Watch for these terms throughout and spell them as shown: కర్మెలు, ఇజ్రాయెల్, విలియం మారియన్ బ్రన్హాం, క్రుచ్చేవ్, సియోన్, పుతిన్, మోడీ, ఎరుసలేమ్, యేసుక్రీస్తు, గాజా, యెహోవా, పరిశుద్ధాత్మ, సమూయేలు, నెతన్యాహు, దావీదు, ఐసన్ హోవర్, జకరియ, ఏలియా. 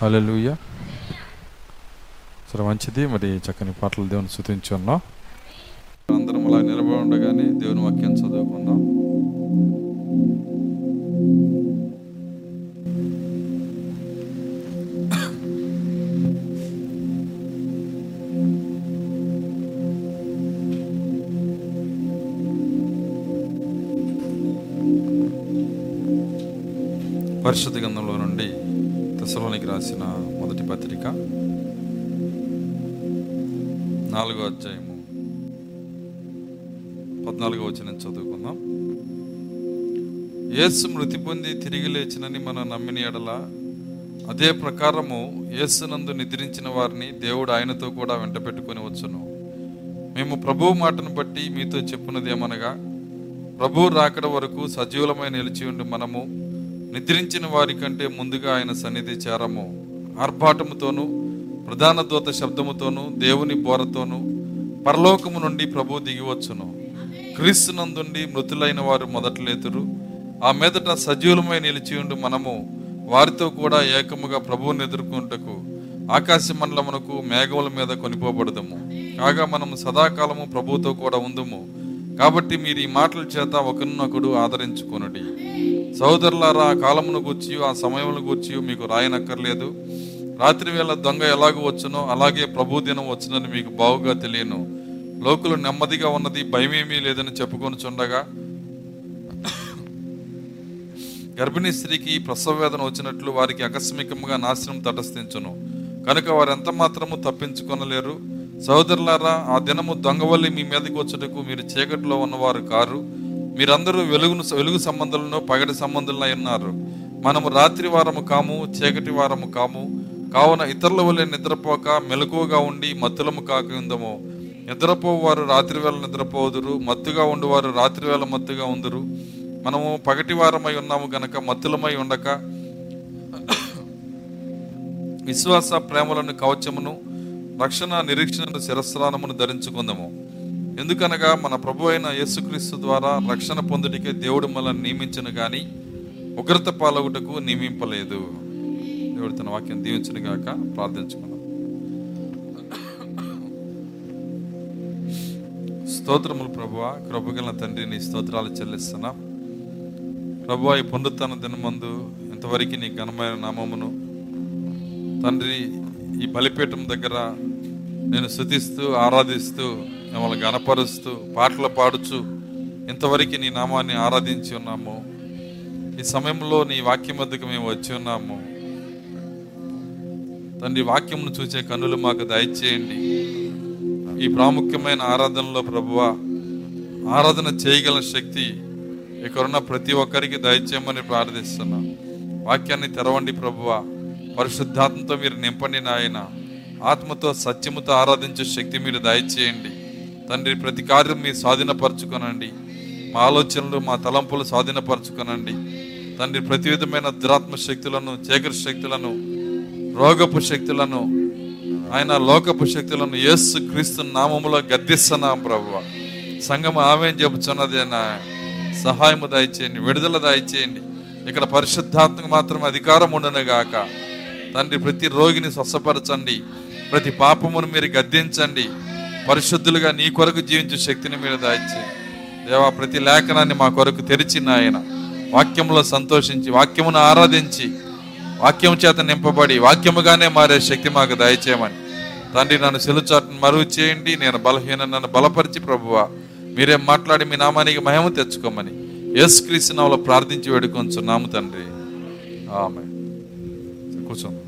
హల్లెలూయా. సరే మంచిది, మరి చక్కని పాటలు దేవుని స్తుతించున్నాం. అందరం అలా నిలబడి ఉండగానే దేవుని వాక్యం చదువుకుందాం. పరిశుద్ధ గ్రంథంలో నుండి తెసలోనికి రాసిన మొదటి పత్రిక 4వ అధ్యాయము 14వ వచనం చదువుకుందాం. యేసు మృతి పొంది తిరిగి లేచినని మనం నమ్మిన ఎడల అదే ప్రకారము యేసునందు నిద్రించిన వారిని దేవుడు ఆయనతో కూడా వెంట పెట్టుకుని వచ్చును. మేము ప్రభువు మాటను బట్టి మీతో చెప్పున్నది ఏమనగా, ప్రభువు రాకడ వరకు సజీవులమై నిలిచి ఉండి మనము నిద్రించిన వారి కంటే ముందుగా ఆయన సన్నిధి చేరము. ఆర్భాటముతోనూ ప్రధాన దూత శబ్దముతోనూ దేవుని బోరతోనూ పరలోకము నుండి ప్రభువు దిగివచ్చును. క్రీస్తునందుండి మృతులైన వారు మొదట లేతురు. ఆ మీదట సజీవులమై నిలిచి ఉండి మనము వారితో కూడా ఏకముగా ప్రభువుని ఎదుర్కొంటకు ఆకాశమండలమునకు మేఘముల మీద కొనిపోబడదము. కాగా మనము సదాకాలము ప్రభువుతో కూడా ఉందుము. కాబట్టి మీరు ఈ మాటల చేత ఒకరినొకడు ఆదరించుకొనుడి. సోదరులారా, ఆ కాలమును గూర్చి ఆ సమయమును గూర్చి మీకు రాయనక్కర్లేదు. రాత్రి వేళ దొంగ ఎలాగూ వచ్చునో అలాగే ప్రభు దినం వచ్చునని మీకు బావుగా తెలియను. లోకులు నెమ్మదిగా ఉన్నది, భయమేమీ లేదని చెప్పుకొని చుండగా గర్భిణీ స్త్రీకి ప్రసవ వేదన వచ్చినట్లు వారికి ఆకస్మికంగా నాశనం తటస్థించును, కనుక వారెంత మాత్రము తప్పించుకొనలేరు. సోదరులారా, ఆ దినము దొంగవల్లి మీ మీదకి వచ్చుటకు మీరు చీకటిలో ఉన్నవారు కారు. మీరందరూ వెలుగు సంబంధులను పగటి సంబంధులై ఉన్నారు. మనము రాత్రి వారము కాము, చీకటి వారము కాము. కావున ఇతరుల వలె నిద్రపోక మెలకువగా ఉండి మత్తులము కాక ఉందము. నిద్రపోవారు రాత్రి వేళ నిద్రపోదురు, మత్తుగా ఉండువారు రాత్రి వేళ మత్తుగా ఉందరు. మనము పగటి వారమై ఉన్నాము గనక మత్తులమై ఉండక విశ్వాస ప్రేమలను కవచమును, రక్షణ నిరీక్షణను శిరస్రానమును ధరించుకుందాము. ఎందుకనగా మన ప్రభు అయిన యేసుక్రీస్తు ద్వారా రక్షణ పొందుటికే దేవుడు మనల్ని నియమించను గాని ఉగ్రత పాలవుటకు నియమింపలేదు. దేవుడు తన వాక్యం దీవించను గాక. ప్రార్థించుకున్నాం. స్తోత్రములు ప్రభువా, కృపగల తండ్రి, నీ స్తోత్రాలు చెల్లిస్తున్నాం. ప్రభువా, ఈ పునరుత్థాన దినమందు ఇంతవరకు నీ ఘనమైన నామమును తండ్రి ఈ బలిపీఠం దగ్గర నేను స్తుతిస్తూ ఆరాధిస్తూ మిమ్మల్ని గణపరుస్తూ పాటలు పాడుచు ఇంతవరకు నీ నామాన్ని ఆరాధించి ఉన్నాము. ఈ సమయంలో నీ వాక్యం వద్దకు మేము వచ్చి ఉన్నాము తండ్రి. వాక్యంను చూసే కన్నులు మాకు దయచేయండి. ఈ ప్రాముఖ్యమైన ఆరాధనలో ప్రభువా, ఆరాధన చేయగల శక్తి ఇక్కడున్న ప్రతి ఒక్కరికి దయచేయమని ప్రార్థిస్తున్నాం. వాక్యాన్ని తెరవండి ప్రభువా, పరిశుద్ధాత్మతో మీరు నింపండి నాయన. ఆత్మతో సత్యముతో ఆరాధించే శక్తి మీరు దయచేయండి తండ్రి. ప్రతి కార్యం మీరు స్వాధీనపరచుకొనండి. మా ఆలోచనలు, మా తలంపులు స్వాధీనపరచుకొనండి తండ్రి. ప్రతి విధమైన దురాత్మ శక్తులను, చీకటి శక్తులను, రోగపు శక్తులను, ఆయన లోకపు శక్తులను యేసు క్రీస్తు నామములో గద్దిస్తున్నాం ప్రభువా. సంఘం ఆమె చెబుతున్నది, ఆయన సహాయము దయచేయండి, విడుదల దయచేయండి. ఇక్కడ పరిశుద్ధాత్మకు మాత్రం అధికారం ఉండను గాక తండ్రి. ప్రతి రోగిని స్వస్థపరచండి, ప్రతి పాపమును మీరు గద్దించండి. పరిశుద్ధులుగా నీ కొరకు జీవించే శక్తిని మీరు దయచేయండి దేవా. ప్రతి లేఖనాన్ని మా కొరకు తెరిచిన ఆయన వాక్యంలో సంతోషించి, వాక్యమును ఆరాధించి, వాక్యం చేత నింపబడి వాక్యముగానే మారే శక్తి మాకు దయచేయమని తండ్రి. నన్ను సెలుచాటును మరుగు చేయండి. నేను బలహీన, నన్ను బలపరిచి ప్రభువా. మీరేం మాట్లాడి మీ నామానికి మహిమ తెచ్చుకోమని యేసుక్రీస్తు నామములో ప్రార్థించి వేడుకొంచున్నాము తండ్రి, ఆమేన్. కూర్చోండి.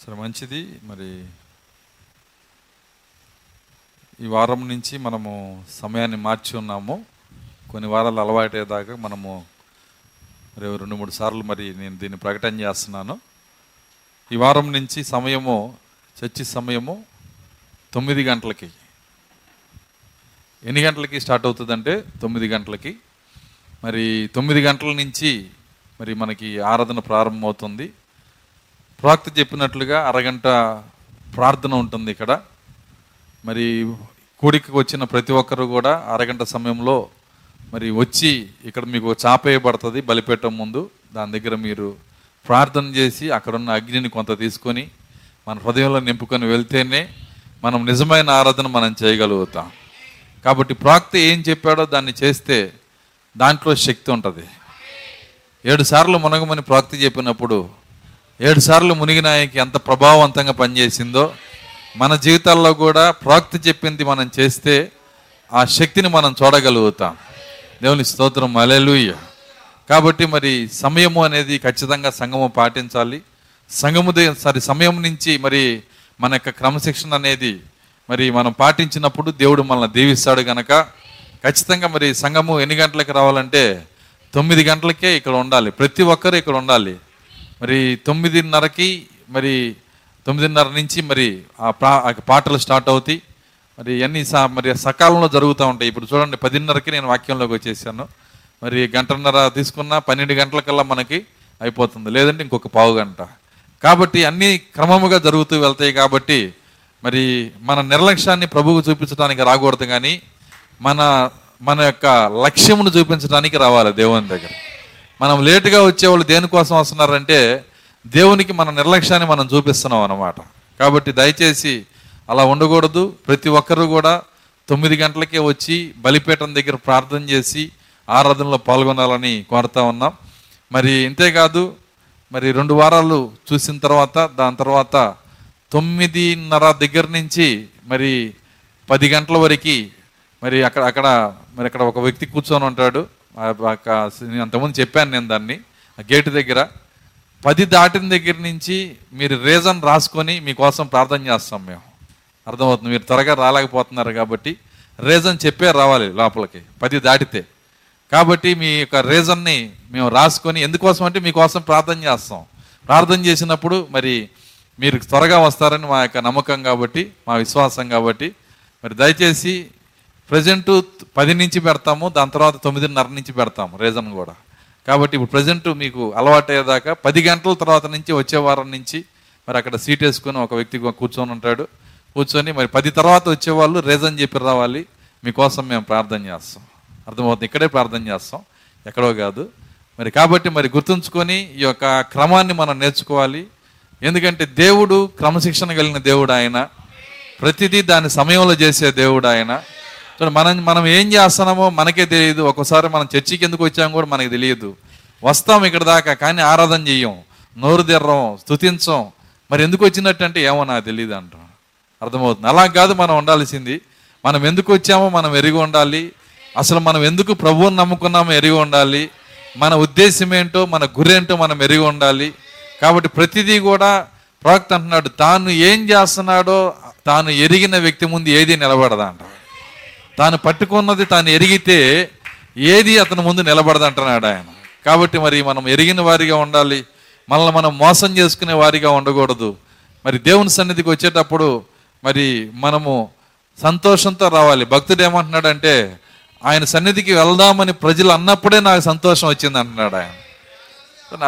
సరే మంచిది, మరి ఈ వారం నుంచి మనము సమయాన్ని మార్చి ఉన్నాము. కొన్ని వారాలు అలవాటేదాకా మనము మరి 2-3 సార్లు మరి నేను దీన్ని ప్రకటన చేస్తున్నాను. ఈ వారం నుంచి సమయము చర్చి సమయము 9 గంటలకి. ఎన్ని గంటలకి స్టార్ట్ అవుతుందంటే 9 గంటలకి. మరి 9 గంటల నుంచి మరి మనకి ఆరాధన ప్రారంభమవుతుంది. ప్రాక్త చెప్పినట్లుగా అరగంట ప్రార్థన ఉంటుంది ఇక్కడ. మరి కూడికి వచ్చిన ప్రతి ఒక్కరు కూడా అరగంట సమయంలో మరి వచ్చి ఇక్కడ మీకు చాపేయబడుతుంది బలిపీఠం ముందు. దాని దగ్గర మీరు ప్రార్థన చేసి అక్కడున్న అగ్నిని కొంత తీసుకొని మన హృదయంలో నింపుకొని వెళ్తేనే మనం నిజమైన ఆరాధన మనం చేయగలుగుతాం. కాబట్టి ప్రాక్త ఏం చెప్పాడో దాన్ని చేస్తే దాంట్లో శక్తి ఉంటుంది. 7 సార్లు మునగమని ప్రాక్తి చెప్పినప్పుడు 7 సార్లు మునిగినాయకి ఎంత ప్రభావవంతంగా పనిచేసిందో మన జీవితాల్లో కూడా ప్రాక్తి చెప్పింది మనం చేస్తే ఆ శక్తిని మనం చూడగలుగుతాం. దేవుని స్తోత్రం, హల్లెలూయా. కాబట్టి మరి సమయము అనేది ఖచ్చితంగా సంఘము పాటించాలి. సమయం నుంచి మరి మన యొక్క క్రమశిక్షణ అనేది మరి మనం పాటించినప్పుడు దేవుడు మనల్ని దీవిస్తాడు కనుక ఖచ్చితంగా మరి సంఘము ఎన్ని గంటలకు రావాలంటే 9 గంటలకే ఇక్కడ ఉండాలి. ప్రతి ఒక్కరు ఇక్కడ ఉండాలి. మరి 9:30కి మరి 9:30 నుంచి మరి ఆ పాటలు స్టార్ట్ అవుతాయి. మరి అన్ని మరి సకాలంలో జరుగుతూ ఉంటాయి. ఇప్పుడు చూడండి 10:30కి నేను వాక్యంలోకి వచ్చేసాను. మరి 1.5 గంటలు తీసుకున్నా 12 గంటలకల్లా మనకి అయిపోతుంది, లేదంటే ఇంకొక పావు గంట. కాబట్టి అన్నీ క్రమముగా జరుగుతూ వెళ్తాయి. కాబట్టి మరి మన నిర్లక్ష్యాన్ని ప్రభువుకు చూపించడానికి రాకూడదు, కానీ మన యొక్క లక్ష్యమును చూపించడానికి రావాలి దేవుని దగ్గర. మనం లేటుగా వచ్చేవాళ్ళు దేనికోసం వస్తున్నారంటే దేవునికి మన నిర్లక్ష్యాన్ని మనం చూపిస్తున్నాం అన్నమాట. కాబట్టి దయచేసి అలా ఉండకూడదు. ప్రతి ఒక్కరూ కూడా 9 గంటలకే వచ్చి బలిపీఠం దగ్గర ప్రార్థన చేసి ఆరాధనలో పాల్గొనాలని కోరుతా ఉన్నాం. మరి ఇంతేకాదు, మరి 2 వారాలు చూసిన తర్వాత దాని తర్వాత 9:30 దగ్గర నుంచి మరి 10 గంటల వరకు మరి అక్కడ ఒక వ్యక్తి కూర్చొని ఉంటాడు. అంతకుముందు చెప్పాను నేను దాన్ని, ఆ గేటు దగ్గర. 10 దాటిన దగ్గర నుంచి మీరు రీజన్ రాసుకొని మీకోసం ప్రార్థన చేస్తాం మేము. అర్థమవుతుంది, మీరు త్వరగా రాలేకపోతున్నారు కాబట్టి రీజన్ చెప్పే రావాలి లోపలికి 10 దాటితే. కాబట్టి మీ యొక్క రీజన్ని మేము రాసుకొని, ఎందుకోసం అంటే మీకోసం ప్రార్థన చేస్తాం. ప్రార్థన చేసినప్పుడు మరి మీరు త్వరగా వస్తారని మా యొక్క నమ్మకం కాబట్టి, మా విశ్వాసం కాబట్టి. మరి దయచేసి ప్రజెంటు 10 నుంచి పెడతాము, దాని తర్వాత 9:30 నుంచి పెడతాము రీజన్ కూడా. కాబట్టి ఇప్పుడు ప్రజెంటు మీకు అలవాటు అయ్యేదాకా 10 గంటల తర్వాత నుంచి వచ్చే వారం నుంచి మరి అక్కడ సీట్ వేసుకొని ఒక వ్యక్తి కూర్చొని ఉంటాడు. కూర్చొని మరి 10 తర్వాత వచ్చేవాళ్ళు రీజన్ చెప్పి రావాలి, మీకోసం మేము ప్రార్థన చేస్తాం. అర్థమవుతుంది, ఇక్కడే ప్రార్థన చేస్తాం, ఎక్కడో కాదు. మరి కాబట్టి మరి గుర్తుంచుకొని ఈ యొక్క క్రమాన్ని మనం నేర్చుకోవాలి. ఎందుకంటే దేవుడు క్రమశిక్షణ కలిగిన దేవుడు ఆయన, ప్రతిదీ దాని సమయంలో చేసే దేవుడు ఆయన. మనం ఏం చేస్తున్నామో మనకే తెలియదు. ఒక్కోసారి మనం చర్చికి ఎందుకు వచ్చామో కూడా మనకు తెలియదు. వస్తాం ఇక్కడ దాకా, కానీ ఆరాధన చెయ్యం, నోరు తెర్రం, స్తుతించం. మరి ఎందుకు వచ్చినట్టు అంటే ఏమో నాకు తెలియదు అంటాం. అర్థమవుతుంది, అలా కాదు మనం ఉండాల్సింది. మనం ఎందుకు వచ్చామో మనం ఎరిగి ఉండాలి. అసలు మనం ఎందుకు ప్రభువుని నమ్ముకున్నామో ఎరిగి ఉండాలి. మన ఉద్దేశం ఏంటో, మన గురేంటో మనం ఎరిగి ఉండాలి. కాబట్టి ప్రతిదీ కూడా ప్రవక్త అంటున్నాడు, తాను ఏం చేస్తున్నాడో తాను ఎరిగిన వ్యక్తి ముందు ఏది నిలబడదంట. తాను పట్టుకున్నది తాను ఎరిగితే ఏది అతని ముందు నిలబడదంటున్నాడు ఆయన. కాబట్టి మరి మనం ఎరిగిన వారిగా ఉండాలి. మనల్ని మనం మోసం చేసుకునే వారిగా ఉండకూడదు. మరి దేవుని సన్నిధికి వచ్చేటప్పుడు మరి మనము సంతోషంతో రావాలి. భక్తుడు ఏమంటున్నాడంటే, ఆయన సన్నిధికి వెళ్దామని ప్రజలు అన్నప్పుడే నాకు సంతోషం వచ్చింది అంటున్నాడు ఆయన.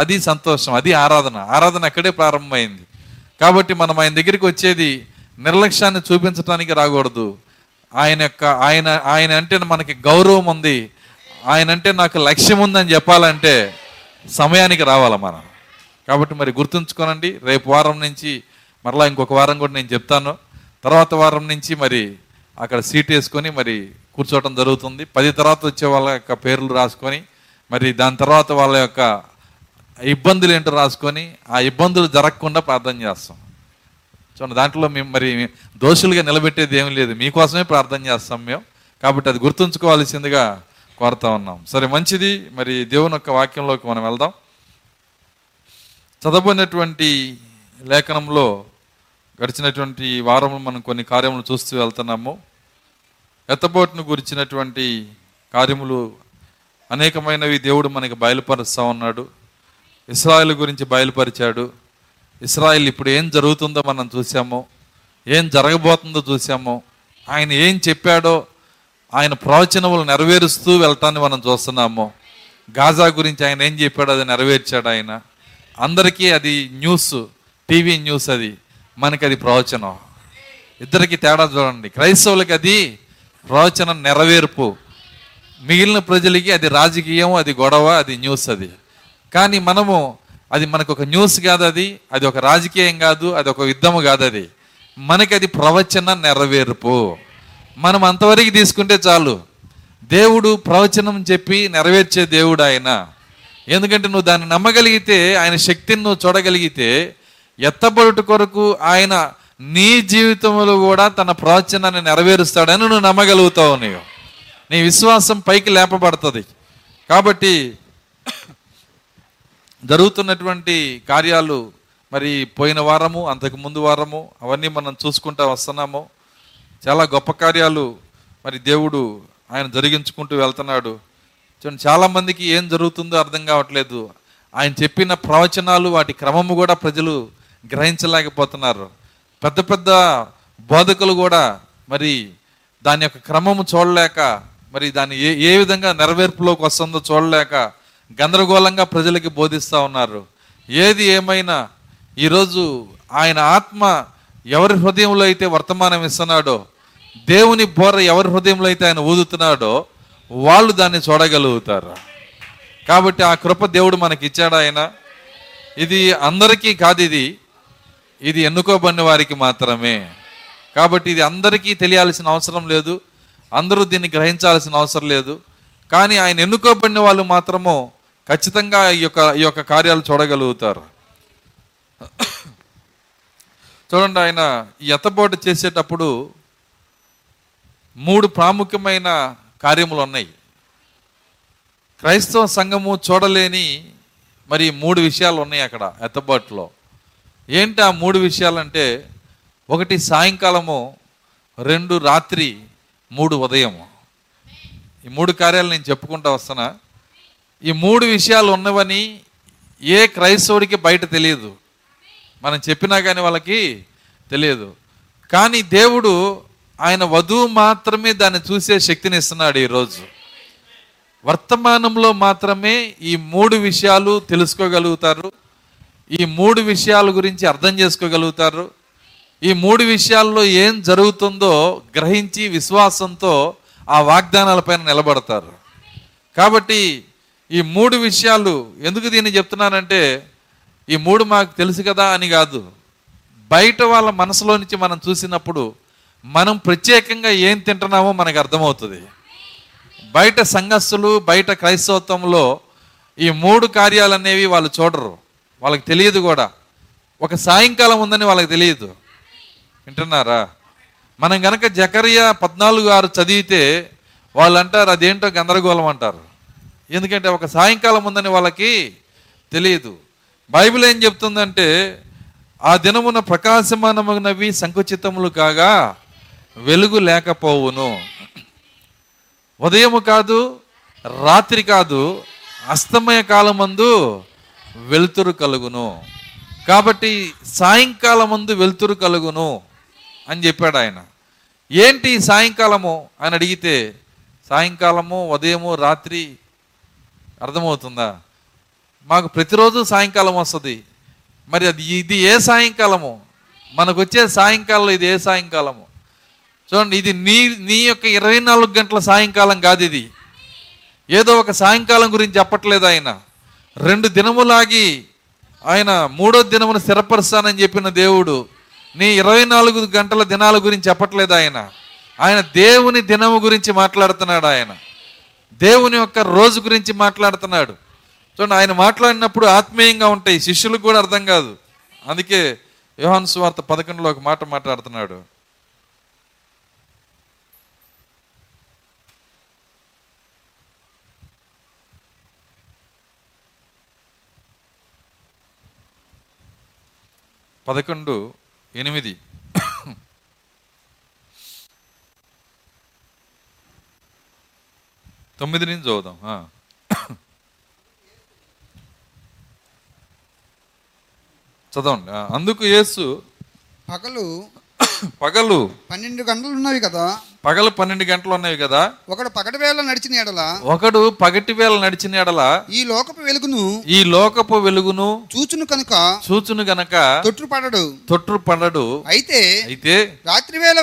అది సంతోషం, అది ఆరాధన. ఆరాధన అక్కడే ప్రారంభమైంది. కాబట్టి మనం ఆయన దగ్గరికి వచ్చేది నిర్లక్ష్యాన్ని చూపించడానికి రాకూడదు. ఆయన అంటే మనకి గౌరవం ఉంది, ఆయన అంటే నాకు లక్ష్యం ఉందని చెప్పాలంటే సమయానికి రావాలి మనం. కాబట్టి మరి గుర్తుంచుకోనండి, రేపు వారం నుంచి మరలా ఇంకొక వారం కూడా నేను చెప్తాను. తర్వాత వారం నుంచి మరి అక్కడ సీట్ వేసుకొని మరి కూర్చోవటం జరుగుతుంది. 10 తర్వాత వచ్చే వాళ్ళ యొక్క పేర్లు రాసుకొని మరి దాని తర్వాత వాళ్ళ యొక్క ఇబ్బందులు ఏంటో రాసుకొని ఆ ఇబ్బందులు జరగకుండా ప్రార్థన చేస్తాం. చూడండి, దాంట్లో మేము మరి దోషులుగా నిలబెట్టేది ఏమీ లేదు, మీకోసమే ప్రార్థన చేస్తాం మేము. కాబట్టి అది గుర్తుంచుకోవాల్సిందిగా కోరుతా ఉన్నాం. సరే, మంచిది. మరి దేవుని యొక్క వాక్యంలోకి మనం వెళ్దాం. చదవబడినటువంటి లేఖనంలో గడిచినటువంటి వారంలో మనం కొన్ని కార్యములు చూస్తూ వెళ్తున్నాము. ఎత్తబోటును గురించినటువంటి కార్యములు అనేకమైనవి దేవుడు మనకి బయలుపరుస్తూ ఉన్నాడు. ఇస్రాయల్ గురించి బయలుపరిచాడు. ఇస్రాయల్ ఇప్పుడు ఏం జరుగుతుందో మనం చూసాము, ఏం జరగబోతుందో చూసాము. ఆయన ఏం చెప్పాడో ఆయన ప్రవచనములు నెరవేరుస్తూ వెళ్తాన్ని మనం చూస్తున్నాము. గాజా గురించి ఆయన ఏం చెప్పాడో అది నెరవేర్చాడు ఆయన. అందరికీ అది న్యూస్, టీవీ న్యూస్, అది మనకి అది ప్రవచనం. ఇద్దరికి తేడా చూడండి. క్రైస్తవులకి అది ప్రవచన నెరవేర్పు, మిగిలిన ప్రజలకి అది రాజకీయం, అది గొడవ, అది న్యూస్. అది కానీ మనము అది మనకు ఒక న్యూస్ కాదు, అది ఒక రాజకీయం కాదు, అది ఒక యుద్ధము కాదు, అది మనకి అది ప్రవచన నెరవేర్పు. మనం అంతవరకు తీసుకుంటే చాలు. దేవుడు ప్రవచనం చెప్పి నెరవేర్చే దేవుడు ఆయన. ఎందుకంటే నువ్వు దాన్ని నమ్మగలిగితే, ఆయన శక్తిని నువ్వు చూడగలిగితే, ఎత్తబడుట కొరకు ఆయన నీ జీవితంలో కూడా తన ప్రవచనాన్ని నెరవేరుస్తాడని నువ్వు నమ్మగలుగుతావు. నీ విశ్వాసం పైకి లేపబడుతుంది. కాబట్టి జరుగుతున్నటువంటి కార్యాలు, మరి పోయిన వారము, అంతకు ముందు వారము, అవన్నీ మనం చూసుకుంటూ వస్తున్నాము. చాలా గొప్ప కార్యాలు మరి దేవుడు ఆయన జరిగించుకుంటూ వెళ్తున్నాడు. చూడండి, చాలామందికి ఏం జరుగుతుందో అర్థం కావట్లేదు. ఆయన చెప్పిన ప్రవచనాలు, వాటి క్రమము కూడా ప్రజలు గ్రహించలేకపోతున్నారు. పెద్ద పెద్ద బోధకులు కూడా మరి దాని యొక్క క్రమము చూడలేక, మరి దాన్ని ఏ విధంగా నెరవేర్పులోకి వస్తుందో చూడలేక గందరగోళంగా ప్రజలకి బోధిస్తూ ఉన్నారు. ఏది ఏమైనా ఈరోజు ఆయన ఆత్మ ఎవరి హృదయంలో అయితే వర్తమానం ఇస్తున్నాడో, దేవుని బోర ఎవరి హృదయంలో అయితే ఆయన ఊదుతున్నాడో వాళ్ళు దాన్ని చూడగలుగుతారు. కాబట్టి ఆ కృప దేవుడు మనకి ఇచ్చాడు ఆయన. ఇది అందరికీ కాదు, ఇది ఎన్నుకోబడిన వారికి మాత్రమే. కాబట్టి ఇది అందరికీ తెలియాల్సిన అవసరం లేదు, అందరూ దీన్ని గ్రహించాల్సిన అవసరం లేదు. కానీ ఆయన ఎన్నుకోబడిన వాళ్ళు మాత్రము ఖచ్చితంగా ఈ యొక్క కార్యాలు చూడగలుగుతారు. చూడండి, ఆయన ఈ ఎత్తబోటు చేసేటప్పుడు 3 ప్రాముఖ్యమైన కార్యములు ఉన్నాయి. క్రైస్తవ సంఘము చూడలేని మరి 3 విషయాలు ఉన్నాయి అక్కడ ఎత్తబాటులో. ఏంటి ఆ 3 విషయాలంటే, 1 సాయంకాలము, 2 రాత్రి, 3 ఉదయము. ఈ 3 కార్యాలు నేను చెప్పుకుంటూ వస్తున్నా. ఈ 3 విషయాలు ఉన్నవని ఏ క్రైస్తవుడికి బయట తెలియదు. మనం చెప్పినా కానీ వాళ్ళకి తెలియదు. కానీ దేవుడు ఆయన వధువు మాత్రమే దాన్ని చూసే శక్తిని ఇస్తున్నాడు. ఈరోజు వర్తమానంలో మాత్రమే ఈ 3 విషయాలు తెలుసుకోగలుగుతారు, ఈ 3 విషయాల గురించి అర్థం చేసుకోగలుగుతారు. ఈ 3 విషయాల్లో ఏం జరుగుతుందో గ్రహించి విశ్వాసంతో ఆ వాగ్దానాల పైన నిలబడతారు. కాబట్టి ఈ 3 విషయాలు, ఎందుకు దీన్ని చెప్తున్నానంటే, ఈ 3 మాకు తెలుసు కదా అని కాదు, బయట వాళ్ళ మనసులో నుంచి మనం చూసినప్పుడు మనం ప్రత్యేకంగా ఏం తింటున్నామో మనకు అర్థమవుతుంది. బయట సంఘస్థులు, బయట క్రైస్తవత్వంలో ఈ 3 కార్యాలు అనేవి వాళ్ళు చూడరు, వాళ్ళకి తెలియదు కూడా. ఒక సాయంకాలం ఉందని వాళ్ళకి తెలియదు. వింటున్నారా? మనం కనుక జకరియ 14:6 చదివితే వాళ్ళు అంటారు అదేంటో గందరగోళం అంటారు. ఎందుకంటే ఒక సాయంకాలం ఉందని వాళ్ళకి తెలియదు. బైబిల్ ఏం చెప్తుందంటే, ఆ దినమున ప్రకాశమానమైనవి సంకుచితములు కాగా వెలుగు లేకపోవును. ఉదయము కాదు, రాత్రి కాదు, అస్తమయ కాలమందు వెలుతురు కలుగును. కాబట్టి సాయంకాలమందు వెలుతురు కలుగును అని చెప్పాడు ఆయన. ఏంటి సాయంకాలము అని అడిగితే, సాయంకాలము, ఉదయము, రాత్రి అర్థమవుతుందా? మాకు ప్రతిరోజు సాయంకాలం వస్తుంది. మరి ఇది ఏ సాయంకాలము? మనకు వచ్చే సాయంకాలం ఇది ఏ సాయంకాలము? చూడండి, ఇది నీ యొక్క 24 గంటల సాయంకాలం కాదు. ఇది ఏదో ఒక సాయంకాలం గురించి చెప్పట్లేదు ఆయన. 2 దినములాగి ఆయన 3వ దినమును స్థిరపరుస్తానని చెప్పిన దేవుడు నీ 24 గంటల దినాల గురించి చెప్పట్లేదు ఆయన. ఆయన దేవుని దినము గురించి మాట్లాడుతున్నాడు, ఆయన దేవుని యొక్క రోజు గురించి మాట్లాడుతున్నాడు. చూడండి, ఆయన మాట్లాడినప్పుడు ఆత్మీయంగా ఉంటాయి, శిష్యులకు కూడా అర్థం కాదు. అందుకే యోహాను సువార్త 11లో ఒక మాట మాట్లాడుతున్నాడు. John 11:8 9 నుంచి చదువుదాం. చదవండి. అందుకు యేసు, పగలు 12 గంటలు ఉన్నవి కదా, పగలు 12 గంటలు ఉన్నాయి కదా, ఒకడు పగటి వేళ నడిచిన ఎడల ఈ లోకపు వెలుగును చూచును కనుక తొట్రుపడడు. అయితే రాత్రి వేళ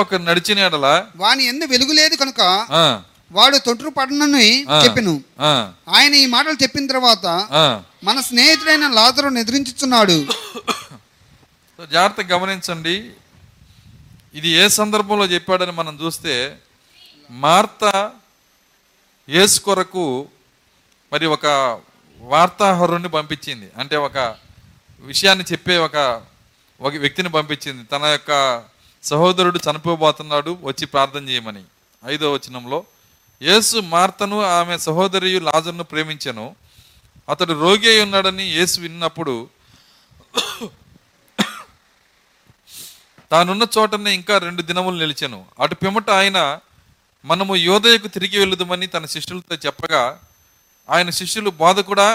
ఒకడు నడిచిన ఎడల వాని యందు వెలుగు లేదు కనుక వాడు తొట్టు పడనని చెప్పెను. ఆయన ఈ మాటలు చెప్పిన తర్వాత మన స్నేహితుడైన లాజరు నిద్రించుచున్నాడు. జాగ్రత్తగా గమనించండి, ఇది ఏ సందర్భంలో చెప్పాడని మనం చూస్తే, మార్త యేసు కొరకు మరి ఒక వార్తాహరుణ్ణి పంపించింది, అంటే ఒక విషయాన్ని చెప్పే ఒక వ్యక్తిని పంపించింది. తన యొక్క సహోదరుడు చనిపోబోతున్నాడు, వచ్చి ప్రార్థన చేయమని. 5వ వచనంలో యేసు మార్తను ఆమె సహోదరియు లాజరును ప్రేమించెను. అతడు రోగి అయి ఉన్నాడని యేసు విన్నప్పుడు తానున్న చోటనే ఇంకా 2 దినములు నిలిచెను. అటు పిమ్మట ఆయన, మనము యోదయకు తిరిగి వెళ్ళుదామని తన శిష్యులతో చెప్పగా, ఆయన శిష్యులు, బోధకుడా,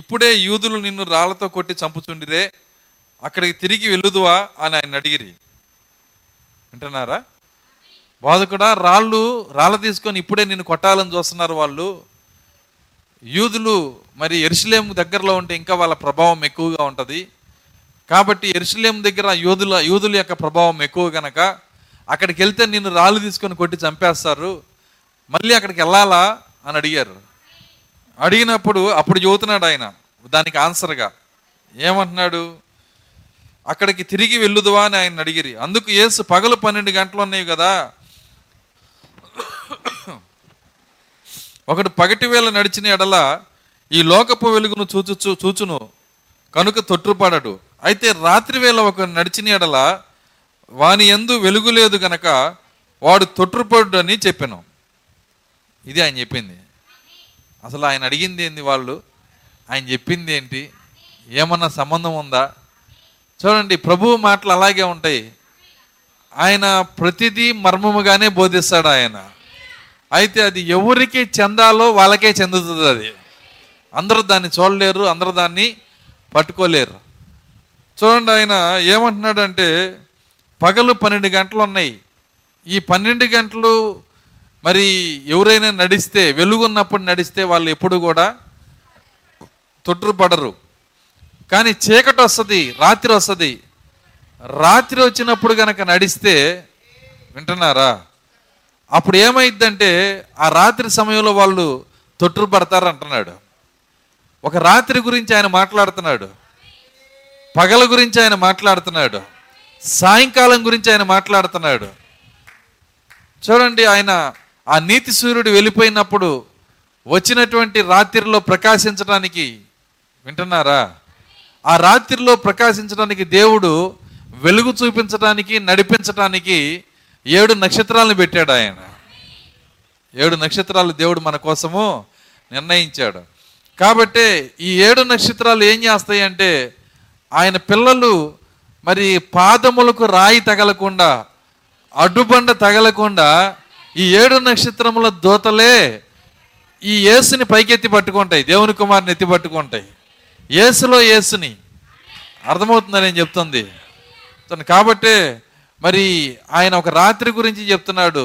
ఇప్పుడే యూదులు నిన్ను రాళ్లతో కొట్టి చంపుచుండిరే, అక్కడికి తిరిగి వెళ్ళుదువా అని ఆయన అడిగిరి. వింటున్నారా? బోధకుడా, రాళ్ళు తీసుకొని ఇప్పుడే నిన్ను కొట్టాలని చూస్తున్నారు వాళ్ళు. యూదులు మరి ఎరుసలేమ్ దగ్గరలో ఉంటే ఇంకా వాళ్ళ ప్రభావం ఎక్కువగా ఉంటుంది కాబట్టి, ఎరుసలేమ్ దగ్గర యూదుల యొక్క ప్రభావం ఎక్కువ కనుక అక్కడికి వెళ్తే నిన్ను రాళ్ళు తీసుకొని కొట్టి చంపేస్తారు, మళ్ళీ అక్కడికి వెళ్ళాలా అని అడిగారు. అప్పుడు చెబుతున్నాడు ఆయన దానికి ఆన్సర్గా. ఏమంటున్నాడు? అక్కడికి తిరిగి వెళ్ళుదువా అని ఆయన అడిగిరి. అందుకు యేసు, పగలు 12 గంటలు ఉన్నాయి కదా, ఒకడు పగటి వేళ నడిచిన ఎడల ఈ లోకపు వెలుగును చూచును కనుక తొట్రుపడడు. అయితే రాత్రి వేళ ఒకడు నడిచిన ఎడల వాని యందు వెలుగు లేదు గనక వాడు తొట్రుపడు అని చెప్పాను. ఇది ఆయన చెప్పింది. అసలు ఆయన అడిగింది ఏంది, వాళ్ళు ఆయన చెప్పింది ఏంటి, ఏమన్నా సంబంధం ఉందా? చూడండి, ప్రభువు మాటలు అలాగే ఉంటాయి. ఆయన ప్రతిదీ మర్మముగానే బోధిస్తాడు ఆయన. అయితే అది ఎవరికి చెందాలో వాళ్ళకే చెందుతుంది. అది అందరూ దాన్ని చూడలేరు, అందరూ దాన్ని పట్టుకోలేరు. చూడండి, ఆయన ఏమంటున్నాడంటే, పగలు 12 గంటలు ఉన్నాయి. ఈ 12 గంటలు మరి ఎవరైనా నడిస్తే, వెలుగున్నప్పుడు నడిస్తే వాళ్ళు ఎప్పుడు కూడా తొట్రుపడరు. కానీ చీకటి వస్తుంది, రాత్రి వచ్చినప్పుడు కనుక నడిస్తే, వింటున్నారా, అప్పుడు ఏమైందంటే ఆ రాత్రి సమయంలో వాళ్ళు తొట్రుపడతారు అంటున్నాడు. ఒక రాత్రి గురించి ఆయన మాట్లాడుతున్నాడు, పగల గురించి ఆయన మాట్లాడుతున్నాడు, సాయంకాలం గురించి ఆయన మాట్లాడుతున్నాడు. చూడండి, ఆయన ఆ నీతి సూర్యుడు వెళ్ళిపోయినప్పుడు వచ్చినటువంటి రాత్రిలో ప్రకాశించడానికి, వింటున్నారా, ఆ రాత్రిలో ప్రకాశించడానికి దేవుడు వెలుగు చూపించడానికి, నడిపించడానికి 7 నక్షత్రాలను పెట్టాడు ఆయన. 7 నక్షత్రాలు దేవుడు మన కోసము నిర్ణయించాడు. కాబట్టి ఈ 7 నక్షత్రాలు ఏం చేస్తాయి అంటే, ఆయన పిల్లలు మరి పాదములకు రాయి తగలకుండా, అడ్డుబండ తగలకుండా, ఈ 7 నక్షత్రముల దూతలే ఈ యేసుని పైకెత్తి పట్టుకుంటాయి, దేవుని కుమారుని ఎత్తి పట్టుకుంటాయి. యేసులో యేసుని, అర్థమవుతుందని నేను చెప్తుంది. కాబట్టి మరి ఆయన ఒక రాత్రి గురించి చెప్తున్నాడు,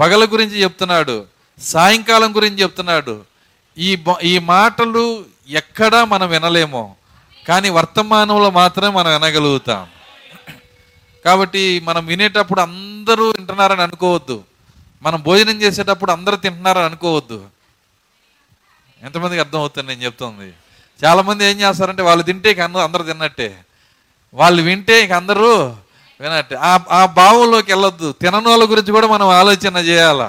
పగల గురించి చెప్తున్నాడు, సాయంకాలం గురించి చెప్తున్నాడు. ఈ మాటలు ఎక్కడా మనం వినలేమో, కానీ వర్తమానంలో మాత్రమే మనం వినగలుగుతాం. కాబట్టి మనం వినేటప్పుడు అందరూ వింటున్నారని అనుకోవద్దు, మనం భోజనం చేసేటప్పుడు అందరూ తింటున్నారని అనుకోవద్దు. ఎంతమందికి అర్థమవుతుంది నేను చెప్తుంది? చాలామంది ఏం చేస్తారంటే, వాళ్ళు తింటే ఇక అందరూ తిన్నట్టే, వాళ్ళు వింటే ఇక అందరూ వినట్టే. ఆ భావంలోకి వెళ్ళొద్దు. తినని వాళ్ళ గురించి కూడా మనం ఆలోచన చేయాలా,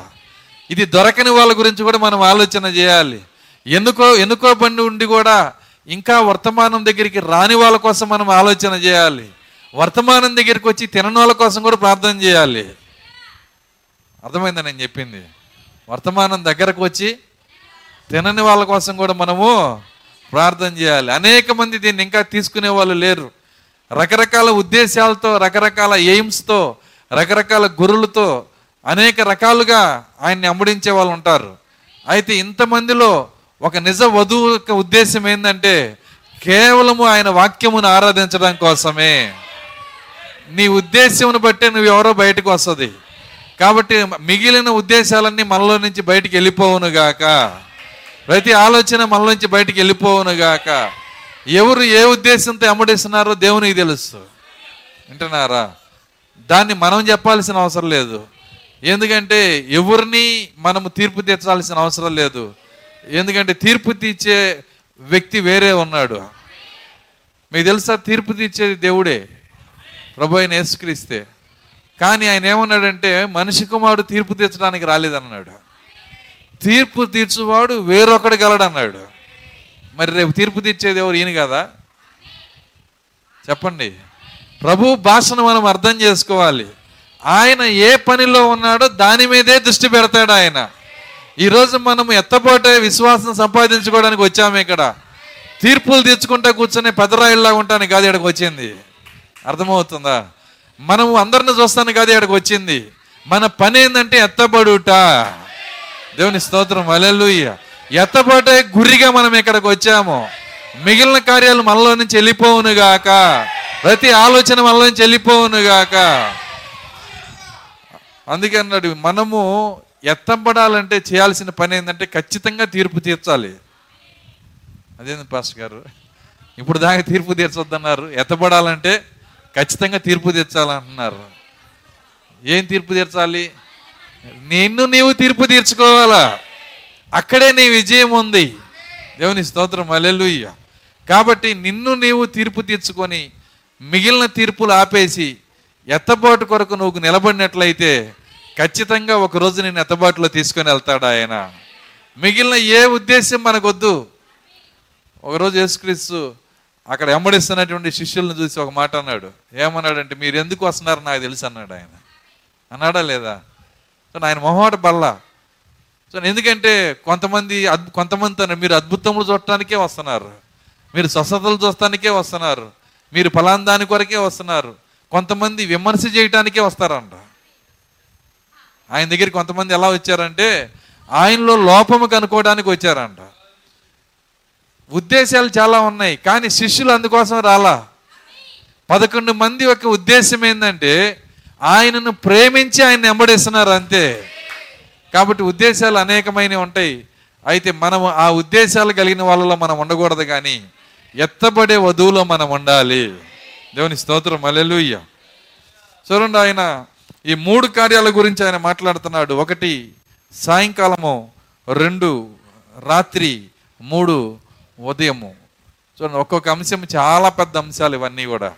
ఇది దొరకని వాళ్ళ గురించి కూడా మనం ఆలోచన చేయాలి. ఎందుకో బండి ఉండి కూడా ఇంకా వర్తమానం దగ్గరికి రాని వాళ్ళ కోసం మనం ఆలోచన చేయాలి. వర్తమానం దగ్గరికి వచ్చి తినని వాళ్ళ కోసం కూడా ప్రార్థన చేయాలి. అర్థమైందా నేను చెప్పింది? వర్తమానం దగ్గరకు వచ్చి తినని వాళ్ళ కోసం కూడా మనము ప్రార్థన చేయాలి. అనేక మంది దీన్ని ఇంకా తీసుకునే వాళ్ళు లేరు. రకరకాల ఉద్దేశాలతో, రకరకాల ఎయిమ్స్తో, రకరకాల గురులతో, అనేక రకాలుగా ఆయన్ని అమ్ముడించే వాళ్ళు ఉంటారు. అయితే ఇంతమందిలో ఒక నిజ వధువు యొక్క ఉద్దేశం ఏంటంటే, కేవలము ఆయన వాక్యమును ఆరాధించడం కోసమే. నీ ఉద్దేశ్యం బట్టి నువ్వెవరో బయటకు వస్తుంది. కాబట్టి మిగిలిన ఉద్దేశాలన్నీ మనలో నుంచి బయటికి వెళ్ళిపోవునుగాక. ప్రతి ఆలోచన మనలో నుంచి బయటికి వెళ్ళిపోవునుగాక. ఎవరు ఏ ఉద్దేశంతో అమ్ముడిస్తున్నారో దేవునికి తెలుసు. వింటున్నారా? దాన్ని మనం చెప్పాల్సిన అవసరం లేదు. ఎందుకంటే ఎవరిని మనము తీర్పు తీర్చాల్సిన అవసరం లేదు. ఎందుకంటే తీర్పు తీర్చే వ్యక్తి వేరే ఉన్నాడు. మీకు తెలుసా, తీర్పు తీర్చేది దేవుడే, ప్రభు అయిన యేసుక్రీస్తే. కానీ ఆయన ఏమన్నాడంటే, మనిషి కుమారుడు తీర్పు తీర్చడానికి రాలేదన్నాడు, తీర్పు తీర్చువాడు వేరొకడు గలడన్నాడు. మరి రేపు తీర్పు తీర్చేది ఎవరు? ఈయన కదా? చెప్పండి. ప్రభు భాషను మనం అర్థం చేసుకోవాలి. ఆయన ఏ పనిలో ఉన్నాడో దాని మీదే దృష్టి పెడతాడు ఆయన. ఈరోజు మనం ఎత్తపోటే విశ్వాసం సంపాదించుకోవడానికి వచ్చాము. ఇక్కడ తీర్పులు తీర్చుకుంటే కూర్చొని పెద్దరాయిలాగా ఉంటాను కాదు ఇక్కడికి వచ్చింది. అర్థమవుతుందా? మనం అందరిని చూస్తాను కాదు ఇక్కడికి వచ్చింది. మన పని ఏంటంటే ఎత్తబడుట. దేవుని స్తోత్రం, హల్లెలూయా. ఎత్తపోటే గురిగా మనం ఇక్కడికి వచ్చాము. మిగిలిన కార్యాలు మనలో నుంచి వెళ్ళిపోవునుగాక. ప్రతి ఆలోచన మనలో నుంచి వెళ్ళిపోవునుగాక. అందుకే అన్నాడు, మనము ఎత్తబడాలంటే చేయాల్సిన పని ఏంటంటే ఖచ్చితంగా తీర్పు తీర్చాలి. అదేంది పాస్టర్ గారు ఇప్పుడు దాకా తీర్పు తీర్చొద్దన్నారు? ఎత్తబడాలంటే ఖచ్చితంగా తీర్పు తీర్చాలంటున్నారు. ఏం తీర్పు తీర్చాలి? నిన్ను నీవు తీర్పు తీర్చుకోవాలా. అక్కడే నీ విజయం ఉంది. దేవుని స్తోత్రం, హల్లెలూయా. కాబట్టి నిన్ను నీవు తీర్పు తీర్చుకొని మిగిలిన తీర్పులు ఆపేసి ఎత్తబాటు కొరకు నువ్వు నిలబడినట్లయితే ఖచ్చితంగా ఒకరోజు నేను ఎత్తబాటులో తీసుకొని వెళ్తాడు ఆయన. మిగిలిన ఏ ఉద్దేశం మనకొద్దు. ఒకరోజు యేసుక్రీస్తు అక్కడ వెంబడిస్తున్నటువంటి శిష్యులను చూసి ఒక మాట అన్నాడు. ఏమన్నాడంటే, మీరు ఎందుకు వస్తున్నారు నాకు తెలుసు అన్నాడు ఆయన. అన్నాడా లేదా? సో ఆయన మొహమాట బల్లా. సో ఎందుకంటే కొంతమందితో మీరు అద్భుతములు చూడటానికే వస్తున్నారు, మీరు స్వస్థతలు చూడటానికే వస్తున్నారు, మీరు ఫలానా దాని కొరకే వస్తున్నారు. కొంతమంది విమర్శ చేయటానికే వస్తారంట. ఆయన దగ్గర కొంతమంది ఎలా వచ్చారంటే ఆయనలో లోపము కనుక్కోవడానికి వచ్చారంట. ఉద్దేశాలు చాలా ఉన్నాయి కానీ శిష్యులు అందుకోసం రాలా. 11 మంది యొక్క ఉద్దేశం ఏంటంటే ఆయనను ప్రేమించి ఆయన వెంబడిస్తున్నారు అంతే. కాబట్టి ఉద్దేశాలు అనేకమైనవి ఉంటాయి. అయితే మనము ఆ ఉద్దేశాలు కలిగిన వాళ్ళలో మనం ఉండకూడదు, కానీ ఎత్తబడే వధువులో మనం ఉండాలి. దేవుని స్తోత్రం, హల్లెలూయా. చూడండి, ఆయన ఈ 3 కార్యాల గురించి ఆయన మాట్లాడుతున్నాడు. 1 సాయంకాలము, 2 రాత్రి, 3 ఉదయము. చూడండి, ఒక్కొక్క అంశం చాలా పెద్ద అంశాలు ఇవన్నీ కూడా.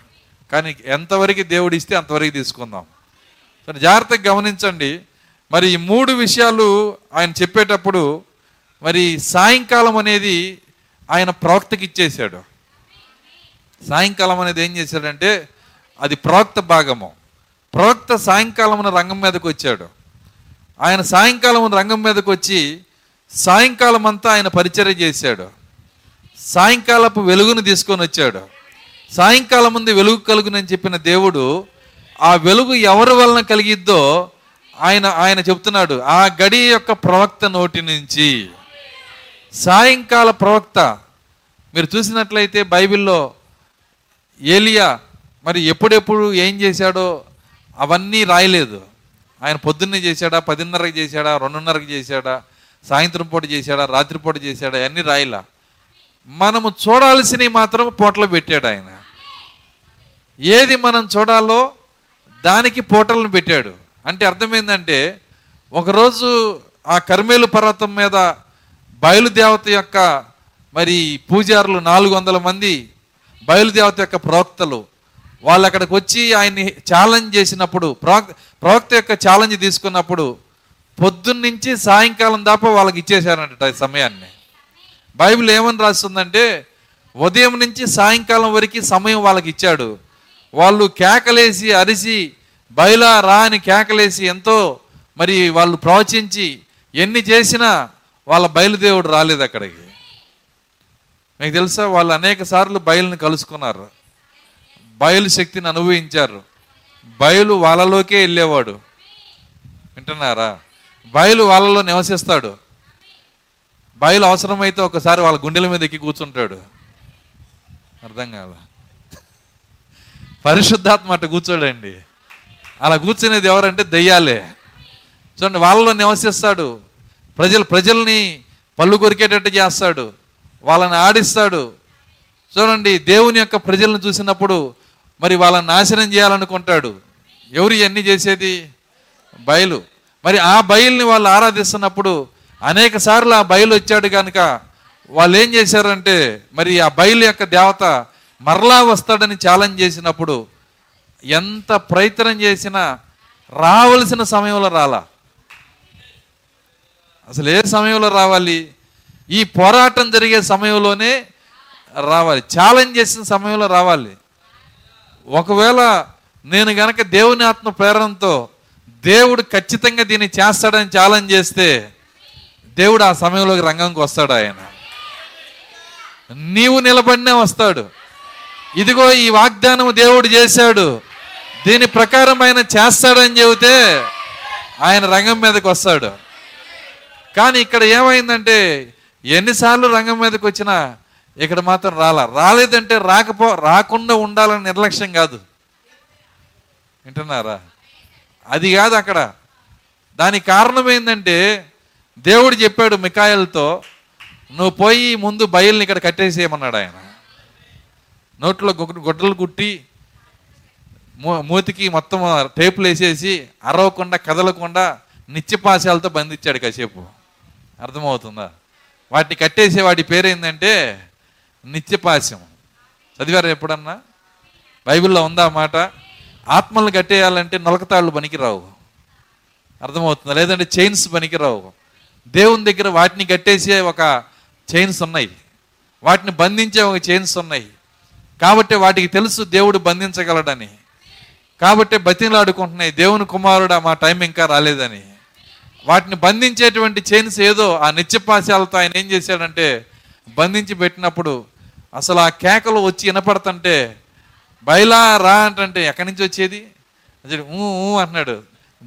కానీ ఎంతవరకు దేవుడు ఇస్తే అంతవరకు తీసుకుందాం. సరే, జాగ్రత్తగా గమనించండి. మరి ఈ 3 విషయాలు ఆయన చెప్పేటప్పుడు మరి సాయంకాలం అనేది ఆయన ప్రవక్తకి ఇచ్చేశాడు. సాయంకాలం అనేది ఏం చేశాడంటే అది ప్రవక్త భాగము. ప్రవక్త సాయంకాలమున రంగం మీదకు వచ్చాడు. ఆయన సాయంకాలమున రంగం మీదకు వచ్చి సాయంకాలం అంతా ఆయన పరిచర్య చేశాడు. సాయంకాలపు వెలుగును తీసుకొని వచ్చాడు. సాయంకాలం ముందు వెలుగు కలుగునని చెప్పిన దేవుడు ఆ వెలుగు ఎవరి వలన కలిగిద్దో ఆయన చెప్తున్నాడు, ఆ గడియ యొక్క ప్రవక్త నోటి నుంచి. సాయంకాల ప్రవక్త మీరు చూసినట్లయితే బైబిల్లో ఏలియా మరి ఎప్పుడెప్పుడు ఏం చేశాడో అవన్నీ రాయలేదు. ఆయన పొద్దున్నే చేశాడా, 10:30కి చేశాడా, 2:30కి చేశాడా, సాయంత్రం పూట చేశాడా, రాత్రిపూట చేశాడా, అవన్నీ రాయలా. మనము చూడాల్సినవి మాత్రం పూటలు పెట్టాడు ఆయన. ఏది మనం చూడాలో దానికి పూటలను పెట్టాడు. అంటే అర్థమైందంటే ఒకరోజు ఆ కర్మెలు పర్వతం మీద బయలుదేవత యొక్క మరి పూజారులు 400 మంది బయలుదేవత యొక్క ప్రవక్తలు వాళ్ళు అక్కడికి వచ్చి ఆయన్ని ఛాలెంజ్ చేసినప్పుడు, ప్రవక్త యొక్క ఛాలెంజ్ తీసుకున్నప్పుడు పొద్దున్నుంచి సాయంకాలం దాపా వాళ్ళకి ఇచ్చేశారంట సమయాన్ని. బైబిల్ ఏమని రాస్తుందంటే ఉదయం నుంచి సాయంకాలం వరకు సమయం వాళ్ళకి ఇచ్చాడు. వాళ్ళు కేకలేసి అరిసి బయలా రా అని కేకలేసి ఎంతో మరి వాళ్ళు ప్రవచించి ఎన్ని చేసినా వాళ్ళ బయలుదేవుడు రాలేదు అక్కడికి. మీకు తెలుసా, వాళ్ళు అనేక సార్లు బయలుని కలుసుకున్నారు, బయలు శక్తిని అనుభవించారు. బయలు వాళ్ళలోకే వెళ్ళేవాడు. వింటున్నారా? బయలు వాళ్ళలో నివసిస్తాడు. బయలు అవసరమైతే ఒకసారి వాళ్ళ గుండెల మీద ఎక్కి కూర్చుంటాడు. అర్థం కాదా? పరిశుద్ధాత్మ అట్ట కూర్చోడండి. అలా కూర్చునేది ఎవరంటే దెయ్యాలే. చూడండి, వాళ్ళలో నివసిస్తాడు, ప్రజల్ని పళ్ళు కొరికేటట్టు చేస్తాడు, వాళ్ళని ఆడిస్తాడు. చూడండి, దేవుని యొక్క ప్రజలను చూసినప్పుడు మరి వాళ్ళని నాశనం చేయాలనుకుంటాడు. ఎవరు ఇవన్నీ చేసేది? బయలు. మరి ఆ బయలుని వాళ్ళు ఆరాధిస్తున్నప్పుడు అనేక సార్లు ఆ బయలు వచ్చాడు కనుక వాళ్ళు ఏం చేశారంటే, మరి ఆ బయలు యొక్క దేవత మరలా వస్తాడని ఛాలెంజ్ చేసినప్పుడు ఎంత ప్రయత్నం చేసినా రావలసిన సమయంలో రాలా. అసలు ఏ సమయంలో రావాలి? ఈ పోరాటం జరిగే సమయంలోనే రావాలి, ఛాలెంజ్ చేసిన సమయంలో రావాలి. ఒకవేళ నేను గనక దేవుని ఆత్మ ప్రేరణతో దేవుడు ఖచ్చితంగా దీన్ని చేస్తాడని ఛాలెంజ్ చేస్తే దేవుడు ఆ సమయంలోకి రంగంకి వస్తాడు. ఆయన నీవు నిలబడినే వస్తాడు. ఇదిగో ఈ వాగ్దానం దేవుడు చేశాడు, దీని ప్రకారం ఆయన చేస్తాడని చెబితే ఆయన రంగం మీదకి వస్తాడు. కానీ ఇక్కడ ఏమైందంటే ఎన్నిసార్లు రంగం మీదకి వచ్చినా ఇక్కడ మాత్రం రాలేదంటే రాకుండా ఉండాలని నిర్లక్ష్యం కాదు, వింటున్నారా? అది కాదు అక్కడ. దానికి కారణం ఏంటంటే దేవుడు చెప్పాడు మికాయలతో, నువ్వు పోయి ముందు బయలుని ఇక్కడ కట్టేసేయమన్నాడు. ఆయన నోట్లో గొడ్డలు కుట్టి మూతికి మొత్తం టేపులు వేసేసి అరవకుండా కదలకుండా నిత్యపాశాలతో బంధించాడు కాసేపు. అర్థమవుతుందా? వాటిని కట్టేసే వాటి పేరు ఏంటంటే నిత్యపాశం. చదివారు ఎప్పుడన్నా? బైబిల్లో ఉందా మాట? ఆత్మలను కట్టేయాలంటే నొలకతాళ్ళు పనికిరావు. అర్థమవుతుందా? లేదంటే చైన్స్ పనికిరావు. దేవుని దగ్గర వాటిని కట్టేసే ఒక చైన్స్ ఉన్నాయి, వాటిని బంధించే ఒక చైన్స్ ఉన్నాయి. కాబట్టి వాటికి తెలుసు దేవుడు బంధించగలడని. కాబట్టి బతిలాడుకుంటున్నాయి, దేవుని కుమారుడు మా టైం ఇంకా రాలేదని. వాటిని బంధించేటువంటి చైన్స్ ఏదో ఆ నిత్యపాశాలతో ఆయన ఏం చేశాడంటే బంధించి పెట్టినప్పుడు అసలు ఆ కేకలు వచ్చి వినపడుతుంటే బయలా రా అంటే ఎక్కడి నుంచి వచ్చేది? అసలు అంటున్నాడు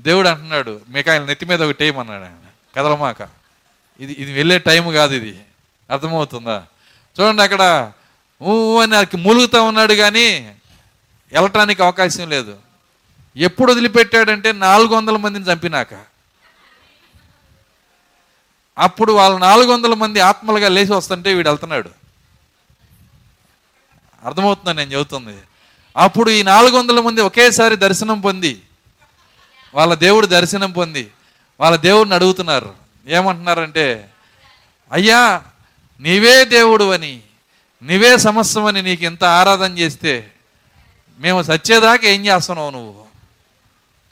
దేవుడు, అంటున్నాడు మీకు ఆయన నెత్తి మీద ఒకటి వేయమన్నాడు ఆయన, కదలమాక, ఇది ఇది వెళ్ళే టైం కాదు ఇది. అర్థమవుతుందా? చూడండి, అక్కడ అని ఆయనకి మూలుగుతూ ఉన్నాడు కానీ వెళ్ళటానికి అవకాశం లేదు. ఎప్పుడు వదిలిపెట్టాడంటే 400 మందిని చంపినాక. అప్పుడు వాళ్ళు 400 మంది ఆత్మలుగా లేచి వస్తుంటే వీడు వెళ్తున్నాడు. అర్థమవుతుందా నేను చెబుతుంది? అప్పుడు ఈ 400 మంది ఒకేసారి దర్శనం పొంది, వాళ్ళ దేవుడు దర్శనం పొంది వాళ్ళ దేవుడిని అడుగుతున్నారు. ఏమంటున్నారంటే, అయ్యా నీవే దేవుడు అని, నీవే సమస్తం అని నీకు ఎంత ఆరాధన చేస్తే మేము సచ్చేదాకా ఏం చేస్తున్నావు నువ్వు?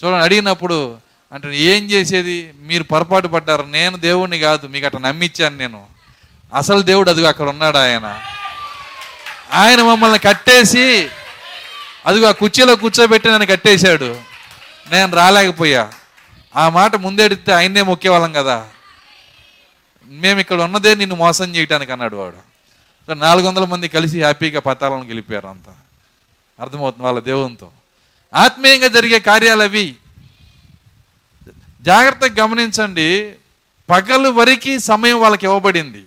చూడండి, అడిగినప్పుడు అంటే ఏం చేసేది? మీరు పొరపాటు పడ్డారు, నేను దేవుడిని కాదు, మీకు అట్లా నమ్మించాను నేను. అసలు దేవుడు అదిగో అక్కడ ఉన్నాడు. ఆయన మమ్మల్ని కట్టేసి అదిగో ఆ కుర్చీలో కూర్చోబెట్టి నన్ను కట్టేశాడు, నేను రాలేకపోయా. ఆ మాట ముందెడితే ఆయనే మొక్కేవాళ్ళం కదా, మేము ఇక్కడ ఉన్నదే నిన్ను మోసం చేయడానికి అన్నాడు వాడు. 400 మంది కలిసి హ్యాపీగా పతాలను గెలిపారు అంతా. అర్థమవుతుంది? వాళ్ళ దేవునితో ఆత్మీయంగా జరిగే కార్యాలు అవి. జాగ్రత్తగా గమనించండి, పగలు వరకు సమయం వాళ్ళకి ఇవ్వబడింది,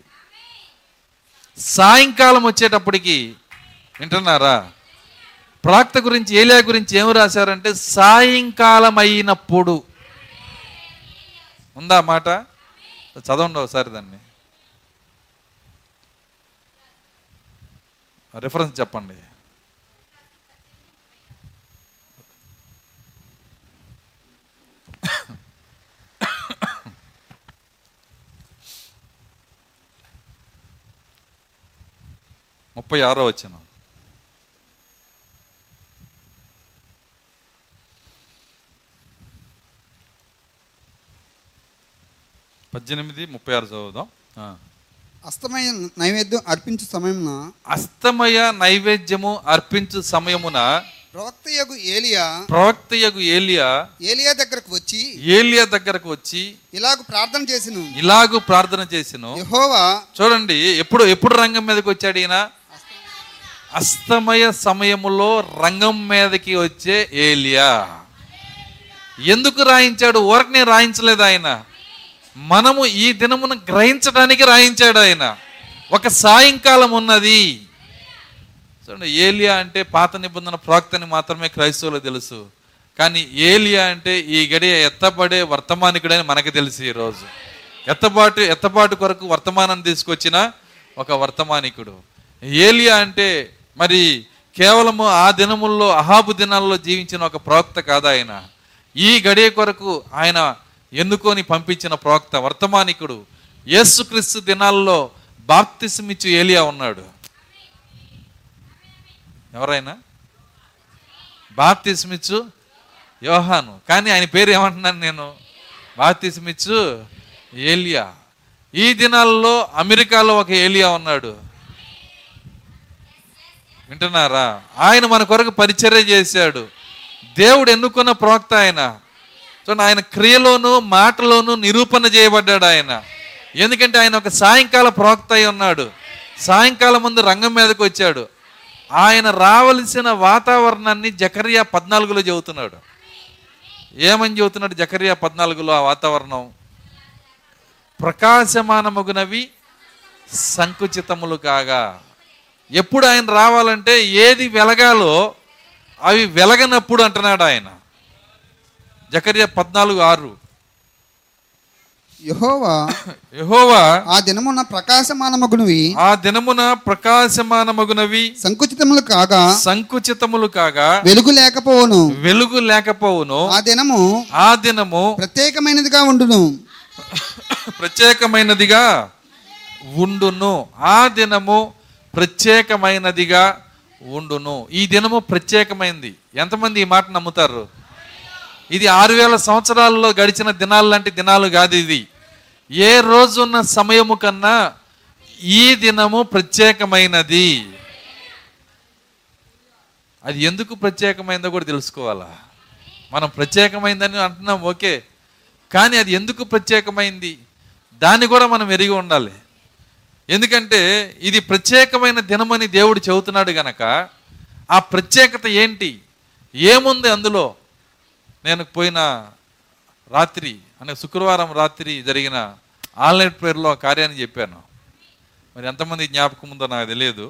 సాయంకాలం వచ్చేటప్పటికి, వింటున్నారా? ప్రవక్త గురించి, ఏలియా గురించి ఏమి రాశారంటే సాయంకాలం అయినప్పుడు. ఉందా మాట? చదవండి ఒకసారి, దాన్ని రిఫరెన్స్ చెప్పండి. ముప్పై ఆరో వచనం. పద్దెనిమిది 36 చదువుదాం. అస్తమయ నైవేద్యం అర్పించు సమయమున, ప్రవక్తయగు ఏలియా ఏలియా దగ్గరకు వచ్చి ఇలాగు ప్రార్థన చేసెను. యెహోవా, చూడండి, ఎప్పుడు రంగం మీదకి వచ్చాడు ఈయన? అస్తమయ సమయములో రంగం మీదకి వచ్చే ఏలియా. ఎందుకు రాయించాడు? ఊరకనే రాయించలేదు ఆయన, మనము ఈ దినమును గ్రహించడానికి రాయించాడు. ఆయన ఒక సాయంకాలం ఉన్నది, చూడండి, ఏలియా అంటే పాత నిబంధన ప్రవక్తని మాత్రమే క్రైస్తవులకు తెలుసు, కానీ ఏలియా అంటే ఈ గడియ ఎత్తబడే వర్తమానికుడని మనకు తెలుసు. ఈరోజు ఎత్తబాటు కొరకు వర్తమానాన్ని తీసుకొచ్చిన ఒక వర్తమానికుడు ఏలియా అంటే మరి కేవలము ఆ దినముల్లో అహాబు దినాల్లో జీవించిన ఒక ప్రవక్త కాదు ఆయన. ఈ గడియ కొరకు ఆయన ఎన్నుకొని పంపించిన ప్రవక్త, వర్తమానికుడు. యేసుక్రీస్తు దినాల్లో బాప్తిస్మిచ్చు ఏలియా ఉన్నాడు. ఎవరైనా బాప్తిస్మిచ్చు యోహాను, కానీ ఆయన పేరు ఏమంటున్నాను నేను, బాప్తిస్మిచ్చు ఏలియా. ఈ దినాల్లో అమెరికాలో ఒక ఏలియా ఉన్నాడు, వింటున్నారా? ఆయన మన కొరకు పరిచర్య చేశాడు. దేవుడు ఎన్నుకున్న ప్రవక్త ఆయన. చూడండి, ఆయన క్రియలోనూ మాటలోనూ నిరూపణ చేయబడ్డాడు ఆయన. ఎందుకంటే ఆయన ఒక సాయంకాల ప్రవక్త అయి ఉన్నాడు. సాయంకాలం ముందు రంగం మీదకు వచ్చాడు. ఆయన రావలసిన వాతావరణాన్ని జకరియ 14లో చెబుతున్నాడు. ఏమని చెబుతున్నాడు? జకరియ 14లో ఆ వాతావరణం ప్రకాశమానమగునవి సంకుచితములు కాగా. ఎప్పుడు ఆయన రావాలంటే ఏది వెలగాలో అవి వెలగనప్పుడు అంటున్నాడు ఆయన. జకరియ 14:6 యెహోవా ఆ దినమున ప్రకాశమానమగునవి, సంకుచితములు కాగా, వెలుగు లేకపోవును, ఆ దినము ప్రత్యేకమైనదిగా ఉండును, ఈ దినము ప్రత్యేకమైనది. ఎంతమంది ఈ మాట నమ్ముతారు? ఇది 6000 సంవత్సరాల్లో గడిచిన దినాలు లాంటి దినాలు కాదు. ఇది ఏ రోజున్న సమయము కన్నా ఈ దినము ప్రత్యేకమైనది. అది ఎందుకు ప్రత్యేకమైందో కూడా తెలుసుకోవాలా. మనం ప్రత్యేకమైందని అంటున్నాం, ఓకే, కానీ అది ఎందుకు ప్రత్యేకమైంది దాన్ని కూడా మనం ఎరిగి ఉండాలి. ఎందుకంటే ఇది ప్రత్యేకమైన దినమని దేవుడు చెబుతున్నాడు గనక ఆ ప్రత్యేకత ఏంటి, ఏముంది అందులో? నేను పోయిన రాత్రి అనే శుక్రవారం రాత్రి జరిగిన ఆన్లైన్ ప్రేయర్లో కార్యాన్ని చెప్పాను. మరి ఎంతమంది జ్ఞాపకం ఉందో నాకు తెలియదు.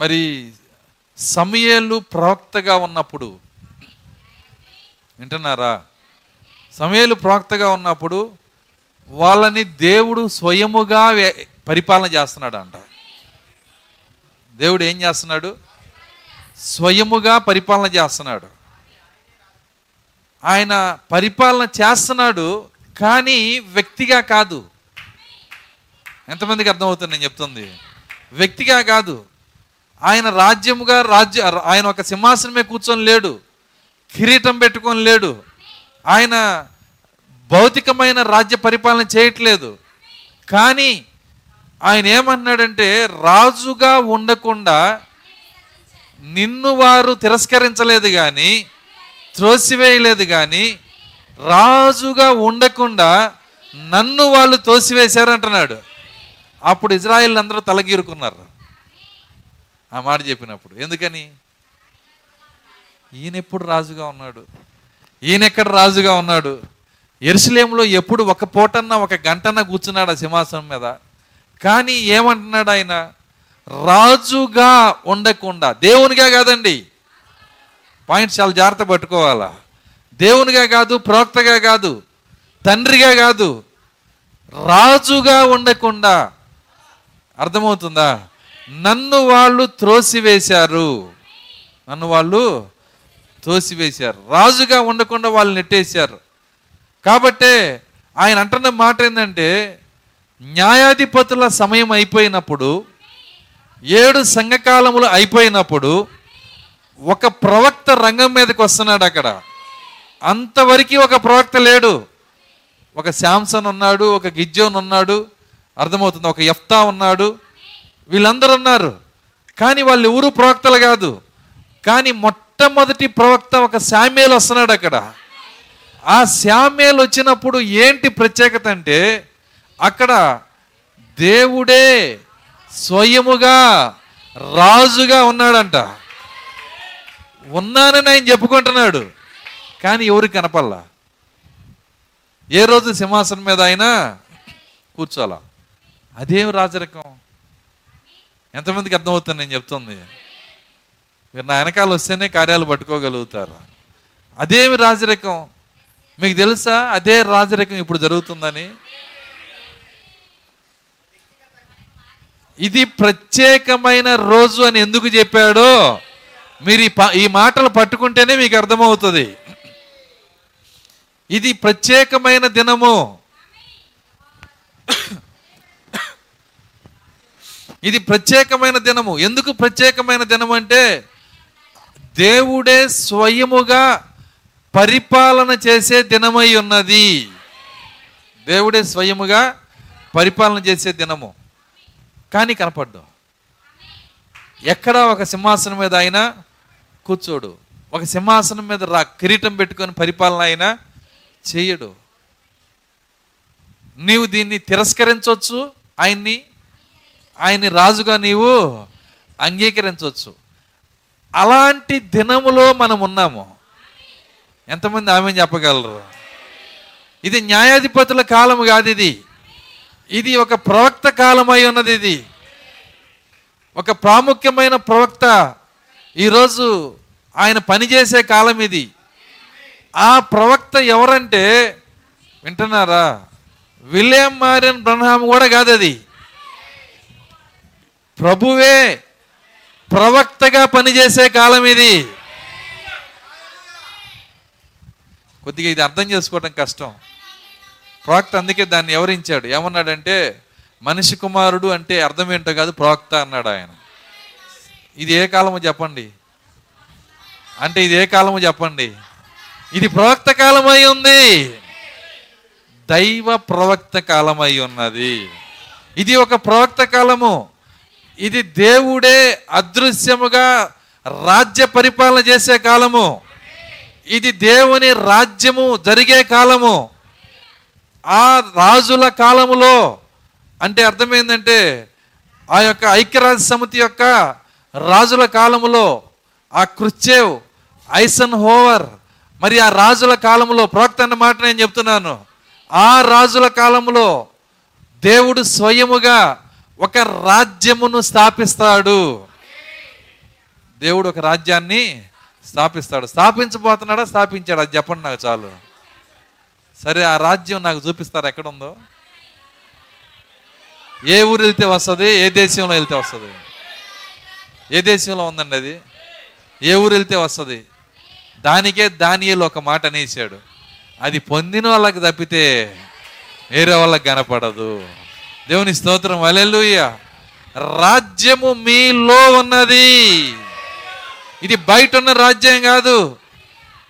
మరి సమూయేలు ప్రవక్తగా ఉన్నప్పుడు, వింటున్నారా, సమూయేలు ప్రవక్తగా ఉన్నప్పుడు వాళ్ళని దేవుడు స్వయముగా పరిపాలన చేస్తున్నాడు అంట. దేవుడు ఏం చేస్తున్నాడు? స్వయముగా పరిపాలన చేస్తున్నాడు. ఆయన పరిపాలన చేస్తున్నాడు, కానీ వ్యక్తిగా కాదు. ఎంతమందికి అర్థమవుతుంది నేను చెప్తుంది? వ్యక్తిగా కాదు. ఆయన రాజ్యముగా ఆయన ఒక సింహాసనమే కూర్చొని లేడు, కిరీటం పెట్టుకొని లేడు. ఆయన భౌతికమైన రాజ్య పరిపాలన చేయట్లేదు, కానీ ఆయన ఏమన్నాడంటే రాజుగా ఉండకుండా నిన్ను వారు తిరస్కరించలేదు కానీ త్రోసివేయలేదు, కానీ రాజుగా ఉండకుండా నన్ను వాళ్ళు తోసివేశారు అంటున్నాడు. అప్పుడు ఇజ్రాయెల్ అందరూ తలగీరుకున్నారు ఆ మాట చెప్పినప్పుడు. ఎందుకని? ఈయన ఎప్పుడు రాజుగా ఉన్నాడు? ఈయన ఎక్కడ రాజుగా ఉన్నాడు? యెరూషలేములో ఎప్పుడు ఒక పూటన్నా ఒక గంటన్నా కూర్చున్నాడు ఆ సింహాసనం మీద. కానీ ఏమంటున్నాడు ఆయన? రాజుగా ఉండకుండా, దేవునిగా కాదండి, పాయింట్స్ చాలా జాగ్రత్త పట్టుకోవాలా. దేవునిగా కాదు, ప్రవక్తగా కాదు, తండ్రిగా కాదు, రాజుగా ఉండకుండా. అర్థమవుతుందా? నన్ను వాళ్ళు త్రోసివేశారు, రాజుగా ఉండకుండా వాళ్ళు నెట్టేశారు. కాబట్టే ఆయన అంటున్న మాట ఏంటంటే, న్యాయాధిపతుల సమయం అయిపోయినప్పుడు, 7 సంఘకాలములు అయిపోయినప్పుడు ఒక ప్రవక్త రంగం మీదకి వస్తున్నాడు. అక్కడ అంతవరకు ఒక ప్రవక్త లేడు. ఒక శాంసన్ ఉన్నాడు, ఒక గిజ్జోన్ ఉన్నాడు, అర్థమవుతుంది, ఒక యెఫ్తా ఉన్నాడు, వీళ్ళందరూ ఉన్నారు, కానీ వాళ్ళు ఎవరు ప్రవక్తలు కాదు. కానీ మొట్టమొదటి ప్రవక్త ఒక సమూయేలు వస్తున్నాడు అక్కడ. ఆ సమూయేలు వచ్చినప్పుడు ఏంటి ప్రత్యేకత అంటే, అక్కడ దేవుడే స్వయముగా రాజుగా ఉన్నాడంట. ఉన్నానని ఆయన చెప్పుకుంటున్నాడు, కానీ ఎవరికి కనపల్లా. ఏ రోజు సింహాసనం మీద ఆయన కూర్చోాల. అదేం రాజరికం? ఎంతమందికి అర్థమవుతుంది నేను చెప్తుంది? మీరు నా వెనకాల వస్తేనే కార్యాలు పట్టుకోగలుగుతారు. అదేమి రాజరికం మీకు తెలుసా? అదే రాజరికం ఇప్పుడు జరుగుతుందని. ఇది ప్రత్యేకమైన రోజు అని ఎందుకు చెప్పాడో మీరు ఈ మాటలు పట్టుకుంటేనే మీకు అర్థమవుతుంది. ఇది ప్రత్యేకమైన దినము, ఇది ప్రత్యేకమైన దినము. ఎందుకు ప్రత్యేకమైన దినము అంటే దేవుడే స్వయముగా పరిపాలన చేసే దినమై ఉన్నది. దేవుడే స్వయముగా పరిపాలన చేసే దినము. కానీ కనపడ్డు, ఎక్కడా ఒక సింహాసనం మీద ఆయన కూర్చోడు, ఒక సింహాసనం మీద కిరీటం పెట్టుకొని పరిపాలన ఆయన చేయడు. నీవు దీన్ని తిరస్కరించవచ్చు, ఆయన్ని రాజుగా నీవు అంగీకరించవచ్చు. అలాంటి దినములో మనం ఉన్నాము. ఎంతమంది ఆమె చెప్పగలరు? ఇది న్యాయాధిపతుల కాలం కాదు, ఇది ఒక ప్రవక్త కాలమై ఉన్నది. ఇది ఒక ప్రాముఖ్యమైన ప్రవక్త ఈరోజు ఆయన పనిచేసే కాలం ఇది. ఆ ప్రవక్త ఎవరంటే, వింటున్నారా, విలియం మారియన్ బ్రన్హాం కూడా కాదు, అది ప్రభువే ప్రవక్తగా పనిచేసే కాలం ఇది. కొద్దిగా ఇది అర్థం చేసుకోవడం కష్టం. ప్రవక్త, అందుకే దాన్ని వివరించాడు. ఏమన్నాడంటే, మనిషి కుమారుడు అంటే అర్థం ఏంటో కాదు ప్రవక్త అన్నాడు ఆయన. ఇది ఏ కాలము చెప్పండి? అంటే ఇది ఏ కాలము చెప్పండి? ఇది ప్రవక్త కాలమై ఉంది, దైవ ప్రవక్త కాలమై ఉన్నది. ఇది ఒక ప్రవక్త కాలము. ఇది దేవుడే అదృశ్యముగా రాజ్య పరిపాలన చేసే కాలము. ఇది దేవుని రాజ్యము జరిగే కాలము. ఆ రాజుల కాలములో అంటే అర్థమైందంటే ఆ యొక్క ఐక్యరాజ్య సమితి యొక్క రాజుల కాలములో ఆ క్రుచ్చేవ్, ఐసన్ హోవర్, మరి ఆ రాజుల కాలంలో ప్రవక్త అన్న మాట నేను చెప్తున్నాను. ఆ రాజుల కాలంలో దేవుడు స్వయముగా ఒక రాజ్యమును స్థాపిస్తాడు. దేవుడు ఒక రాజ్యాన్ని స్థాపిస్తాడు. స్థాపించబోతున్నాడా? స్థాపించాడు. అది చెప్పండి నాకు చాలు. సరే, ఆ రాజ్యం నాకు చూపిస్తారు ఎక్కడుందో, ఏ ఊరు వెళ్తే వస్తుంది, ఏ దేశంలో వెళ్తే వస్తుంది, ఏ దేశంలో ఉందండి అది, ఏ ఊరు వెళ్తే వస్తుంది. దానికే దానియేలు ఒక మాట అనేసాడు, అది పొందిన వాళ్ళకి తప్పితే వేరే వాళ్ళకి కనపడదు. దేవుని స్తోత్రం, హల్లెలూయా. రాజ్యము మీలో ఉన్నది. ఇది బయట ఉన్న రాజ్యం కాదు.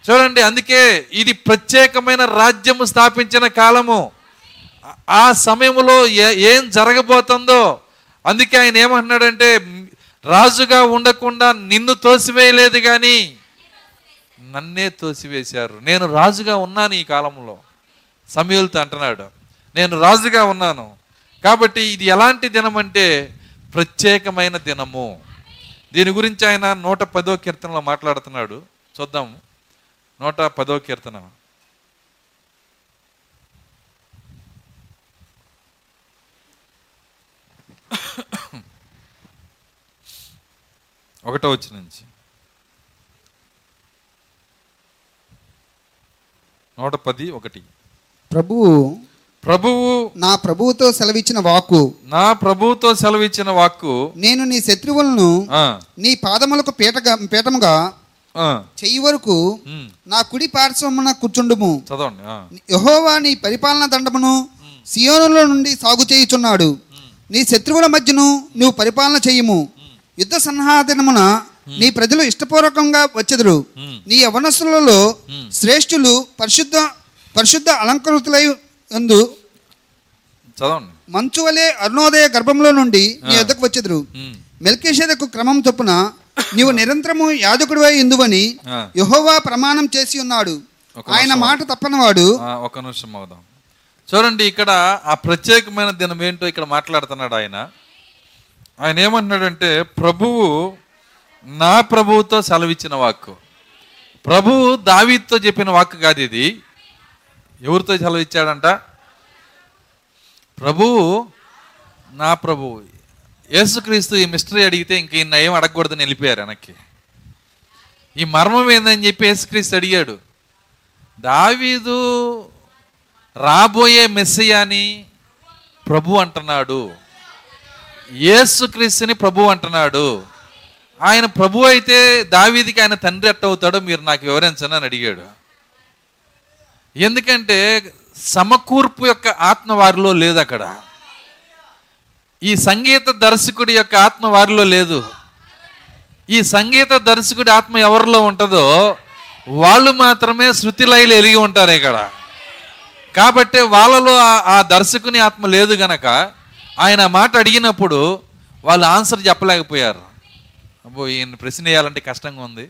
చూడండి, అందుకే ఇది ప్రత్యేకమైన రాజ్యము స్థాపించిన కాలము. ఆ సమయంలో ఏం జరగబోతుందో, అందుకే ఆయన ఏమంటున్నాడంటే, రాజుగా ఉండకుండా నిన్ను తోసివేయలేదు కానీ నన్నే తోసివేశారు. నేను రాజుగా ఉన్నాను ఈ కాలంలో. సమూయేలుతో అంటున్నాడు, నేను రాజుగా ఉన్నాను. కాబట్టి ఇది ఎలాంటి దినం అంటే ప్రత్యేకమైన దినము. దీని గురించి ఆయన 110వ కీర్తనలో మాట్లాడుతున్నాడు. చూద్దాము 110వ కీర్తన. ఒకటో వచనం నుంచి 110:1. ప్రభువు నా ప్రభువుతో సెలవిచ్చిన వాక్కు, నేను నీ శత్రువులను నీ పాదములకు పీఠముగా చెయ్యి వరకు నా కుడి పార్శ్వమున కూర్చుండుము. యెహోవా నీ పరిపాలన దండమును సియోనులో నుండి సాగు చేయుచున్నాడు. నీ శత్రువుల మధ్యను నువ్వు పరిపాలన చేయము. యుద్ధ సన్నాహదినమున నీ ప్రజలు ఇష్టపూర్వకంగా వచ్చెదరు. నీ యవనస్తులలో శ్రేష్ఠులు పరిశుద్ధ అలంకృతులై అందు మంచువలే అరుణోదయ గర్భంలో నుండి నీ వద్దకు వచ్చెదరు. మెల్కీషెదకు క్రమం చొప్పున నీవు నిరంతరము యాజకుడివై ఇందువని యెహోవా ప్రమాణం చేసి ఉన్నాడు. ఆయన మాట తప్పనివాడు. ఒక నిమిషం అవుదాం. చూడండి, ఇక్కడ ఆ ప్రత్యేకమైన దినం ఏంటో ఇక్కడ మాట్లాడుతున్నాడు ఆయన. ఆయన ఏమంటున్నాడంటే, ప్రభువు నా ప్రభువుతో సెలవిచ్చిన వాక్కు. ప్రభువు దావీదుతో చెప్పిన వాక్కు కాదు ఇది. ఎవరితో సెలవిచ్చాడంట? ప్రభువు నా ప్రభువు. యేసుక్రీస్తు ఈ మిస్టరీ అడిగితే ఇంక ఈయన ఏం అడగకూడదని వెళ్ళిపోయారు వెనక్కి. ఈ మర్మం ఏందని చెప్పి యేసుక్రీస్తు అడిగాడు. దావీదు రాబోయే మెస్సియాని ప్రభు అంటున్నాడు, యేసుక్రీస్తుని ప్రభు అంటున్నాడు. ఆయన ప్రభు అయితే దావీదికి ఆయన తండ్రి ఎట్టవుతాడో మీరు నాకు వివరించండి అని అడిగాడు. ఎందుకంటే సమకూర్పు యొక్క ఆత్మ వారిలో లేదు, అక్కడ ఈ సంగీత దర్శకుడి యొక్క ఆత్మ వారిలో లేదు. ఈ సంగీత దర్శకుడి ఆత్మ ఎవరిలో ఉంటుందో వాళ్ళు మాత్రమే శృతి లయలు ఎరిగి ఉంటారు ఇక్కడ. కాబట్టి వాళ్ళలో ఆ దర్శకుని ఆత్మ లేదు గనక ఆయన మాట అడిగినప్పుడు వాళ్ళు ఆన్సర్ చెప్పలేకపోయారు. అబ్బో ఈయన ప్రశ్న వేయాలంటే కష్టంగా ఉంది,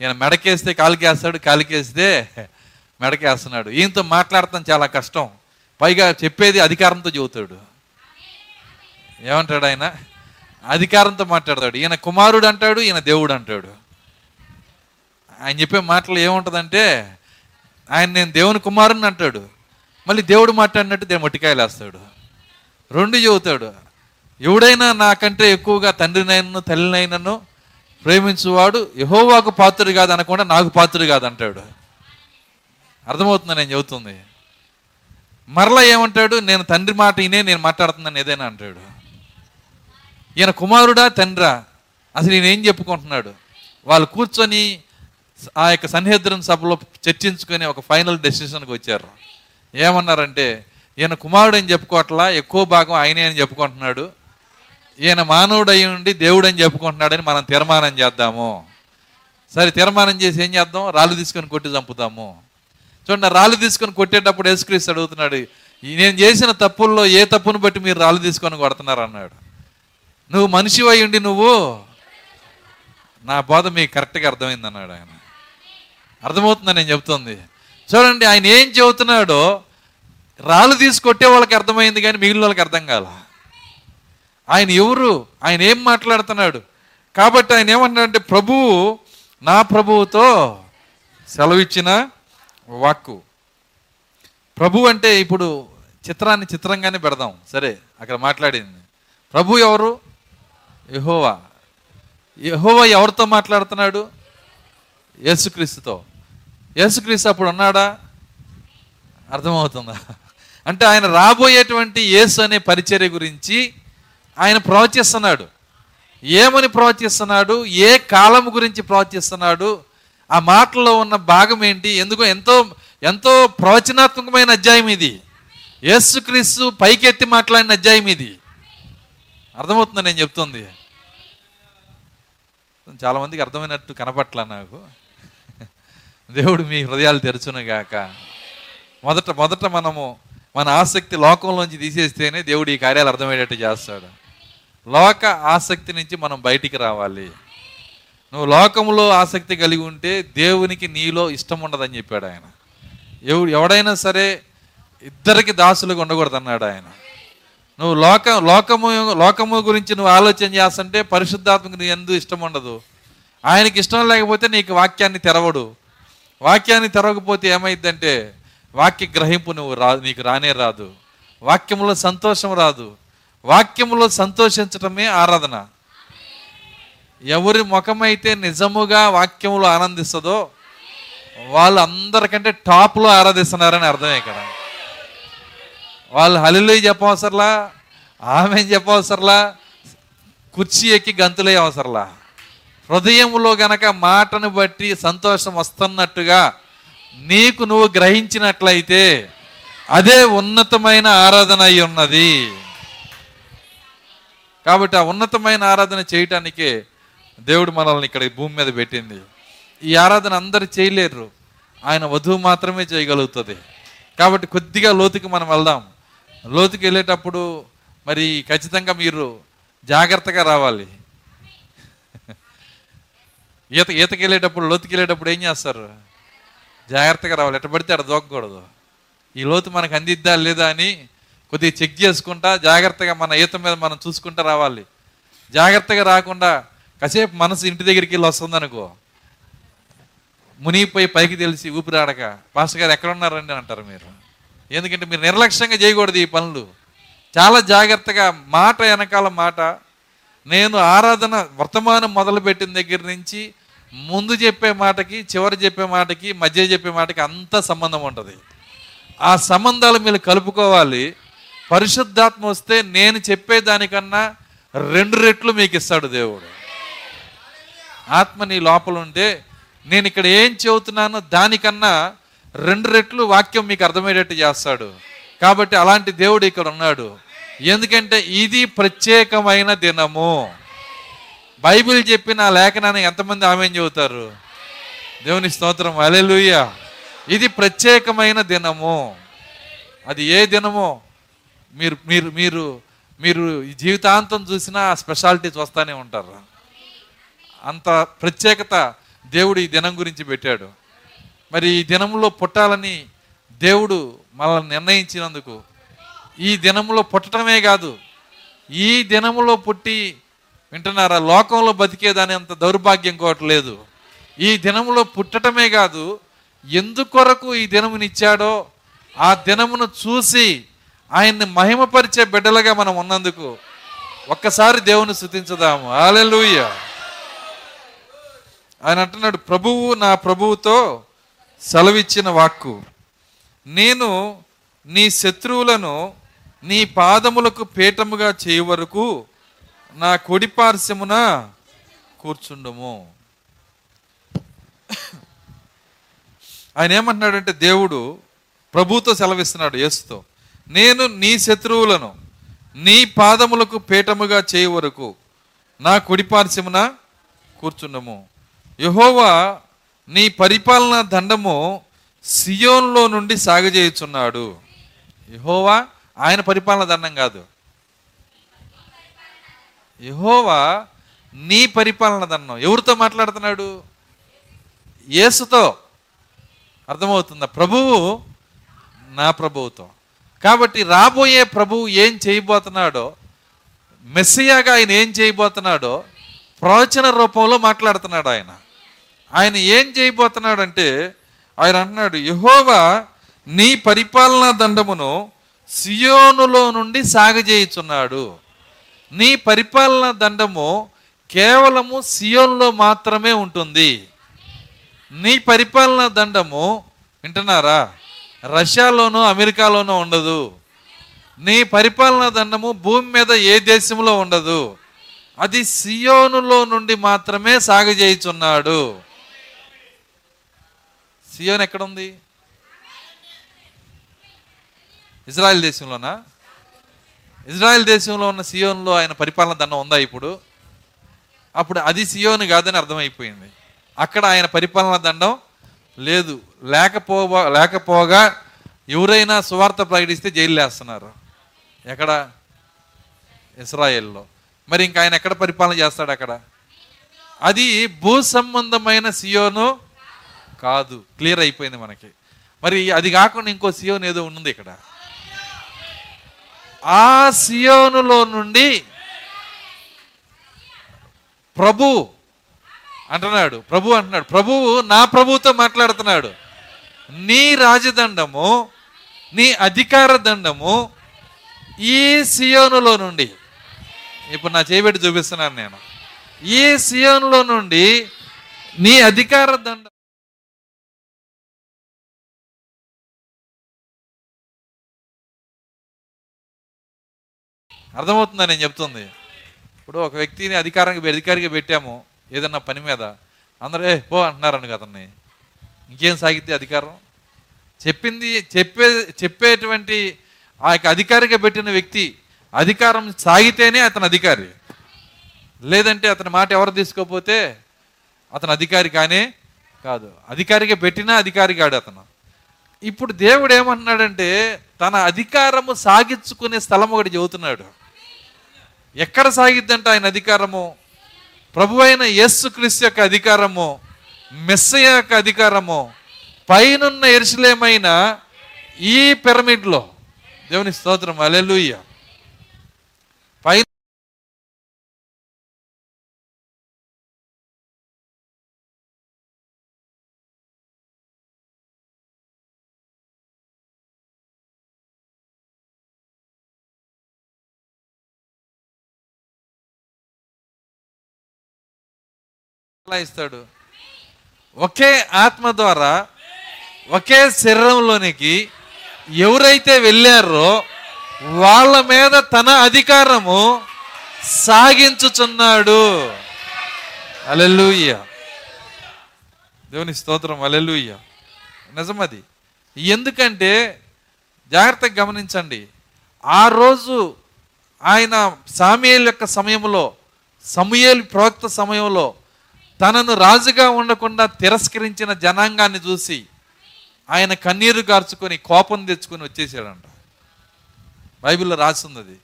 ఈయన మెడకేస్తే కాలుకేస్తాడు, కాలుకేస్తే మెడకేస్తున్నాడు, ఈయనతో మాట్లాడటం చాలా కష్టం, పైగా చెప్పేది అధికారంతో చెబుతాడు. ఏమంటాడు ఆయన? అధికారంతో మాట్లాడతాడు. ఈయన కుమారుడు అంటాడు, ఈయన దేవుడు అంటాడు. ఆయన చెప్పే మాటలు ఏముంటుందంటే ఆయన నేను దేవుని కుమారుని అంటాడు, మళ్ళీ దేవుడు మాట్లాడినట్టు దేవుడు మొట్టికాయలు వేస్తాడు, రెండు చెబుతాడు. ఎవడైనా నాకంటే ఎక్కువగా తండ్రినైనను తల్లినైనను ప్రేమించువాడు యెహోవాకు పాత్రుడు కాదు అనకుండా నాకు పాత్రుడు కాదంటాడు. అర్థమవుతుందా నేను చెబుతుంది? మరలా ఏమంటాడు? నేను తండ్రి మాట ఈయనే, నేను మాట్లాడుతున్నాను ఏదైనా అంటాడు. ఈయన కుమారుడా తండ్రా? అసలు ఈయన ఏం చెప్పుకుంటున్నాడు? వాళ్ళు కూర్చొని ఆ యొక్క సన్నిహితుల సభలో చర్చించుకొని ఒక ఫైనల్ డెసిషన్కి వచ్చారు. ఏమన్నారంటే ఈయన కుమారుడు అని చెప్పుకోవట్లా, ఎక్కువ భాగం ఆయనే అని చెప్పుకుంటున్నాడు, ఈయన మానవుడు అయి ఉండి దేవుడు అని చెప్పుకుంటున్నాడని మనం తీర్మానం చేద్దాము. సరే తీర్మానం చేసి ఏం చేద్దాం? రాళ్ళు తీసుకొని కొట్టి చంపుతాము. చూడండి, రాళ్ళు తీసుకొని కొట్టేటప్పుడు యేసుక్రీస్తు అడుగుతున్నాడు, నేను చేసిన తప్పుల్లో ఏ తప్పును బట్టి మీరు రాళ్ళు తీసుకొని కొడుతున్నారు అన్నాడు. నువ్వు మనిషి అయి ఉండి నువ్వు నా బోధ మీకు కరెక్ట్గా అర్థమైంది అన్నాడు ఆయన. అర్థమవుతుందా నేను చెబుతుంది? చూడండి ఆయన ఏం చెబుతున్నాడో రాళ్ళు తీసుకొట్టే వాళ్ళకి అర్థమైంది, కానీ మిగిలిన వాళ్ళకి అర్థం కాల. ఆయన ఎవరు, ఆయన ఏం మాట్లాడుతున్నాడు? కాబట్టి ఆయన ఏమంటాడంటే ప్రభువు నా ప్రభువుతో సెలవిచ్చిన వాక్కు. ప్రభు అంటే ఇప్పుడు చిత్రాన్ని చిత్రంగానే పెడదాం. సరే అక్కడ మాట్లాడింది ప్రభు ఎవరు? యెహోవా. యెహోవా ఎవరితో మాట్లాడుతున్నాడు? యేసుక్రీస్తుతో. యేసుక్రీస్తు అప్పుడు ఉన్నాడా? అర్థమవుతుందా? అంటే ఆయన రాబోయేటువంటి యేసు అనే పరిచర్య గురించి ఆయన ప్రవచిస్తున్నాడు. ఏమని ప్రవచిస్తున్నాడు? ఏ కాలం గురించి ప్రవచిస్తున్నాడు? ఆ మాటల్లో ఉన్న భాగం ఏంటి? ఎందుకో ఎంతో ఎంతో ప్రవచనాత్మకమైన అధ్యాయం ఇది. యేసుక్రీస్తు పైకెత్తి మాట్లాడిన అధ్యాయం ఇది. అర్థమవుతుందా నేను చెప్తుంది? చాలామందికి అర్థమైనట్టు కనపట్లా నాకు. దేవుడు మీ హృదయాలు తెరచునుగాక. మొదట మనము మన ఆసక్తి లోకంలోంచి తీసేస్తేనే దేవుడు ఈ కార్యాలు అర్థమయ్యేటట్టు చేస్తాడు. లోక ఆసక్తి నుంచి మనం బయటికి రావాలి. నువ్వు లోకంలో ఆసక్తి కలిగి ఉంటే దేవునికి నీలో ఇష్టం ఉండదని చెప్పాడు ఆయన. ఎవడైనా సరే ఇద్దరికి దాసులుగా ఉండకూడదు అన్నాడు ఆయన. నువ్వు లోకము గురించి నువ్వు ఆలోచన చేస్తుంటే పరిశుద్ధాత్మకు నీ ఎందుకు ఇష్టం ఉండదు. ఆయనకి ఇష్టం లేకపోతే నీకు వాక్యాన్ని తెరవడు. వాక్యాన్ని తెరవకపోతే ఏమైందంటే వాక్య గ్రహింపు నీకు రానే రాదు. వాక్యంలో సంతోషం రాదు. వాక్యంలో సంతోషించటమే ఆరాధన. ఎవరి ముఖమైతే నిజముగా వాక్యంలో ఆనందిస్తుందో వాళ్ళు అందరికంటే టాప్లో ఆరాధిస్తున్నారని అర్థం ఇక్కడ. వాళ్ళు హల్లెలూయా చెప్పవసరలా, ఆమేన్ చెప్పవసరలా, కుర్చీ ఎక్కి గంతులే అవసరలా. హృదయంలో గనక మాటను బట్టి సంతోషం వస్తున్నట్టుగా నీకు నువ్వు గ్రహించినట్లయితే అదే ఉన్నతమైన ఆరాధన అయి ఉన్నది. కాబట్టి ఆ ఉన్నతమైన ఆరాధన చేయటానికే దేవుడు మనల్ని ఇక్కడ భూమి మీద పెట్టింది. ఈ ఆరాధన అందరు చేయలేరు, ఆయన వధువు మాత్రమే చేయగలుగుతుంది. కాబట్టి కొద్దిగా లోతుకి మనం వెళ్దాం. లోతుకి వెళ్ళేటప్పుడు మరి ఖచ్చితంగా మీరు జాగ్రత్తగా రావాలి. ఈతకి వెళ్ళేటప్పుడు లోతుకి వెళ్ళేటప్పుడు ఏం చేస్తారు? జాగ్రత్తగా రావాలి, ఎట్ట పడితే అక్కడ దూకకూడదు. ఈ లోతు మనకు అందిద్దా లేదా అని కొద్దిగా చెక్ చేసుకుంటా జాగ్రత్తగా మన ఈత మీద మనం చూసుకుంటూ రావాలి. జాగ్రత్తగా రాకుండా కాసేపు మనసు ఇంటి దగ్గరికి వెళ్ళి వస్తుందనుకో, మునిగిపోయి పైకి తెలిసి ఊపిరాడక పాస్టర్ గారు ఎక్కడున్నారండి అంటారు మీరు. ఎందుకంటే మీరు నిర్లక్ష్యంగా చేయకూడదు ఈ పనులు. చాలా జాగ్రత్తగా మాట వెనకాల మాట, నేను ఆరాధన వర్తమానం మొదలుపెట్టిన దగ్గర నుంచి ముందు చెప్పే మాటకి, చివరి చెప్పే మాటకి, మధ్య చెప్పే మాటకి అంత సంబంధం ఉంటుంది. ఆ సంబంధాలు మీరు కలుపుకోవాలి. పరిశుద్ధాత్మ వస్తే నేను చెప్పేదానికన్నా 2 రెట్లు మీకు ఇస్తాడు దేవుడు. ఆత్మ నీ లోపల ఉంటే నేను ఇక్కడ ఏం చెబుతున్నానో దానికన్నా 2 రెట్లు వాక్యం మీకు అర్థమయ్యేటట్టు చేస్తాడు. కాబట్టి అలాంటి దేవుడు ఇక్కడ ఉన్నాడు. ఎందుకంటే ఇది ప్రత్యేకమైన దినము. బైబిల్ చెప్పిన ఆ లేఖనాన్ని ఎంతమంది ఆమె చెబుతారు? దేవుని స్తోత్రం, హల్లెలూయా. ఇది ప్రత్యేకమైన దినము. అది ఏ దినమో మీరు మీరు మీరు మీరు జీవితాంతం చూసినా ఆ స్పెషాలిటీ చూస్తూనే ఉంటారు. అంత ప్రత్యేకత దేవుడు ఈ దినం గురించి పెట్టాడు. మరి ఈ దినంలో పుట్టాలని దేవుడు మనల్ని నిర్ణయించినందుకు, ఈ దినంలో పుట్టడమే కాదు, ఈ దినంలో పుట్టి వింటున్నారా, లోకంలో బతికేదాని అంత దౌర్భాగ్యం కోట్లేదు. ఈ దినంలో పుట్టడమే కాదు, ఎందుకొరకు ఈ దినమునిచ్చాడో ఆ దినమును చూసి ఆయన్ని మహిమపరిచే బిడ్డలుగా మనం ఉన్నందుకు ఒక్కసారి దేవుని స్తుతించుదాము. హల్లెలూయా. ఆయన అంటున్నాడు, ప్రభువు నా ప్రభువుతో సెలవిచ్చిన వాక్కు, నేను నీ శత్రువులను నీ పాదములకు పీఠముగా చేయు వరకు నా కుడి పార్శ్వమున కూర్చుండుము. ఆయన ఏమంటున్నాడంటే, దేవుడు ప్రభువుతో సెలవిస్తున్నాడు, యేసుతో, నేను నీ శత్రువులను నీ పాదములకు పీఠముగా చేయు వరకు నా కుడి పార్శ్వమున కూర్చుండుము. యెహోవా నీ పరిపాలనా దండము సియోన్లో నుండి సాగజేయుచున్నాడు. యెహోవా ఆయన పరిపాలనా దండం కాదు, యెహోవా నీ పరిపాలనా దండం. ఎవరితో మాట్లాడుతున్నాడు? యేసుతో. అర్థమవుతుందా? ప్రభువు నా ప్రభువుతో. కాబట్టి రాబోయే ప్రభువు ఏం చేయబోతున్నాడో, మెస్సియాగా ఆయన ఏం చేయబోతున్నాడో ప్రవచన రూపంలో మాట్లాడుతున్నాడు. ఆయన ఆయన ఏం చేయబోతున్నాడు అంటే, ఆయన అంటున్నాడు, యెహోవా నీ పరిపాలనా దండమును సియోనులో నుండి సాగజేయుచున్నాడు. నీ పరిపాలనా దండము కేవలము సియోన్లో మాత్రమే ఉంటుంది. నీ పరిపాలనా దండము, వింటున్నారా, రష్యాలోనూ అమెరికాలోనూ ఉండదు. నీ పరిపాలనా దండము భూమి మీద ఏ దేశంలో ఉండదు. అది సియోనులో నుండి మాత్రమే సాగజేయుచున్నాడు. సియోన్ ఎక్కడుంది? ఇజ్రాయెల్ దేశంలోనా? ఇజ్రాయెల్ దేశంలో ఉన్న సియోన్లో ఆయన పరిపాలన దండం ఉందా ఇప్పుడు? అప్పుడు అది సియోన్ కాదని అర్థమైపోయింది. అక్కడ ఆయన పరిపాలన దండం లేదు. లేకపోగా ఎవరైనా సువార్త ప్రకటిస్తే జైలు వేస్తున్నారు. ఎక్కడ? ఇజ్రాయెల్లో. మరి ఇంకా ఆయన ఎక్కడ పరిపాలన చేస్తాడు? అక్కడ అది భూ సంబంధమైన సియోను కాదు. క్లియర్ అయిపోయింది మనకి. మరి అది కాకుండా ఇంకో సియోన్ ఏదో ఉంది ఇక్కడ. ఆ సియోనులో నుండి ప్రభు అంటున్నాడు, ప్రభువు నా ప్రభువుతో మాట్లాడుతున్నాడు. నీ రాజదండము, నీ అధికార దండము ఈ సియోనులో నుండి, ఇప్పుడు నా చేయబెట్టి చూపిస్తున్నాను నేను, ఈ సియోనులో నుండి నీ అధికార దండం అర్థమవుతుందా నేను చెప్తుంది? ఇప్పుడు ఒక వ్యక్తిని అధికారిగా పెట్టాము ఏదన్నా పని మీద, అందరూ ఏ పో అంటున్నారని కదన్నీ, ఇంకేం సాగితే అధికారం చెప్పింది. చెప్పేటువంటి ఆ యొక్క అధికారిగా పెట్టిన వ్యక్తి అధికారం సాగితేనే అతను అధికారి, లేదంటే అతని మాట ఎవరు తీసుకోకపోతే అతను అధికారి కానే కాదు. అధికారిగా పెట్టినా అధికారి కాడు అతను. ఇప్పుడు దేవుడు ఏమంటున్నాడంటే, తన అధికారము సాగించుకునే స్థలం ఒకటి చెబుతున్నాడు. ఎక్కడ సాగిద్దంటే ఆయన అధికారము, ప్రభు అయిన యేసుక్రీస్తు యొక్క అధికారము, మెస్సియా యొక్క అధికారము పైనున్న యెరూషలేమైన ఈ పిరమిడ్లో. దేవుని స్తోత్రం, హల్లెలూయా. పైన ఎలా ఇస్తాడు? ఒకే ఆత్మ ద్వారా ఒకే శరీరంలోనికి ఎవరైతే వెళ్ళారో వాళ్ళ మీద తన అధికారము సాగించుచున్నాడు. హల్లెలూయా, దేవుని స్తోత్రం, హల్లెలూయా. నిజమది. ఎందుకంటే జాగ్రత్తగా గమనించండి, ఆ రోజు ఆయన సమూయేలు యొక్క సమయంలో, సమూయేలు ప్రవక్త సమయంలో తనను రాజుగా ఉండకుండా తిరస్కరించిన జనాంగాన్ని చూసి ఆయన కన్నీరు గార్చుకొని కోపం తెచ్చుకొని వచ్చేసాడంట. బైబిల్లో రాసింది అది.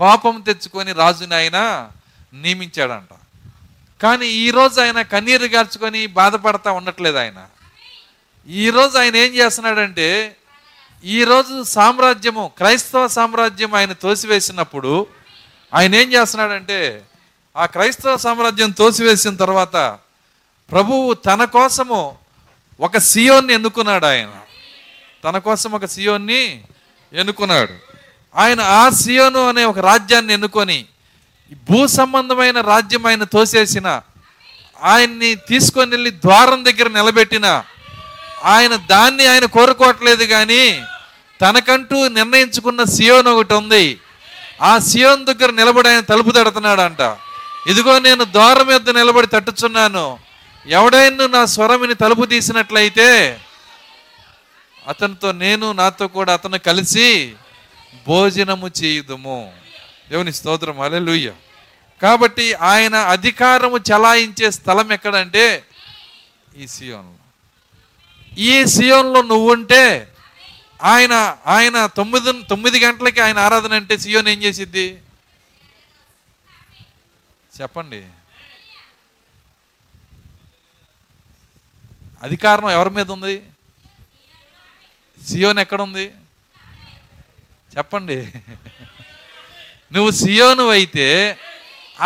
కోపం తెచ్చుకొని రాజుని ఆయన నియమించాడంట. కానీ ఈరోజు ఆయన కన్నీరు గార్చుకొని బాధపడతా ఉండట్లేదు. ఆయన ఈరోజు ఆయన ఏం చేస్తున్నాడంటే, ఈరోజు సామ్రాజ్యము, క్రైస్తవ సామ్రాజ్యం ఆయన తోసివేసినప్పుడు ఆయన ఏం చేస్తున్నాడంటే, ఆ క్రైస్తవ సామ్రాజ్యం తోసివేసిన తర్వాత ప్రభువు తన కోసము ఒక సియోన్ని ఎన్నుకున్నాడు. ఆయన తన కోసం ఒక సియోన్ని ఎన్నుకున్నాడు. ఆయన ఆ సియోను అనే ఒక రాజ్యాన్ని ఎన్నుకొని భూ సంబంధమైన రాజ్యం ఆయన తోసేసిన, ఆయన్ని తీసుకొని వెళ్ళి ద్వారం దగ్గర నిలబెట్టిన, ఆయన దాన్ని ఆయన కోరుకోవట్లేదు. కానీ తనకంటూ నిర్ణయించుకున్న సియోన్ ఒకటి ఉంది. ఆ సియోన్ దగ్గర నిలబడి ఆయన తలుపు తడుతున్నాడు అంట. ఇదిగో నేను ద్వారం మీద నిలబడి తట్టుచున్నాను, ఎవడైనా నా స్వరముని తలుపు తీసినట్లయితే అతనితో నేను, నాతో కూడా అతను కలిసి భోజనము చేయుదుము. దేవుని స్తోత్రం, హల్లెలూయా. కాబట్టి ఆయన అధికారము చలాయించే స్థలం ఎక్కడంటే ఈ సియోన్లో. ఈ సియోన్లో నువ్వు ఉంటే ఆయన ఆయన 9 గంటలకి ఆయన ఆరాధన అంటే సియోన్ ఏం చేసిద్ది చెప్పండి? అధికారం ఎవరి మీద ఉంది? సియోన్ ఎక్కడుంది చెప్పండి? నువ్వు సియోను అయితే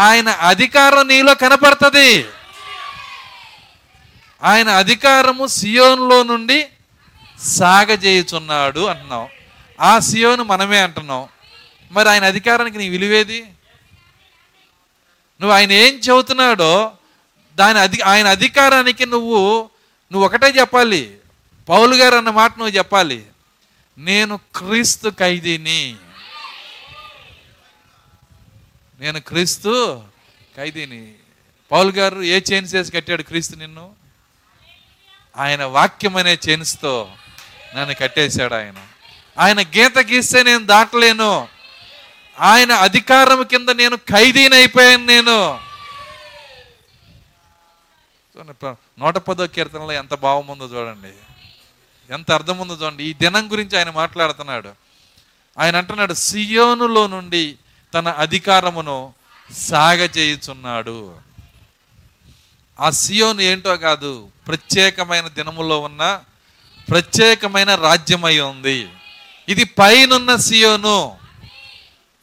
ఆయన అధికారం నీలో కనపడుతుంది. ఆయన అధికారము సియోన్లో నుండి సాగజేయుచున్నాడు అంటున్నావు. ఆ సియోను మనమే అంటున్నావు. మరి ఆయన అధికారానికి నీ విలువేది? నువ్వు ఆయన ఏం చెబుతున్నాడో దాని ఆయన అధికారానికి నువ్వు ఒకటే చెప్పాలి. పౌలు గారు అన్న మాట నువ్వు చెప్పాలి, నేను క్రీస్తు ఖైదీని. పౌలు గారు ఏ చైన్స్ చేసి కట్టాడు క్రీస్తు నిన్ను? ఆయన వాక్యం అనే చైన్స్తో నన్ను కట్టేశాడు. ఆయన గీత గీస్తే నేను దాటలేను. ఆయన అధికారం కింద నేను ఖైదీని అయిపోయాను. నేను 110వ కీర్తనలో ఎంత భావం ఉందో చూడండి, ఎంత అర్థం ఉందో చూడండి. ఈ దినం గురించి ఆయన మాట్లాడుతున్నాడు. ఆయన అంటున్నాడు, సియోనులో నుండి తన అధికారమును సాగజేయుచున్నాడు. ఆ సియోను ఏంటో కాదు, ప్రత్యేకమైన దినములో ఉన్న ప్రత్యేకమైన రాజ్యమై ఉంది. ఇది పైనున్న సియోను.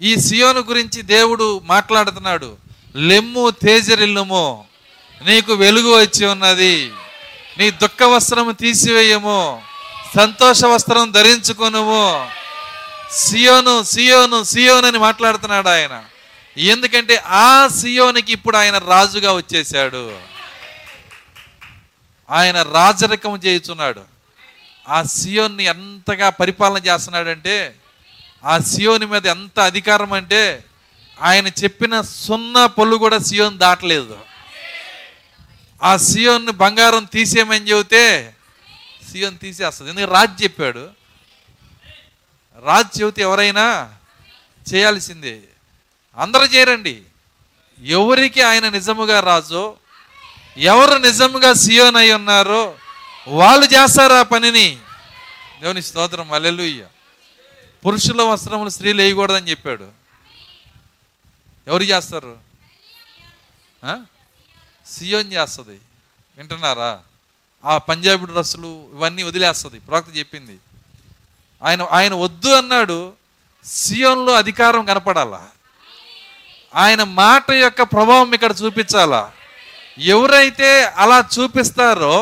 ఈ సియోను గురించి దేవుడు మాట్లాడుతున్నాడు. లెమ్ము, తేజరిల్లుము, నీకు వెలుగు వచ్చి ఉన్నది. నీ దుఃఖ వస్త్రము తీసివేయము, సంతోష వస్త్రం ధరించుకొనుము. సియోను, సియోను, సియోను అని మాట్లాడుతున్నాడు ఆయన. ఎందుకంటే ఆ సియోనికి ఇప్పుడు ఆయన రాజుగా వచ్చేసాడు. ఆయన రాజరికం చేయుచున్నాడు. ఆ సియోన్ని ఎంతగా పరిపాలన చేస్తున్నాడంటే, ఆ సియోని మీద ఎంత అధికారం అంటే, ఆయన చెప్పిన 0 పళ్ళు కూడా సియోన్ దాటలేదు. ఆ సియోన్ను బంగారం తీసేయమని చెబితే సియోన్ తీసేస్తుంది. ఎందుకంటే రాజు చెప్పాడు. రాజు చెబితే ఎవరైనా చేయాల్సిందే. అందరూ చేయరండి. ఎవరికి ఆయన నిజముగా రాజు, ఎవరు నిజముగా సియోన్ అయి ఉన్నారో వాళ్ళు చేస్తారు ఆ పనిని. దేవుని స్తోత్రం, హల్లెలూయా. పురుషుల వస్త్రములు స్త్రీలు వేయకూడదని చెప్పాడు. ఎవరు చేస్తారు? సియోన్ చేస్తుంది. వింటున్నారా? ఆ పంజాబీ డ్రస్సులు ఇవన్నీ వదిలేస్తుంది. ప్రవక్త చెప్పింది. ఆయన వద్దు అన్నాడు. సియోన్లో అధికారం కనపడాలా, ఆయన మాట యొక్క ప్రభావం ఇక్కడ చూపించాలా. ఎవరైతే అలా చూపిస్తారో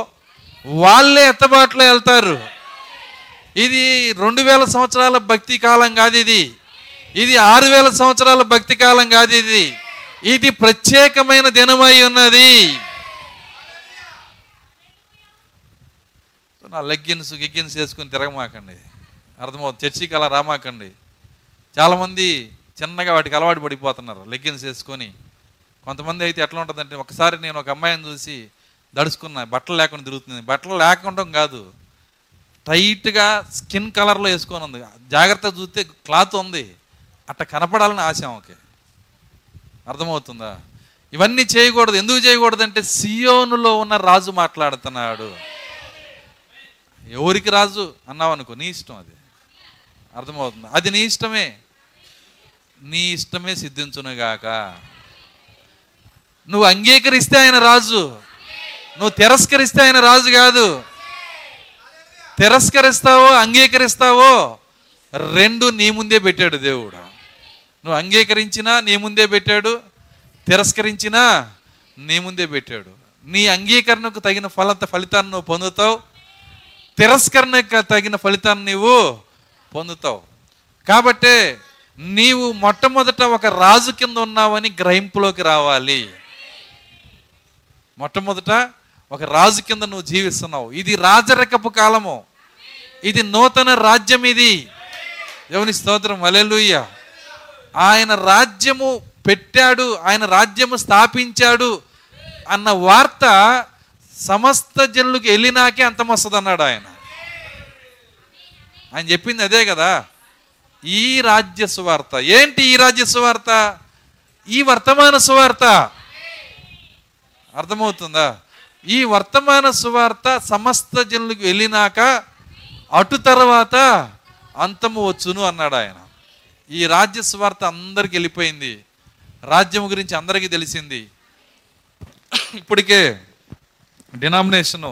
వాళ్ళే ఎత్తబాట్లో వెళ్తారు. ఇది 2000 సంవత్సరాల భక్తి కాలం కాదు. ఇది 6,000 సంవత్సరాల భక్తి కాలం కాదు. ఇది ప్రత్యేకమైన దినమై ఉన్నది. నా లెగ్గిన్స్ గిగ్గిన్స్ వేసుకుని తిరగమాకండి, అర్థమవుతుంది. చర్చికి అలా రామాకండి. చాలామంది చిన్నగా వాటికి అలవాటు పడిపోతున్నారు, లెగ్గిన్స్ వేసుకొని. కొంతమంది అయితే ఎట్లా ఉంటుందంటే, ఒకసారి నేను ఒక అమ్మాయిని చూసి దడుచుకున్నా, బట్టలు లేకుండా తిరుగుతుంది. బట్టలు లేకుండా కాదు, టైట్గా స్కిన్ కలర్లో వేసుకొని ఉంది. జాగ్రత్తగా చూస్తే క్లాత్ ఉంది, అట్లా కనపడాలని ఆశ ఆమెకి, అర్థమవుతుందా? ఇవన్నీ చేయకూడదు. ఎందుకు చేయకూడదంటే సియోనులో ఉన్న రాజు మాట్లాడుతున్నాడు. ఎవరికి రాజు అన్నావు అనుకో, నీ ఇష్టం, అది అర్థమవుతుంది. అది నీ ఇష్టమే, నీ ఇష్టమే సిద్ధించునుగాక. నువ్వు అంగీకరిస్తే ఆయన రాజు, నువ్వు తిరస్కరిస్తే ఆయన రాజు కాదు. తిరస్కరిస్తావో అంగీకరిస్తావో రెండు నీ ముందే పెట్టాడు దేవుడు. నువ్వు అంగీకరించినా నీ ముందే పెట్టాడు, తిరస్కరించినా నీ ముందే పెట్టాడు. నీ అంగీకరణకు తగిన ఫలితాన్ని నువ్వు పొందుతావు, తిరస్కరణకు తగిన ఫలితాన్ని నువ్వు పొందుతావు. కాబట్టే నీవు మొట్టమొదట ఒక రాజు కింద ఉన్నావని గ్రహింపులోకి రావాలి. మొట్టమొదట ఒక రాజు కింద నువ్వు జీవిస్తున్నావు. ఇది రాజరికపు కాలము, ఇది నూతన రాజ్యం, ఇది దేవుని స్తోత్రం, హల్లెలూయా. ఆయన రాజ్యము పెట్టాడు, ఆయన రాజ్యము స్థాపించాడు అన్న వార్త సమస్త జనులకు వెళ్ళినాకే అంతమొస్తుంది అన్నాడు ఆయన. ఆయన చెప్పింది అదే కదా, ఈ రాజ్య సువార్త. ఏంటి ఈ రాజ్య సువార్త? ఈ వర్తమాన సువార్త, అర్థమవుతుందా? ఈ వర్తమాన సువార్త సమస్త జనులకు వెళ్ళినాక అటు తర్వాత అంతము వచ్చును అన్నాడు ఆయన. ఈ రాజ్య సువార్త అందరికి వెళ్ళిపోయింది, రాజ్యం గురించి అందరికీ తెలిసింది. ఇప్పటికే డినామినేషను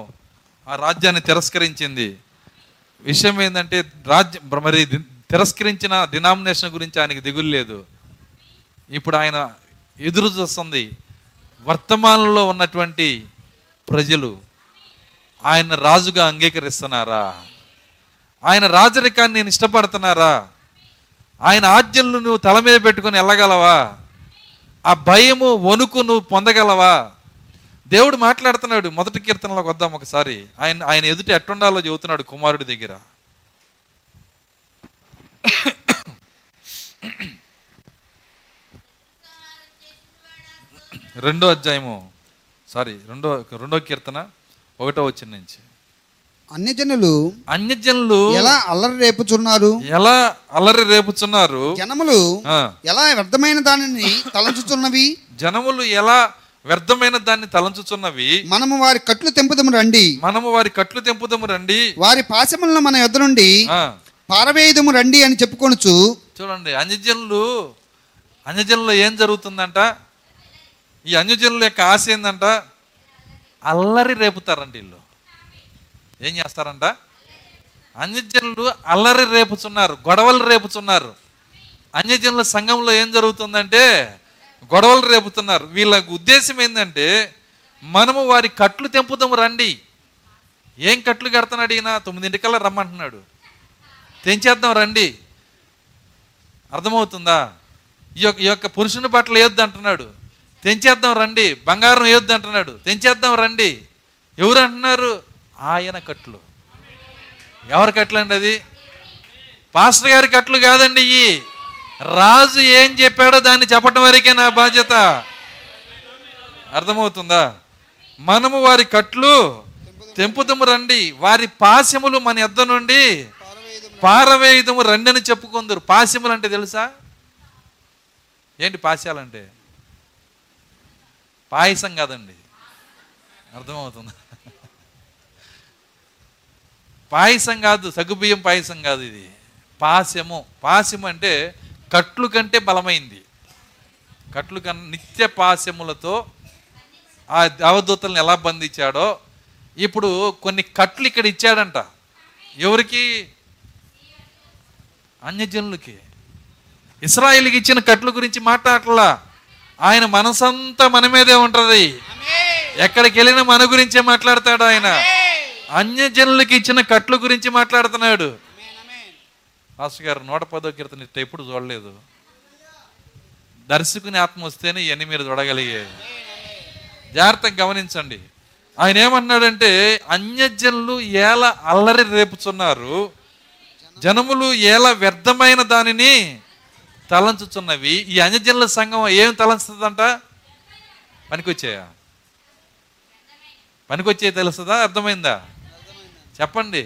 ఆ రాజ్యాన్ని తిరస్కరించింది. విషయం ఏంటంటే, మరి తిరస్కరించిన డినామినేషన్ గురించి ఆయనకి దిగులు లేదు. ఇప్పుడు ఆయన ఎదురు చూస్తుంది వర్తమానంలో ఉన్నటువంటి ప్రజలు ఆయన రాజుగా అంగీకరిస్తున్నారా, ఆయన రాజరికాన్ని నేను ఇష్టపడుతున్నారా, ఆయన ఆజ్ఞలను నువ్వు తల మీద పెట్టుకొని వెళ్ళగలవా, ఆ భయము వణుకు నువ్వు పొందగలవా? దేవుడు మాట్లాడుతున్నాడు. మొదటి కీర్తనలోకి వద్దాం ఒకసారి. ఆయన ఎదుట ఎట్టుండాలో చెబుతున్నాడు కుమారుడి దగ్గర. రెండో కీర్తన 1వ వచనం నుంచి. అన్యజనులు ఎలా అల్లరి రేపుచున్నారు, జనములు ఎలా వ్యర్థమైన దానిని తలంచుచున్నవి, మనము వారి కట్లు తెంపుదము రండి, వారి పాశములను మన యొద్ద నుండి పారవేయదము రండి అని చెప్పుకొనుచు. చూడండి, అన్యజనులు ఏం జరుగుతుందంట? ఈ అన్యజనుల యొక్క ఆశ ఏందంట? అల్లరి రేపుతారంట. వీళ్ళు ఏం చేస్తారంట? అన్యజనులు అల్లరి రేపుచున్నారు, గొడవలు రేపుచున్నారు. అన్యజనుల సంఘంలో ఏం జరుగుతుందంటే గొడవలు రేపుతున్నారు. వీళ్ళ ఉద్దేశం ఏంటంటే, మనము వారి కట్లు తెంపుదాము రండి. ఏం కట్లు కడుతున్నాడు ఈయన? 9 గంటలకల్లా రమ్మంటున్నాడు, తెంచేద్దాం రండి, అర్థమవుతుందా? ఈ యొక్క పురుషుని బట్టలు వేయొద్దు అంటున్నాడు, తెంచేద్దాం రండి. బంగారం వేయొద్దు అంటున్నాడు, తెంచేద్దాం రండి. ఎవరు అంటున్నారు? ఆయన కట్లు. ఎవరి కట్లు అండి? అది పాస్టర్ గారి కట్లు కాదండి. ఈ రాజు ఏం చెప్పాడో దాన్ని చెప్పటం వరకే నా బాధ్యత, అర్థమవుతుందా? మనము వారి కట్లు తెంపుదము రండి, వారి పాశములు మన యొద్ద నుండి పారవేయుదము రండి అని చెప్పుకుందరు. పాశములు అంటే తెలుసా? ఏంటి పాశాలంటే? పాయసం కాదండి, అర్థమవుతుందా? పాయసం కాదు, సగ్గుబియ్యం పాయసం కాదు, ఇది పాశము. పాశము అంటే కట్లు కంటే బలమైంది. కట్లు కన్నా నిత్య పాశములతో ఆ దేవదూతలను ఎలా బంధించాడో ఇప్పుడు కొన్ని కట్లు ఇక్కడ ఇచ్చాడంట. ఎవరికి? అన్యజనులకి. ఇశ్రాయేలుకి ఇచ్చిన కట్లు గురించి మాట్లాడట్లా. ఆయన మనసంతా మన మీదే ఉంటుంది, ఎక్కడికి వెళ్ళినా మన గురించే మాట్లాడతాడు ఆయన. అన్యజనులకి ఇచ్చిన కట్లు గురించి మాట్లాడుతున్నాడు. పాస్టర్ గారు 110వ కీర్తన ఎప్పుడు చూడలేదు. దర్శకుని ఆత్మ వస్తేనే ఇవన్నీ మీరు చూడగలిగే. జాగ్రత్తగా గమనించండి. ఆయన ఏమన్నాడంటే, అన్యజనులు ఎలా అల్లరి రేపుచున్నారు, జనములు ఎలా వ్యర్థమైన దానిని తలంచుచున్నవి. ఈ అన్యజనుల సంఘం ఏం తలంచుతుందంట? పనికొచ్చాయా? పనికొచ్చాయి తెలుస్తుందా? అర్థమైందా? చెప్పండి.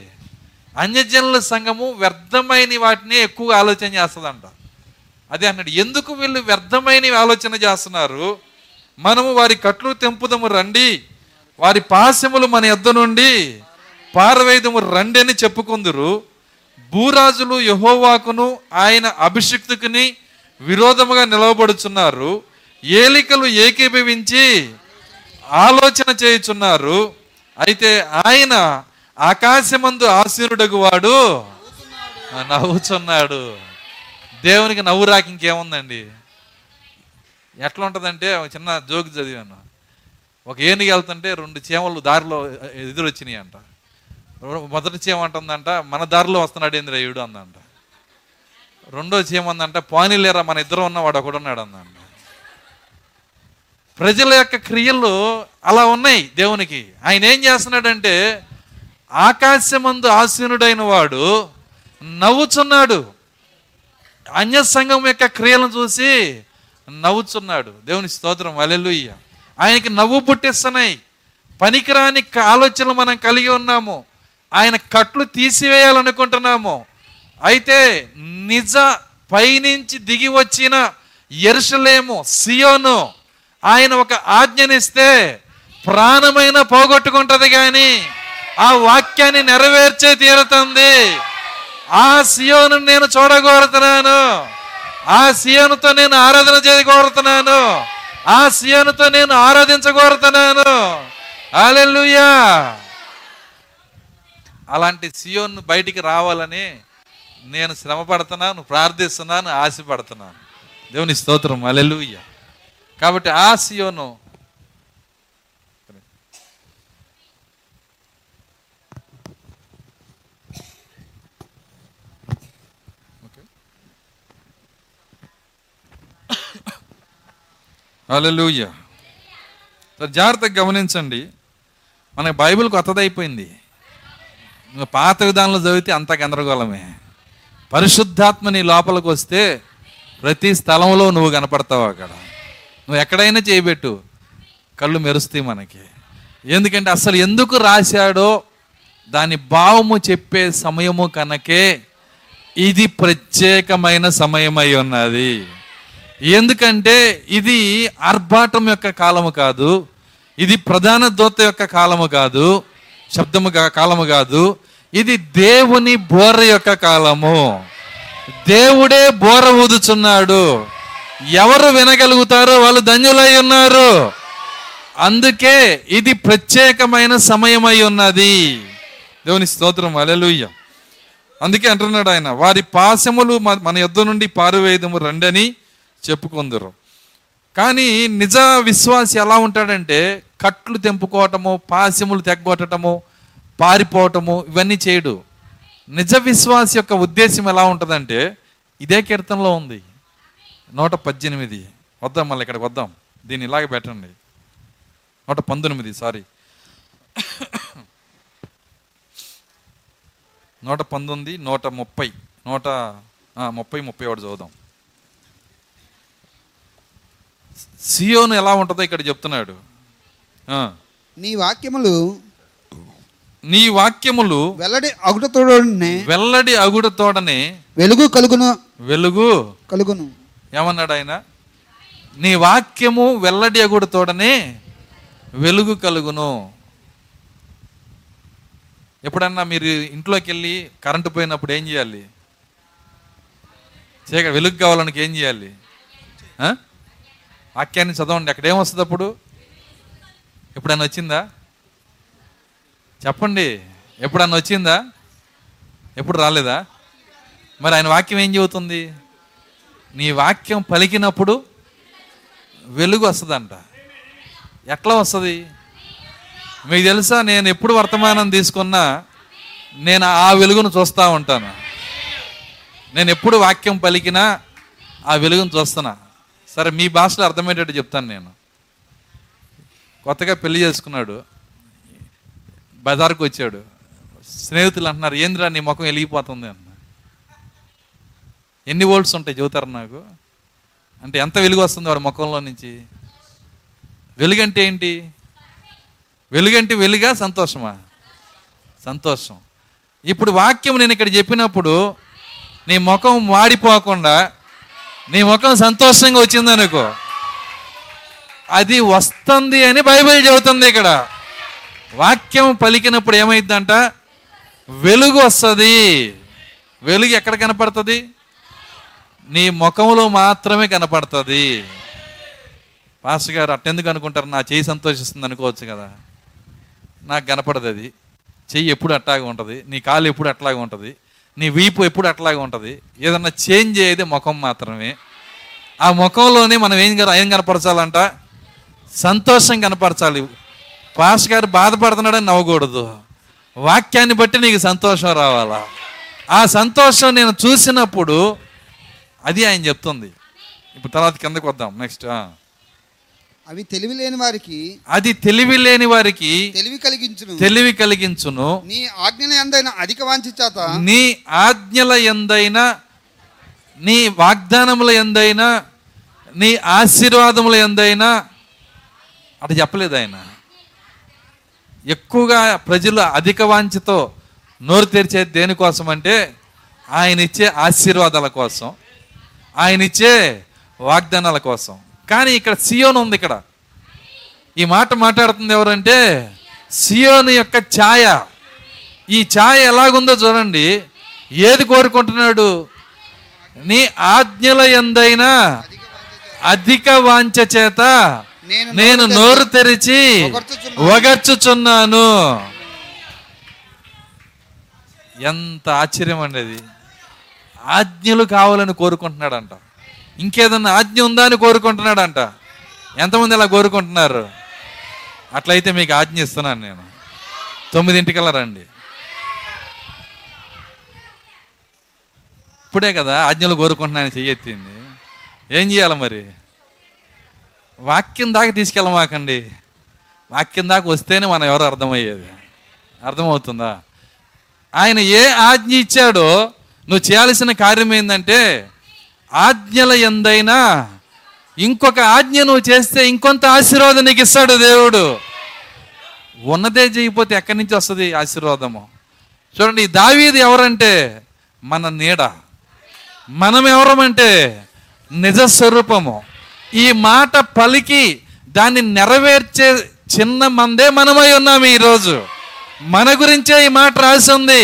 అన్యజనుల సంఘము వ్యర్థమైన వాటిని ఎక్కువ ఆలోచన చేస్తుందంట. అదే అన్నాడు, ఎందుకు వీళ్ళు వ్యర్థమైన ఆలోచన చేస్తున్నారు? మనము వారి కట్లు తెంపుదము రండి, వారి పాశములు మన యొద్ద నుండి పారవేదము రండి అని చెప్పుకుందరు. భూరాజులు యెహోవాకును ఆయన అభిషిక్తుకుని విరోధముగా నిలవబడుచున్నారు. ఏలికలు ఏకీభవించి ఆలోచన చేయుచున్నారు. అయితే ఆయన ఆకాశమందు ఆశీనుడగువాడు నవ్వుచున్నాడు. దేవునికి నవ్వు రాకి ఇంకేముందండి? ఎట్లా ఉంటుందంటే, ఒక చిన్న జోక్ చదివాను. ఒక ఏనుగు వెళ్తుంటే రెండు చేమలు దారిలో ఎదురొచ్చినాయి అంట. మొదటి చీమ అంటుందంట, మన దారిలో వస్తున్నాడు ఏంద్రా ఈడు అందంట. రెండో చీమ అందంట, పానీ లేరా మన ఇద్దరు ఉన్న వాడు ఒకడు ఉన్నాడు అందంట. ప్రజల యొక్క క్రియలు అలా ఉన్నాయి. దేవునికి ఆయన ఏం చేస్తున్నాడంటే, ఆకాశమందు ఆసీనుడైన వాడు నవ్వుచున్నాడు. అన్య సంఘం యొక్క క్రియలను చూసి నవ్వుచున్నాడు. దేవుని స్తోత్రం, హల్లెలూయా. ఆయనకి నవ్వు పుట్టిస్తున్నాయి. పనికిరాని ఆలోచనలు మనం కలిగి ఉన్నాము. ఆయన కట్లు తీసివేయాలనుకుంటున్నాము. అయితే నిజ పైనుంచి దిగి వచ్చిన యెరూషలేము, సియోను, ఆయన ఒక ఆజ్ఞనిస్తే ప్రాణమైన పోగొట్టుకుంటది, కానీ ఆ వాక్యాన్ని నెరవేర్చే తీరుతుంది. ఆ సియోను నేను చూడగోరుతున్నాను, ఆ సియోనుతో నేను ఆరాధన చేయగోరుతున్నాను, ఆ సియోనుతో నేను ఆరాధించగోరుతున్నాను. హల్లెలూయా. అలాంటి సియోను బయటికి రావాలని నేను శ్రమ పడుతున్నాను, ప్రార్థిస్తున్నాను, ఆశపడుతున్నాను. దేవుని స్తోత్రం, హల్లెలూయా. కాబట్టి ఆ సియోను హల్లెలూయా. జాగ్రత్తగా గమనించండి. మనకి బైబిల్ కొత్తదైపోయింది. పాత విధానంలో చదివితే అంత గందరగోళమే. పరిశుద్ధాత్మ నీ లోపలికి వస్తే ప్రతి స్థలంలో నువ్వు కనపడతావు. అక్కడ నువ్వు ఎక్కడైనా చేయబెట్టు, కళ్ళు మెరుస్తాయి మనకి. ఎందుకంటే అసలు ఎందుకు రాశాడో దాని భావము చెప్పే సమయము కనుకే ఇది ప్రత్యేకమైన సమయమై ఉన్నది. ఎందుకంటే ఇది ఆర్భాటం యొక్క కాలము కాదు, ఇది ప్రధాన దూత యొక్క కాలము కాదు, శబ్దము కాలము కాదు, ఇది దేవుని బోర యొక్క కాలము. దేవుడే బోర ఊదుచున్నాడు. ఎవరు వినగలుగుతారో వాళ్ళు ధన్యులై ఉన్నారు. అందుకే ఇది ప్రత్యేకమైన సమయమై ఉన్నది. దేవుని స్తోత్రం, హల్లెలూయా. అందుకే అంటున్నాడు ఆయన, వారి పాశములు మన యొద్ద నుండి పారువేయదము రండని చెప్పుకుందరు. కానీ నిజ విశ్వాసి ఎలా ఉంటాడంటే, కట్లు తెంపుకోవటము, పాశములు తెగ్గొట్టడము, పారిపోవటము ఇవన్నీ చేయడు. నిజ విశ్వాసి యొక్క ఉద్దేశం ఎలా ఉంటుందంటే, ఇదే కీర్తనలో ఉంది 118 వద్దాం, మళ్ళీ ఇక్కడికి వద్దాం. దీన్ని ఇలాగే పెట్టండి. 119 సారీ 119 130 131 చదువుదాం. సియోను ఎలా ఉంటుందో ఇక్కడ చెప్తున్నాడు. నీ వాక్యములు వెల్లడి అగుటతోడనే వెలుగు కలుగును. ఏమన్నాడు ఆయన? నీ వాక్యము వెల్లడి అగుటతోడనే వెలుగు కలుగును. ఎప్పుడన్నా మీరు ఇంట్లోకి వెళ్ళి కరెంటు పోయినప్పుడు ఏం చేయాలి? చీకటి వెలుగు కావాలనికి ఏం చేయాలి? వాక్యాన్ని చదవండి. అక్కడ ఏమొస్తుంది అప్పుడు? ఎప్పుడన్నా వచ్చిందా చెప్పండి? ఎప్పుడన్నా వచ్చిందా? ఎప్పుడు రాలేదా? మరి ఆయన వాక్యం ఏం చెబుతుంది? నీ వాక్యం పలికినప్పుడు వెలుగు వస్తుందంట. ఎట్లా వస్తుంది మీకు తెలుసా? నేను ఎప్పుడు వర్తమానం తీసుకున్నా నేను ఆ వెలుగును చూస్తూ ఉంటాను. నేను ఎప్పుడు వాక్యం పలికినా ఆ వెలుగును చూస్తున్నా. సరే, మీ భాషలో అర్థమయ్యేటట్టు చెప్తాను. నేను కొత్తగా పెళ్లి చేసుకున్నాడు, బజార్కు వచ్చాడు. స్నేహితులు అంటున్నారు, ఏంద్రా నీ ముఖం వెలిగిపోతుంది అన్న. ఎన్ని వోల్ట్స్ ఉంటాయి చెబుతారు నాకు అంటే, ఎంత వెలుగు వస్తుంది వాడి ముఖంలో నుంచి. వెలుగంటే ఏంటి? వెలుగంటే వెలుగా సంతోషమా? సంతోషం. ఇప్పుడు వాక్యం నేను ఇక్కడ చెప్పినప్పుడు నీ ముఖం మాడిపోకుండా నీ ముఖం సంతోషంగా వచ్చిందనుకో, అది వస్తుంది అని బైబిల్ చెబుతుంది. ఇక్కడ వాక్యం పలికినప్పుడు ఏమైందంట? వెలుగు వస్తుంది. వెలుగు ఎక్కడ కనపడుతుంది? నీ ముఖంలో మాత్రమే కనపడుతుంది. పాస్టర్ గారు అట్టెందుకు అనుకుంటారు, నా చెయ్యి సంతోషిస్తుంది అనుకోవచ్చు కదా. నాకు కనపడదు. అది చెయ్యి ఎప్పుడు అట్లాగే ఉంటుంది, నీ కాలు ఎప్పుడు అట్లాగే ఉంటుంది, నీ వీపు ఎప్పుడు అట్లాగే ఉంటుంది. ఏదన్నా చేంజ్ అయ్యేది ముఖం మాత్రమే. ఆ ముఖంలోనే మనం ఏం కనపరచాలంట? సంతోషం కనపరచాలి. పాస్టర్ గారు బాధపడుతున్నాడని నవ్వకూడదు. వాక్యాన్ని బట్టి నీకు సంతోషం రావాలా. ఆ సంతోషం నేను చూసినప్పుడు అది ఆయన చెప్తుంది. ఇప్పుడు తర్వాత కిందకు వద్దాం. నెక్స్ట్, అవి తెలివి లేని వారికి, అది తెలివి లేని వారికి తెలివి కలిగించును. నీ ఆజ్ఞల యందైన అధిక వాంఛ చేత, నీ ఆజ్ఞల యందైన, నీ వాగ్దానముల యందైన, నీ ఆశీర్వాదముల యందైనా. అటు చెప్పలేదు ఆయన. ఎక్కువగా ప్రజలు అధిక వాంఛతో నోరు తెరిచేది దేనికోసం అంటే, ఆయన ఇచ్చే ఆశీర్వాదాల కోసం, ఆయన ఇచ్చే వాగ్దానాల కోసం. కానీ ఇక్కడ సియోన్ ఉంది. ఇక్కడ ఈ మాట మాట్లాడుతుంది ఎవరంటే, సియోన్ యొక్క ఛాయ. ఈ ఛాయ ఎలాగుందో చూడండి. ఏది కోరుకుంటున్నాడు? నీ ఆజ్ఞల యందైనా అధిక వాంఛ చేత నేను నోరు తెరిచి వగర్చుచున్నాను. ఎంత ఆశ్చర్యం అండి అది. ఆజ్ఞలు కావాలని కోరుకుంటున్నాడంట. ఇంకేదన్నా ఆజ్ఞ ఉందా అని కోరుకుంటున్నాడంట. ఎంతమంది అలా కోరుకుంటున్నారు? అట్లయితే మీకు ఆజ్ఞ ఇస్తున్నాను నేను. 9ంటికల్లా రండి. ఇప్పుడే కదా ఆజ్ఞలు కోరుకుంటున్నాను చెయ్యెత్తింది. ఏం చేయాలి మరి? వాక్యం దాకా తీసుకెళ్ళమాకండి. వాక్యం దాకా వస్తేనే మనం ఎవరో అర్థమయ్యేది. అర్థమవుతుందా? ఆయన ఏ ఆజ్ఞ ఇచ్చాడో నువ్వు చేయాల్సిన కార్యం ఏంటంటే, ఆజ్ఞల ఎందైనా ఇంకొక ఆజ్ఞ నువ్వు చేస్తే ఇంకొంత ఆశీర్వాదం నీకు ఇస్తాడు దేవుడు. ఉన్నదే చేయకపోతే ఎక్కడి నుంచి వస్తుంది ఆశీర్వాదము? చూడండి, ఈ దావీదు ఎవరంటే మన నీడ. మనం ఎవరమంటే నిజస్వరూపము. ఈ మాట పలికి దాన్ని నెరవేర్చే చిన్న మందే మనమై ఉన్నాము. ఈరోజు మన గురించే ఈ మాట రాసింది.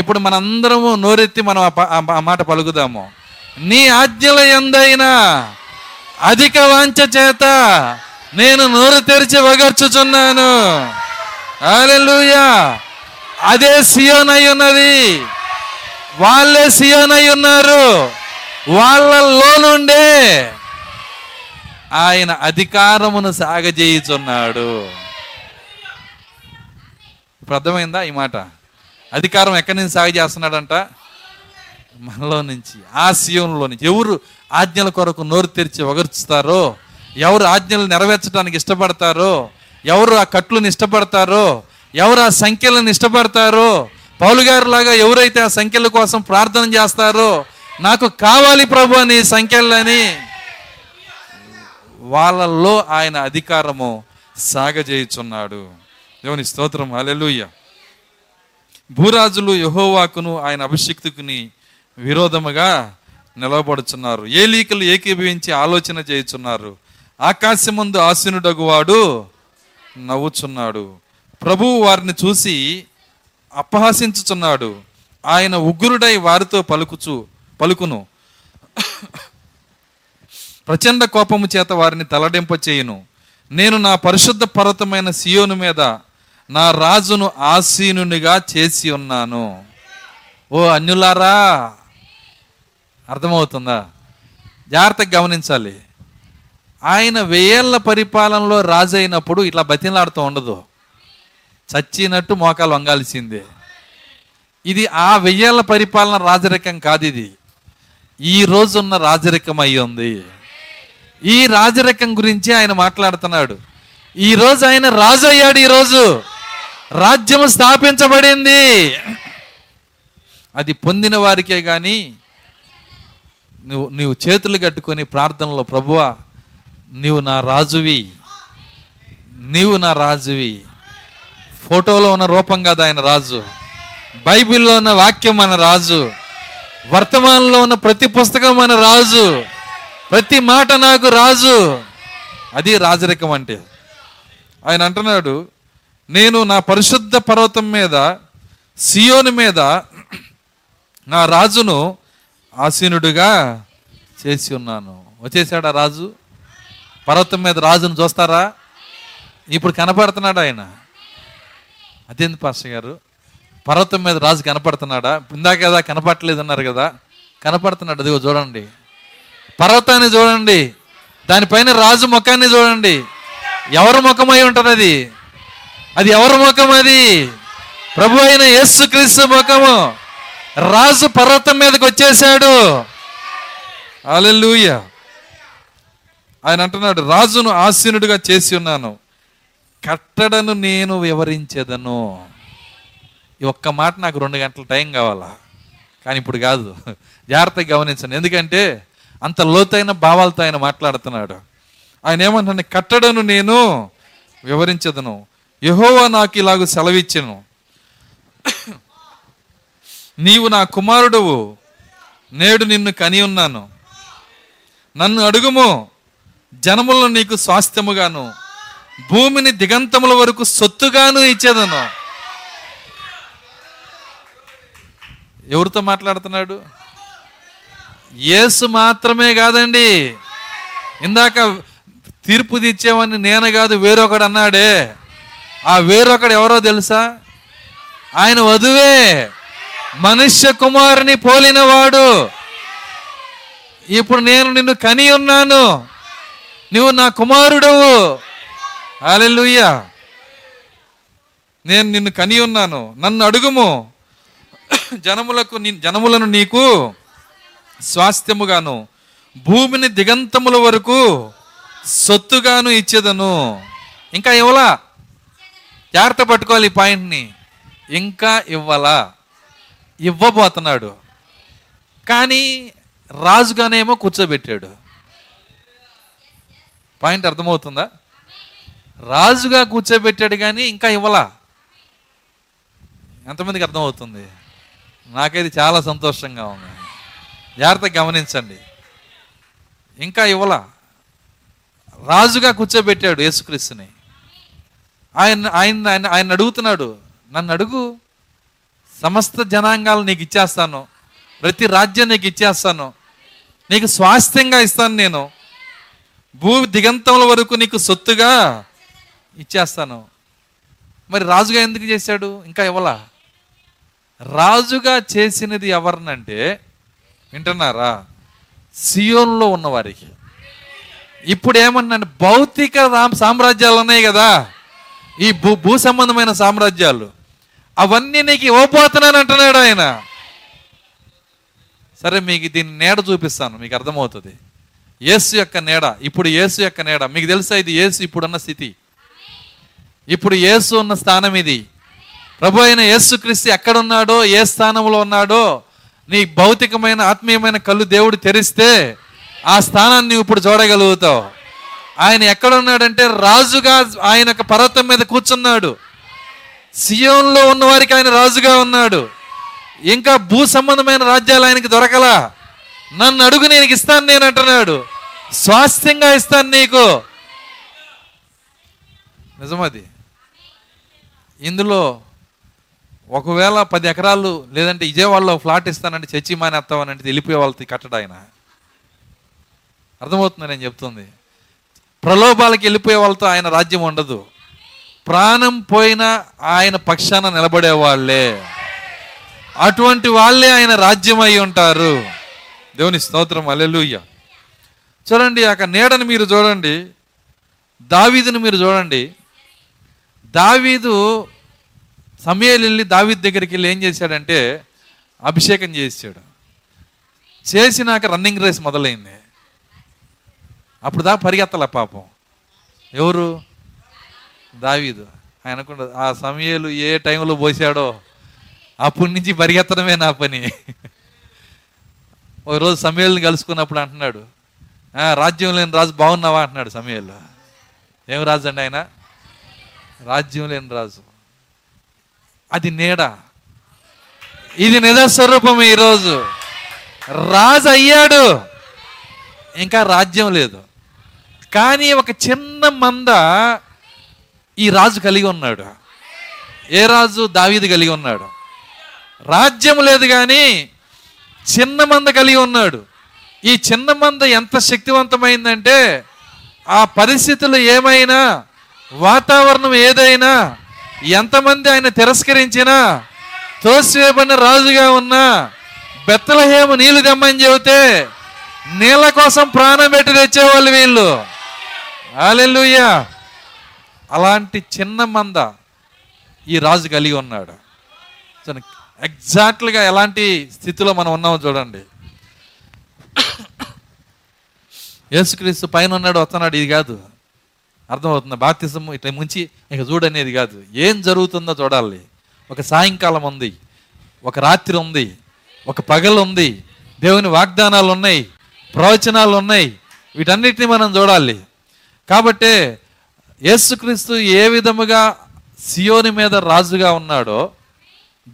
ఇప్పుడు మనందరము నోరెత్తి మనం ఆ మాట పలుకుదాము. నీ ఆజ్ఞల యందైనా అధిక వాంఛ చేత నేను నోరు తెరిచి వగర్చుచున్నాను. హల్లెలూయా. అదే సియోన్ అయి ఉన్నది. వాళ్ళే సియోన్ అయి ఉన్నారు. వాళ్ళలో నుండే ఆయన అధికారమును సాగజేయుచున్నాడు. ఇప్పుడు అర్థమైందా ఈ మాట? అధికారం ఎక్కడి నుంచి సాగు చేస్తున్నాడంట? మనలో నుంచి, ఆ సియోన్లో నుంచి. ఎవరు ఆజ్ఞల కొరకు నోరు తెరిచి వగర్చుతారో, ఎవరు ఆజ్ఞలు నెరవేర్చడానికి ఇష్టపడతారో, ఎవరు ఆ కట్లను ఇష్టపడతారో, ఎవరు ఆ సంఖ్యలను ఇష్టపడతారో, పౌలు గారు లాగా ఎవరైతే ఆ సంఖ్యల కోసం ప్రార్థన చేస్తారో, నాకు కావాలి ప్రభు అని సంఖ్యలని, వాళ్ళల్లో ఆయన అధికారము సాగజేయుచున్నాడు. దేవుని స్తోత్రం. హల్లెలూయా. భూరాజులు యెహోవాకును ఆయన అభిషిక్తుకుని విరోధముగా నిలవబడుచున్నారు. ఏలీకలు ఏకీభవించి ఆలోచన చేయుచున్నారు. ఆకాశమందు ఆసీనుడగువాడు నవ్వుచున్నాడు. ప్రభువు వారిని చూసి అపహసించుచున్నాడు. ఆయన ఉగ్రుడై వారితో పలుకును. ప్రచండ కోపము చేత వారిని తలడింప చేయును. నేను నా పరిశుద్ధ పర్వతమైన సియోను మీద నా రాజును ఆసీనునిగా చేసి ఉన్నాను. ఓ అన్యులారా, అర్థమవుతుందా? జాగ్రత్తగా గమనించాలి. ఆయన 1000 ఏళ్ల పరిపాలనలో రాజు అయినప్పుడు ఇట్లా బతిలాడుతూ ఉండదు. చచ్చినట్టు మోకాలు వంగాల్సిందే. ఇది ఆ 1000 ఏళ్ల పరిపాలన రాజరికం కాదు. ఇది ఈ రోజున్న రాజరికం అయ్యింది. ఈ రాజరికం గురించి ఆయన మాట్లాడుతున్నాడు. ఈరోజు ఆయన రాజు అయ్యాడు. ఈరోజు రాజ్యం స్థాపించబడింది. అది పొందిన వారికే కానీ నీవు చేతులు కట్టుకొని ప్రార్థనలో, ప్రభువా నీవు నా రాజువి, నీవు నా రాజువి. ఫోటోలో ఉన్న రూపం కాదు ఆయన రాజు, బైబిల్లో ఉన్న వాక్యం మన రాజు, వర్తమానంలో ఉన్న ప్రతి పుస్తకం మన రాజు, ప్రతి మాట నాకు రాజు. అది రాజరికం అంటే. ఆయన అంటున్నాడు, నేను నా పరిశుద్ధ పర్వతం మీద, సియోను మీద నా రాజును ఆసీనుడుగా చేసి ఉన్నాను. వచ్చేసాడా రాజు? పర్వతం మీద రాజును చూస్తారా? ఇప్పుడు కనపడుతున్నాడు ఆయన. అదేంది పాస్టర్ గారు, పర్వతం మీద రాజు కనపడుతున్నాడా? ఇందాక కదా కనపడలేదు అన్నారు కదా. కనపడుతున్నాడు. అదిగో చూడండి, పర్వతాన్ని చూడండి, దానిపైన రాజు ముఖాన్ని చూడండి. ఎవరి ముఖమై ఉంటుంది అది? అది ఎవరి ముఖం? అది ప్రభు అయిన యేసుక్రీస్తు ముఖము. రాజు పర్వతం మీదకి వచ్చేసాడు. హల్లెలూయా. ఆయన అంటున్నాడు, రాజును ఆసీనుడిగా చేసి ఉన్నాను, కట్టడను నేను వివరించేదను. ఈ ఒక్క మాట నాకు 2 గంటల టైం కావాలా, కానీ ఇప్పుడు కాదు. జాగ్రత్తగా గమనించండి, ఎందుకంటే అంత లోతైన భావాలతో ఆయన మాట్లాడుతున్నాడు. ఆయన ఏమంటాడు, కట్టడను నేను వివరించదను, యెహోవా నాకు ఇలాగ సెలవిచ్చెను, నీవు నా కుమారుడువు, నేడు నిన్ను కని ఉన్నాను, నన్ను అడుగుము, జనములను నీకు స్వాస్థ్యముగాను భూమిని దిగంతముల వరకు సొత్తుగాను ఇచ్చేదను. ఎవరితో మాట్లాడుతున్నాడు? యేసు మాత్రమే కాదండి. ఇందాక తీర్పు తీర్చేవాడిని నేను కాదు వేరొకడు అన్నాడే, ఆ వేరొకడు ఎవరో తెలుసా? ఆయన వధువే, మనుష్య కుమారుని పోలినవాడు. ఇప్పుడు నేను నిన్ను కని ఉన్నాను, నువ్వు నా కుమారుడవు. హల్లెలూయా. నేను నిన్ను కని ఉన్నాను, నన్ను అడుగుము, జనములను నీకు స్వాస్థ్యముగాను భూమిని దిగంతముల వరకు సొత్తుగాను ఇచ్చేదను. ఇంకా ఇవ్వలా. జాగ్రత్త పట్టుకోవాలి ఈ పాయింట్ని. ఇంకా ఇవ్వలా, ఇవ్వబోతున్నాడు. కానీ రాజుగానేమో కూర్చోబెట్టాడు. పాయింట్ అర్థమవుతుందా? రాజుగా కూర్చోబెట్టాడు కానీ ఇంకా ఇవ్వలా. ఎంతమందికి అర్థమవుతుంది? నాకైతే చాలా సంతోషంగా ఉంది. జాగ్రత్తగా గమనించండి, ఇంకా ఇవ్వలా. రాజుగా కూర్చోబెట్టాడు యేసుక్రీస్తుని. ఆయన అడుగుతున్నాడు, నన్ను అడుగు, సమస్త జనాంగాలు నీకు ఇచ్చేస్తాను, ప్రతి రాజ్యం నీకు ఇచ్చేస్తాను, నీకు స్వాస్థ్యంగా ఇస్తాను, నేను భూమి దిగంతముల వరకు నీకు సొత్తుగా ఇచ్చేస్తాను. మరి రాజుగా ఎందుకు చేశాడు? ఇంకా ఇవ్వలా. రాజుగా చేసినది ఎవరినంటే, వింటున్నారా, సియోన్లో ఉన్నవారికి. ఇప్పుడు ఏమన్నాను, భౌతిక సామ్రాజ్యాలు ఉన్నాయి కదా, ఈ భూ సంబంధమైన సామ్రాజ్యాలు, అవన్నీ నీకు ఇవ్వబోతున్నాను అంటున్నాడు ఆయన. సరే, మీకు దీన్ని నీడ చూపిస్తాను, మీకు అర్థమవుతుంది. యేసు యొక్క నీడ. ఇప్పుడు యేసు యొక్క నీడ మీకు తెలుసా? ఇది యేసు ఇప్పుడున్న స్థితి, ఇప్పుడు యేసు ఉన్న స్థానం. ఇది ప్రభు అయిన యేసుక్రీస్తు ఎక్కడున్నాడో, ఏ స్థానంలో ఉన్నాడో, నీ భౌతికమైన ఆత్మీయమైన కళ్ళు దేవుడు తెరిస్తే ఆ స్థానాన్ని నువ్వు ఇప్పుడు చూడగలుగుతావు. ఆయన ఎక్కడున్నాడంటే రాజుగా ఆయన ఒక పర్వతం మీద కూర్చున్నాడు. సియోన్లో ఉన్నవారికి ఆయన రాజుగా ఉన్నాడు. ఇంకా భూ సంబంధమైన రాజ్యాలు ఆయనకి దొరకలా. నన్ను అడుగు, నేను ఇస్తాను, నేను అంటున్నాడు, స్వాస్థ్యంగా ఇస్తాను నీకు. నిజమది. ఇందులో ఒకవేళ 10 ఎకరాలు లేదంటే విజయవాడలో ఫ్లాట్ ఇస్తానంటే చర్చి మానేస్తామనంటే వెళ్ళిపోయే వాళ్ళకి కట్టడు ఆయన. అర్థమవుతుంది నేను చెప్తుంది. ప్రలోభాలకి వెళ్ళిపోయే వాళ్ళతో ఆయన రాజ్యం ఉండదు. ప్రాణం పోయినా ఆయన పక్షాన నిలబడే వాళ్ళే, అటువంటి వాళ్ళే ఆయన రాజ్యం అయి ఉంటారు. దేవుని స్తోత్రం. హల్లెలూయా. చూడండి, ఆ నీడను మీరు చూడండి, దావీదును మీరు చూడండి. దావీదు సమూయేలు వెళ్ళి దావీదు దగ్గరికి వెళ్ళి ఏం చేశాడంటే అభిషేకం చేశాడు. చేసినాక రన్నింగ్ రేస్ మొదలైంది. అప్పుడు దాకా పరిగెత్తలే పాపం. ఎవరు? దావీదు. ఆయనకుండా ఆ సమూయేలు ఏ టైంలో పోసాడో అప్పటి నుంచి పరిగెత్తడమే నా పని. ఒకరోజు సమూయేలుని కలుసుకున్నప్పుడు అంటున్నాడు, రాజ్యం లేని రాజు బాగున్నావా అంటున్నాడు సమూయేలు. ఏం రాజు అండి ఆయన? రాజ్యం లేని రాజు. అది నీడ, ఇది నిజస్వరూపం. ఈరోజు రాజు అయ్యాడు, ఇంకా రాజ్యం లేదు, కానీ ఒక చిన్న మంద ఈ రాజు కలిగి ఉన్నాడు. ఏ రాజు? దావీదు కలిగి ఉన్నాడు. రాజ్యం లేదు కానీ చిన్న మంద కలిగి ఉన్నాడు. ఈ చిన్న మంద ఎంత శక్తివంతమైందంటే ఆ పరిస్థితులు ఏమైనా, వాతావరణం ఏదైనా, ఎంతమంది ఆయన తిరస్కరించినా, తోసివేయబడిన రాజుగా ఉన్నా, బెత్లెహేము నీళ్లు తెమ్మని చెబితే నీళ్ళ కోసం ప్రాణం పెట్టి తెచ్చేవాళ్ళు వీళ్ళు. హల్లెలూయా. అలాంటి చిన్న మంద ఈ రాజు కలిగి ఉన్నాడు. ఎగ్జాక్ట్గా ఎలాంటి స్థితిలో మనం ఉన్నామో చూడండి. యేసుక్రీస్తు పైన ఉన్నాడు, వస్తున్నాడు, ఇది కాదు. అర్థమవుతుంది? బాప్తిసం ఇట్లా ముంచి ఇక చూడనేది కాదు, ఏం జరుగుతుందో చూడాలి. ఒక సాయంకాలం ఉంది, ఒక రాత్రి ఉంది, ఒక పగలు ఉంది, దేవుని వాగ్దానాలు ఉన్నాయి, ప్రవచనాలు ఉన్నాయి, వీటన్నిటిని మనం చూడాలి. కాబట్టే యేసుక్రీస్తు ఏ విధముగా సియోని మీద రాజుగా ఉన్నాడో,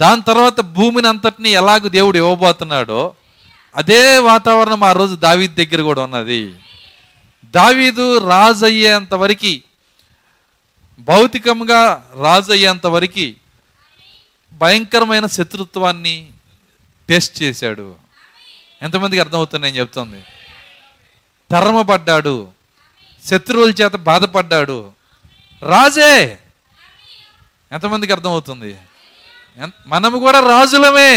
దాని తర్వాత భూమిని అంతటిని ఎలాగ దేవుడు ఇవ్వబోతున్నాడో, అదే వాతావరణం ఆ రోజు దావీదు దగ్గర కూడా ఉన్నది. దావీదు రాజు అయ్యేంత వరకు, భౌతికంగా రాజు అయ్యేంత వరకు భయంకరమైన శత్రుత్వాన్ని టెస్ట్ చేశాడు. ఎంతమందికి అర్థమవుతుంది నేను చెప్తుంది? తరమబడ్డాడు, శత్రువుల చేత బాధపడ్డాడు, రాజే. ఎంతమందికి అర్థమవుతుంది? మనము కూడా రాజులమే,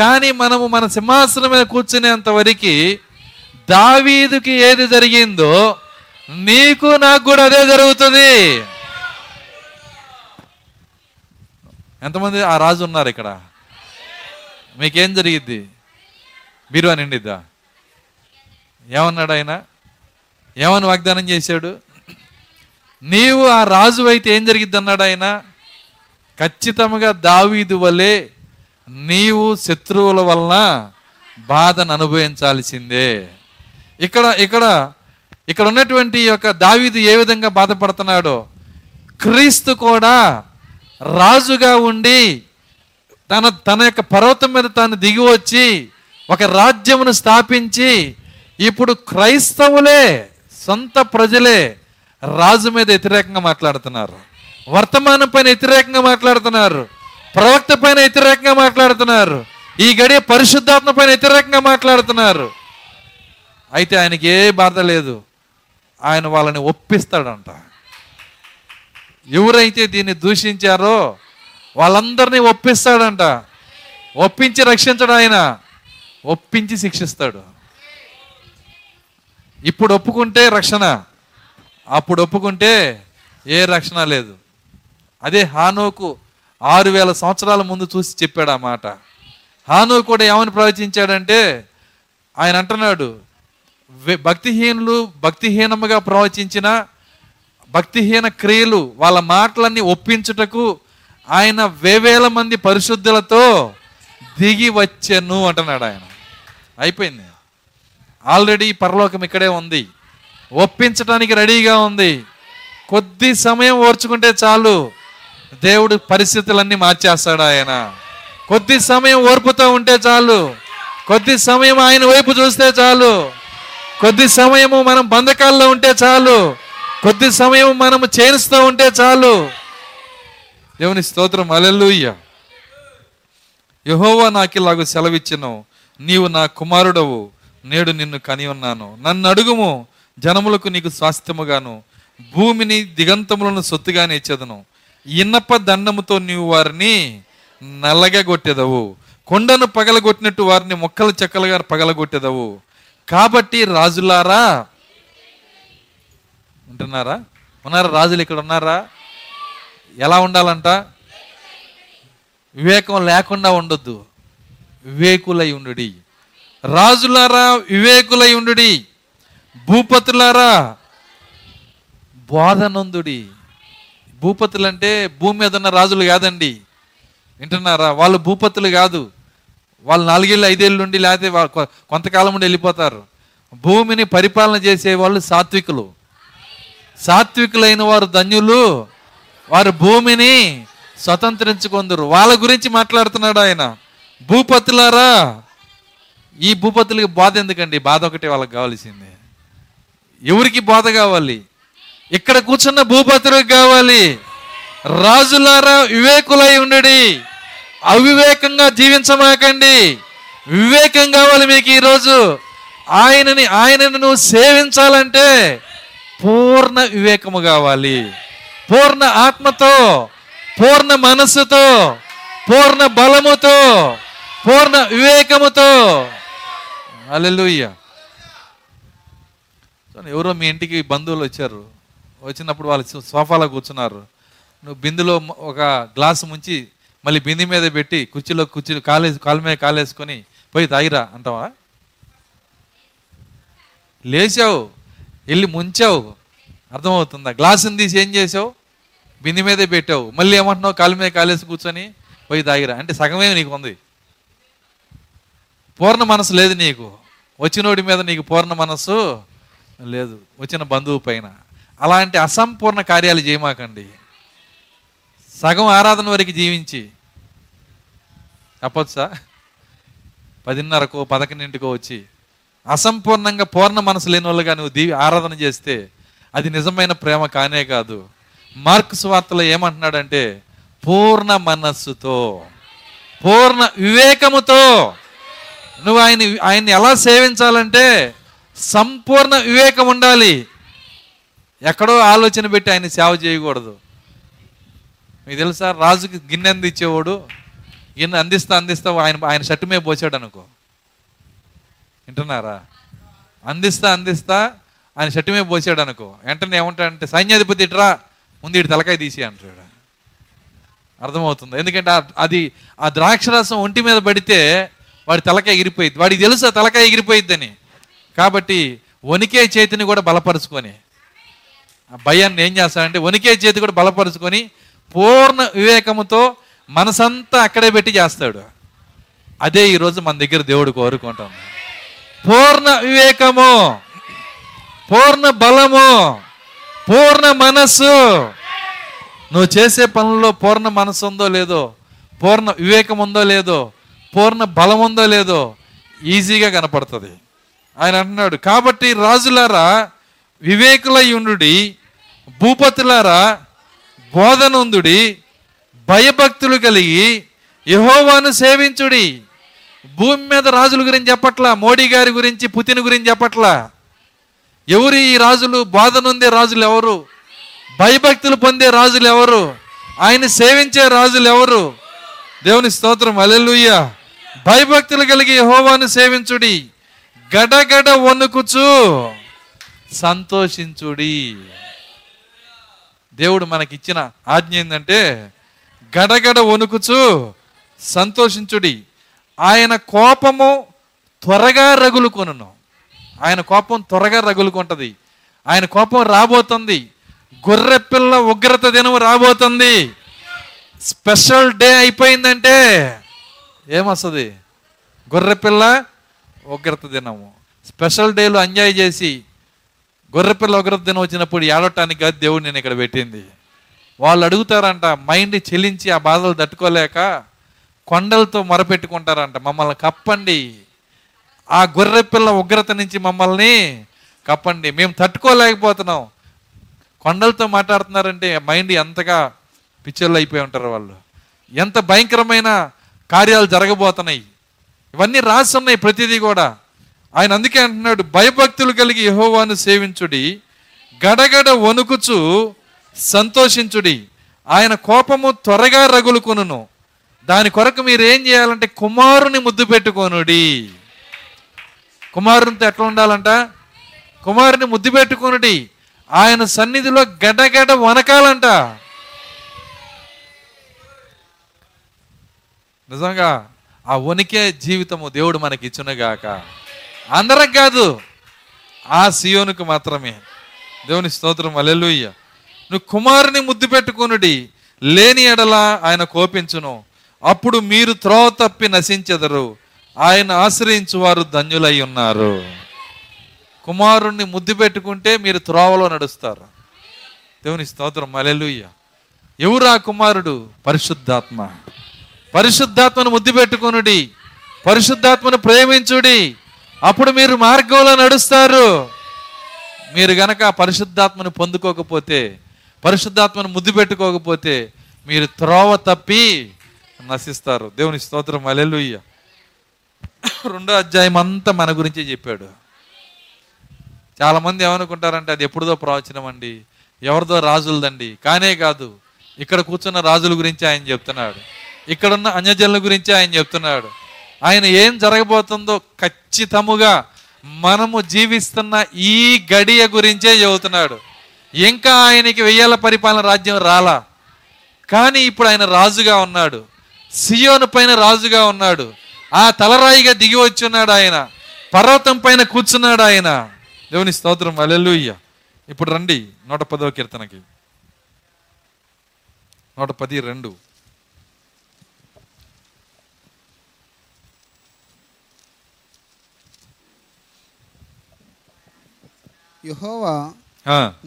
కానీ మనము మన సింహాసనం మీద కూర్చునేంత వరకు దావీదుకి ఏది జరిగిందో నీకు నాకు కూడా అదే జరుగుతుంది. ఎంతమంది ఆ రాజు ఉన్నారు ఇక్కడ? మీకేం జరిగిద్ది? బీరువా నిండిద్దా? ఏమన్నాడు ఆయన? ఏమని వాగ్దానం చేశాడు? నీవు ఆ రాజు అయితే ఏం జరిగిద్ది అన్నాడు ఆయన? ఖచ్చితంగా దావీదు వలె నీవు శత్రువుల వలన బాధను అనుభవించాల్సిందే. ఇక్కడ ఇక్కడ ఇక్కడ ఉన్నటువంటి యొక్క దావీదు ఏ విధంగా బాధపడుతున్నాడో, క్రీస్తు కూడా రాజుగా ఉండి తన యొక్క పర్వతం మీద తాను దిగి వచ్చి ఒక రాజ్యమును స్థాపించి, ఇప్పుడు క్రైస్తవులే, సొంత ప్రజలే రాజు మీద వ్యతిరేకంగా మాట్లాడుతున్నారు, వర్తమానం పైన వ్యతిరేకంగా మాట్లాడుతున్నారు, ప్రవక్త పైన వ్యతిరేకంగా మాట్లాడుతున్నారు, ఈ గడియ పరిశుద్ధాత్మ పైన వ్యతిరేకంగా మాట్లాడుతున్నారు. అయితే ఆయనకి ఏ బాధ లేదు, ఆయన వాళ్ళని ఒప్పిస్తాడంట. ఎవరైతే దీన్ని దూషించారో వాళ్ళందరినీ ఒప్పిస్తాడంట. ఒప్పించి రక్షించడు ఆయన, ఒప్పించి శిక్షిస్తాడు. ఇప్పుడు ఒప్పుకుంటే రక్షణ, అప్పుడు ఒప్పుకుంటే ఏ రక్షణ లేదు. అదే హానోకు 6000 సంవత్సరాల ముందు చూసి చెప్పాడు ఆ మాట. హానోకు కూడా ఏమని ప్రవచించాడంటే, ఆయన అంటున్నాడు, భక్తిహీనులు భక్తిహీనముగా ప్రవచించిన భక్తిహీన క్రియలు వాళ్ళ మాటలన్నీ ఒప్పించుటకు ఆయన 10,000 మంది పరిశుద్ధులతో దిగి వచ్చెను అంటున్నాడు. ఆయన అయిపోయింది, ఆల్రెడీ పరలోకం ఇక్కడే ఉంది, ఒప్పించడానికి రెడీగా ఉంది. కొద్ది సమయం ఓర్చుకుంటే చాలు, దేవుడు పరిస్థితులన్నీ మార్చేస్తాడు ఆయన. కొద్ది సమయం ఓర్పుతో ఉంటే చాలు, కొద్ది సమయం ఆయన వైపు చూస్తే చాలు, కొద్ది సమయము మనం బంధకాల్లో ఉంటే చాలు, కొద్ది సమయం మనము చేయిస్తూ ఉంటే చాలు. దేవుని స్తోత్రం. హల్లెలూయా. యెహోవా నాకు ఇలాగ సెలవిచ్చిను, నీవు నా కుమారుడవు, నేడు నిన్ను కని ఉన్నాను. నన్ను అడుగుము, జనములకు నీకు స్వాస్థ్యముగాను భూమిని దిగంతములను సొత్తుగానే ఇచ్చేదను. ఇన్నప దండముతో నీవు వారిని నలగగొట్టెదవు, కొండను పగలగొట్టినట్టు వారిని ముక్కలు చెక్కలుగా పగలగొట్టెదవు. కాబట్టి రాజులారా, ఉంటున్నారా? ఉన్నారా? రాజులు ఇక్కడ ఉన్నారా? ఎలా ఉండాలంట? వివేకం లేకుండా ఉండొద్దు, వివేకులై ఉండు. రాజులారా వివేకులై ఉండు, భూపతులారా బోధనందుడి భూపతులు అంటే భూమి మీద ఉన్న రాజులు కాదండి, వింటున్నారా? వాళ్ళు భూపతులు కాదు, వాళ్ళు 4 ఏళ్ళు 5 ఏళ్ళు ఉండి లేకపోతే కొంతకాలం ఉండి వెళ్ళిపోతారు. భూమిని పరిపాలన చేసేవాళ్ళు సాత్వికులు, సాత్వికులైన వారు ధన్యులు, వారు భూమిని స్వతంత్రించుకుందరు. వాళ్ళ గురించి మాట్లాడుతున్నాడు ఆయన. భూపతులారా, ఈ భూపతులకి బాధ ఎందుకండి? బాధ ఒకటే వాళ్ళకి కావాల్సింది. ఎవరికి బాధ కావాలి? ఇక్కడ కూర్చున్న భూపతులకు కావాలి. రాజులారా వివేకులై ఉండండి, అవివేకంగా జీవించమాకండి. వివేకం కావాలి మీకు ఈరోజు. ఆయనని నువ్వు సేవించాలంటే పూర్ణ వివేకము కావాలి. పూర్ణ ఆత్మతో, పూర్ణ మనస్సుతో, పూర్ణ బలముతో, పూర్ణ వివేకముతో. హల్లెలూయా. ఎవరో మీ ఇంటికి బంధువులు వచ్చారు, వచ్చినప్పుడు వాళ్ళు సోఫాలో కూర్చున్నారు. నువ్వు బిందులో ఒక గ్లాసు ముంచి మళ్ళీ బింది మీద పెట్టి కుర్చీలో కాలు మీద కాలేసుకొని పోయి తాగిరా అంటావా? లేచావు, వెళ్ళి ముంచావు, అర్థమవుతుందా? గ్లాసుని తీసి ఏం చేసావు? బింది మీదే పెట్టావు. మళ్ళీ ఏమంటున్నావు? కాలు మీద కాలేసి కూర్చొని పోయి తాగిరా అంటే సగమే నీకు ఉంది, పూర్ణ మనసు లేదు నీకు. వచ్చినోడి మీద నీకు పూర్ణ మనసు లేదు, వచ్చిన బంధువు పైన. అలాంటి అసంపూర్ణ కార్యాలు చేయమాకండి. సగం ఆరాధన వరకు జీవించి చెప్పొచ్చా? 10:30కో 11ఇంటికో వచ్చి అసంపూర్ణంగా పూర్ణ మనసు లేని వాళ్ళుగా నువ్వు ఆరాధన చేస్తే అది నిజమైన ప్రేమ కానే కాదు. మార్కు సువార్తలో ఏమంటున్నాడంటే పూర్ణ మనస్సుతో, పూర్ణ వివేకముతో. నువ్వు ఆయన్ని ఎలా సేవించాలంటే సంపూర్ణ వివేకం ఉండాలి. ఎక్కడో ఆలోచన పెట్టి ఆయన సేవ చేయకూడదు. మీకు తెలుసా, రాజుకి గిన్నె అందించేవాడు గిన్నె అందిస్తా ఆయన షర్టు మీద పోసాడు అనుకో, వింటున్నారా? అందిస్తా ఆయన షర్టు మీద పోసాడు అనుకో, వెంటనే ఏమంటాడంటే సైన్యాధిపతి ఇట్రా ముందు ఇటు తలకాయ తీసి అంటాడు. అర్థమవుతుంది? ఎందుకంటే అది ఆ ద్రాక్షరసం ఒంటి మీద పడితే వాడి తలకాయ ఎగిరిపోయింది. వాడికి తెలుసా తలకాయ ఎగిరిపోయిద్దని. కాబట్టి వణికే చేతిని కూడా బలపరుచుకొని, ఆ భయాన్ని ఏం చేస్తాడంటే వణికే చేతి కూడా బలపరుచుకొని పూర్ణ వివేకముతో మనసంతా అక్కడే పెట్టి చేస్తాడు. అదే ఈరోజు మన దగ్గర దేవుడు కోరుకుంటాం. పూర్ణ వివేకము, పూర్ణ బలము, పూర్ణ మనస్సు. నువ్వు చేసే పనుల్లో పూర్ణ మనస్సు ఉందో లేదో, పూర్ణ వివేకం ఉందో లేదో, పూర్ణ బలం ఉందో లేదో ఈజీగా కనపడుతుంది. ఆయన అంటున్నాడు, కాబట్టి రాజులారా వివేకులై ఉండుడి, భూపతులారా బోధనందుడి, భయభక్తులు కలిగి యెహోవాను సేవించుడి. భూమి మీద రాజుల గురించి చెప్పట్లా, మోడీ గారి గురించి, పుతిన్ గురించి చెప్పట్లా. ఎవరు ఈ రాజులు? బోధనుందే రాజులు ఎవరు? భయభక్తులు పొందే రాజులు ఎవరు? ఆయన సేవించే రాజులు ఎవరు? దేవుని స్తోత్రం, హల్లెలూయా. భయభక్తులు కలిగి యెహోవాను సేవించుడి, గడగడ వణుకుచు సంతోషించుడి. దేవుడు మనకిచ్చిన ఆజ్ఞ ఏంటంటే గడగడ వణుకుచు సంతోషించుడి. ఆయన కోపము త్వరగా రగులుకొనును. ఆయన కోపం త్వరగా రగులుకుంటుంది. ఆయన కోపం రాబోతుంది. గొర్రెపిల్ల ఉగ్రత దినం రాబోతుంది. స్పెషల్ డే అయిపోయిందంటే ఏమొస్తుంది? గొర్రెపిల్ల ఉగ్రత దినము. స్పెషల్ డేలో ఎంజాయ్ చేసి గొర్రెపిల్ల ఉగ్రత దినం వచ్చినప్పుడు ఏడవటానికి కాదు దేవుడు నేను ఇక్కడ పెట్టింది. వాళ్ళు అడుగుతారంట, మైండ్ చెలించి ఆ బాధలు తట్టుకోలేక కొండలతో మొరపెట్టుకుంటారంట, మమ్మల్ని కప్పండి, ఆ గొర్రెపిల్ల ఉగ్రత నుంచి మమ్మల్ని కప్పండి, మేము తట్టుకోలేకపోతున్నాం. కొండలతో మాట్లాడుతున్నారంటే మైండ్ ఎంతగా పిచ్చర్లు అయిపోయి ఉంటారు వాళ్ళు. ఎంత భయంకరమైన కార్యాలు జరగబోతున్నాయి. ఇవన్నీ రాస్తున్నాయి ప్రతిదీ కూడా. ఆయన అందుకే అంటున్నాడు, భయభక్తులు కలిగి యెహోవాను సేవించుడి, గడగడ వణుకుచు సంతోషించుడి, ఆయన కోపము త్వరగా రగులుకొనును. దాని కొరకు మీరు ఏం చేయాలంటే కుమారుని ముద్దు పెట్టుకొనుడి. కుమారునితో ఎట్లా ఉండాలంట? కుమారుని ముద్దు పెట్టుకొనుడి. ఆయన సన్నిధిలో గడగడ వణకాలంట. నిజంగా ఆ వణికే జీవితము దేవుడు మనకి ఇచ్చునుగాక. అందరం కాదు, ఆ సియోనుకు మాత్రమే. దేవుని స్తోత్రం, హల్లెలూయా. నువ్వు కుమారుని ముద్దు పెట్టుకునుడి, లేని ఎడల ఆయన కోపించును, అప్పుడు మీరు త్రోవ తప్పి నశించెదరు, ఆయన ఆశ్రయించు వారు ధన్యులై ఉన్నారు. కుమారుణ్ణి ముద్దు పెట్టుకుంటే మీరు త్రోవలో నడుస్తారు. దేవుని స్తోత్రం, హల్లెలూయ. ఎవరు ఆ కుమారుడు? పరిశుద్ధాత్మ. పరిశుద్ధాత్మను ముద్దు పెట్టుకునుడి, పరిశుద్ధాత్మను ప్రేమించుడి, అప్పుడు మీరు మార్గంలో నడుస్తారు. మీరు గనక పరిశుద్ధాత్మను పొందుకోకపోతే, పరిశుద్ధాత్మను ముద్దు పెట్టుకోకపోతే మీరు త్రోవ తప్పి నశిస్తారు. దేవుని స్తోత్రం, హల్లెలూయ. 2వ అధ్యాయం అంతా మన గురించే చెప్పాడు. చాలామంది ఏమనుకుంటారంటే అది ఎప్పుడుదో ప్రవచనం అండి, ఎవరిదో రాజులదండి. కానే కాదు, ఇక్కడ కూర్చున్న రాజుల గురించి ఆయన చెప్తున్నాడు, ఇక్కడున్న అన్యజనుల గురించి ఆయన చెప్తున్నాడు. ఆయన ఏం జరగబోతుందో ఖచ్చితముగా మనము జీవిస్తున్న ఈ గడియ గురించే చెబుతున్నాడు. ఇంకా ఆయనకి 1000 పరిపాలన రాజ్యం రాలా, కానీ ఇప్పుడు ఆయన రాజుగా ఉన్నాడు, సియోను పైన రాజుగా ఉన్నాడు, ఆ తలరాయిగా దిగి వచ్చున్నాడు, ఆయన పర్వతం పైన కూర్చున్నాడు ఆయన. దేవుని స్తోత్రం, హల్లెలూయా. ఇప్పుడు రండి 110వ కీర్తనకి. 110:2. యెహోవా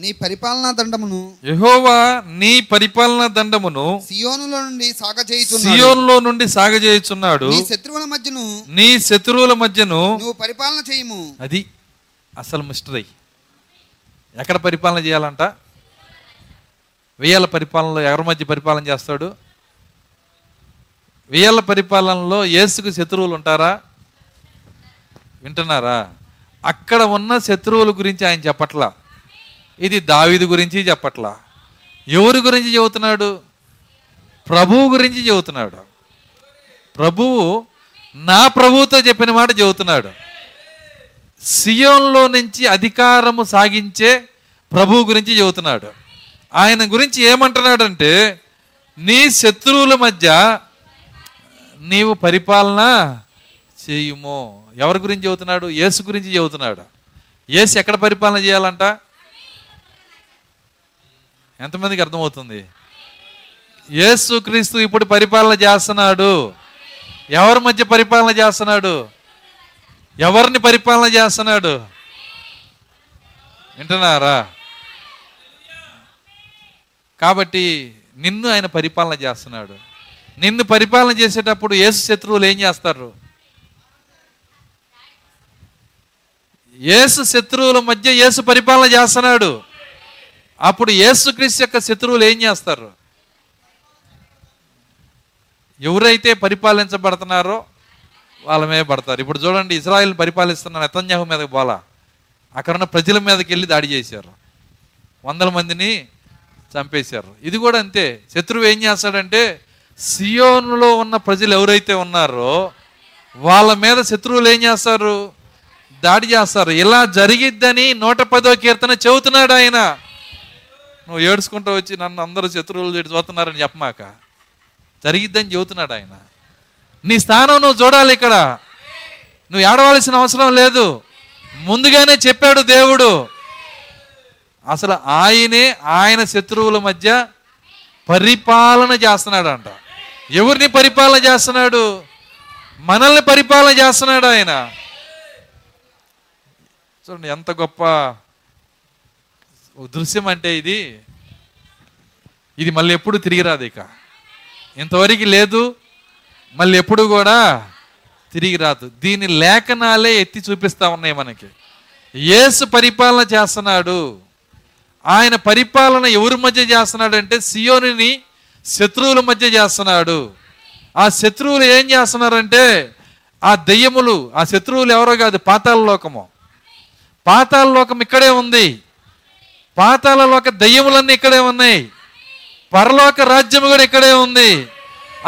నీ పరిపాలనా దండమును, యెహోవా నీ పరిపాలనా దండమును సియోనులో నుండి సాగజేయుచున్నాడు, సియోనులో నుండి సాగజేయుచున్నాడు. నీ శత్రువుల మధ్యను, నీ శత్రువుల మధ్యను నువ్వు పరిపాలన చేయము. అది అసలు మిస్టరీ. ఎక్కడ పరిపాలన చేయాలంట? 1000 పరిపాలనలో ఎవరి మధ్య పరిపాలన చేస్తాడు? 1000 పరిపాలనలో యేసుకు శత్రువులు ఉంటారా? వింటున్నారా? అక్కడ ఉన్న శత్రువుల గురించి ఆయన చెప్పట్లా, ఇది దావీదు గురించి చెప్పట్లా. ఎవరి గురించి చెబుతున్నాడు? ప్రభువు గురించి చెబుతున్నాడు. ప్రభువు నా ప్రభువుతో చెప్పిన మాట చెబుతున్నాడు. సియోన్లో నుంచి అధికారము సాగించే ప్రభువు గురించి చెబుతున్నాడు. ఆయన గురించి ఏమంటున్నాడంటే, నీ శత్రువుల మధ్య నీవు పరిపాలన చేయుమో. ఎవరి గురించి చెబుతున్నాడు? యేసు గురించి చెబుతున్నాడు. యేసు ఎక్కడ పరిపాలన చేయాలంట? ఎంతమందికి అర్థమవుతుంది? యేసుక్రీస్తు ఇప్పుడు పరిపాలన చేస్తున్నాడు. ఎవరి మధ్య పరిపాలన చేస్తున్నాడు? ఎవరిని పరిపాలన చేస్తున్నాడు? వింటున్నారా? కాబట్టి నిన్ను ఆయన పరిపాలన చేస్తున్నాడు. నిన్ను పరిపాలన చేసేటప్పుడు యేసు శత్రువులు ఏం చేస్తారు? యేసు శత్రువుల మధ్య యేసు పరిపాలన చేస్తున్నాడు. అప్పుడు యేసుక్రీస్తు యొక్క శత్రువులు ఏం చేస్తారు? ఎవరైతే పరిపాలించబడుతున్నారో వాళ్ళ మీద పడతారు. ఇప్పుడు చూడండి, ఇజ్రాయెల్ని పరిపాలిస్తున్న నెతన్యాహు మీదకి పోలా, అక్కడ ఉన్న ప్రజల మీదకి వెళ్ళి దాడి చేశారు, 100 మందిని చంపేశారు. ఇది కూడా అంతే. శత్రువు ఏం చేస్తాడంటే, సియోనులో ఉన్న ప్రజలు ఎవరైతే ఉన్నారో వాళ్ళ మీద శత్రువులు ఏం చేస్తారు? దాడి చేస్తారు. ఇలా జరిగిద్దని 110వ కీర్తన చెబుతున్నాడు ఆయన. నువ్వు ఏడుచుకుంటూ వచ్చి నన్ను అందరూ శత్రువులు చూస్తున్నారని చెప్పమాక, జరిగిద్దని చెబుతున్నాడు ఆయన. నీ స్థానం నువ్వు చూడాలి, ఇక్కడ నువ్వు ఏడవలసిన అవసరం లేదు. ముందుగానే చెప్పాడు దేవుడు. అసలు ఆయనే ఆయన శత్రువుల మధ్య పరిపాలన చేస్తున్నాడు అంట. ఎవరిని పరిపాలన చేస్తున్నాడు? మనల్ని పరిపాలన చేస్తున్నాడు ఆయన. చూడండి, ఎంత గొప్ప దృశ్యం అంటే ఇది. ఇది మళ్ళీ ఎప్పుడు తిరిగి రాదు. ఇక ఇంతవరకు లేదు, మళ్ళీ ఎప్పుడు కూడా తిరిగి రాదు. దీని లేఖనాలే ఎత్తి చూపిస్తా ఉన్నాయి మనకి. యేసు పరిపాలన చేస్తున్నాడు. ఆయన పరిపాలన ఎవరి మధ్య చేస్తున్నాడు అంటే, సియోనుని శత్రువుల మధ్య చేస్తున్నాడు. ఆ శత్రువులు ఏం చేస్తున్నారంటే, ఆ దెయ్యములు. ఆ శత్రువులు ఎవరో కాదు, పాతాళ లోకము. పాతాళ లోకం ఇక్కడే ఉంది. పాతాళ లోక దెయ్యములన్నీ ఇక్కడే ఉన్నాయి. పరలోక రాజ్యం కూడా ఇక్కడే ఉంది.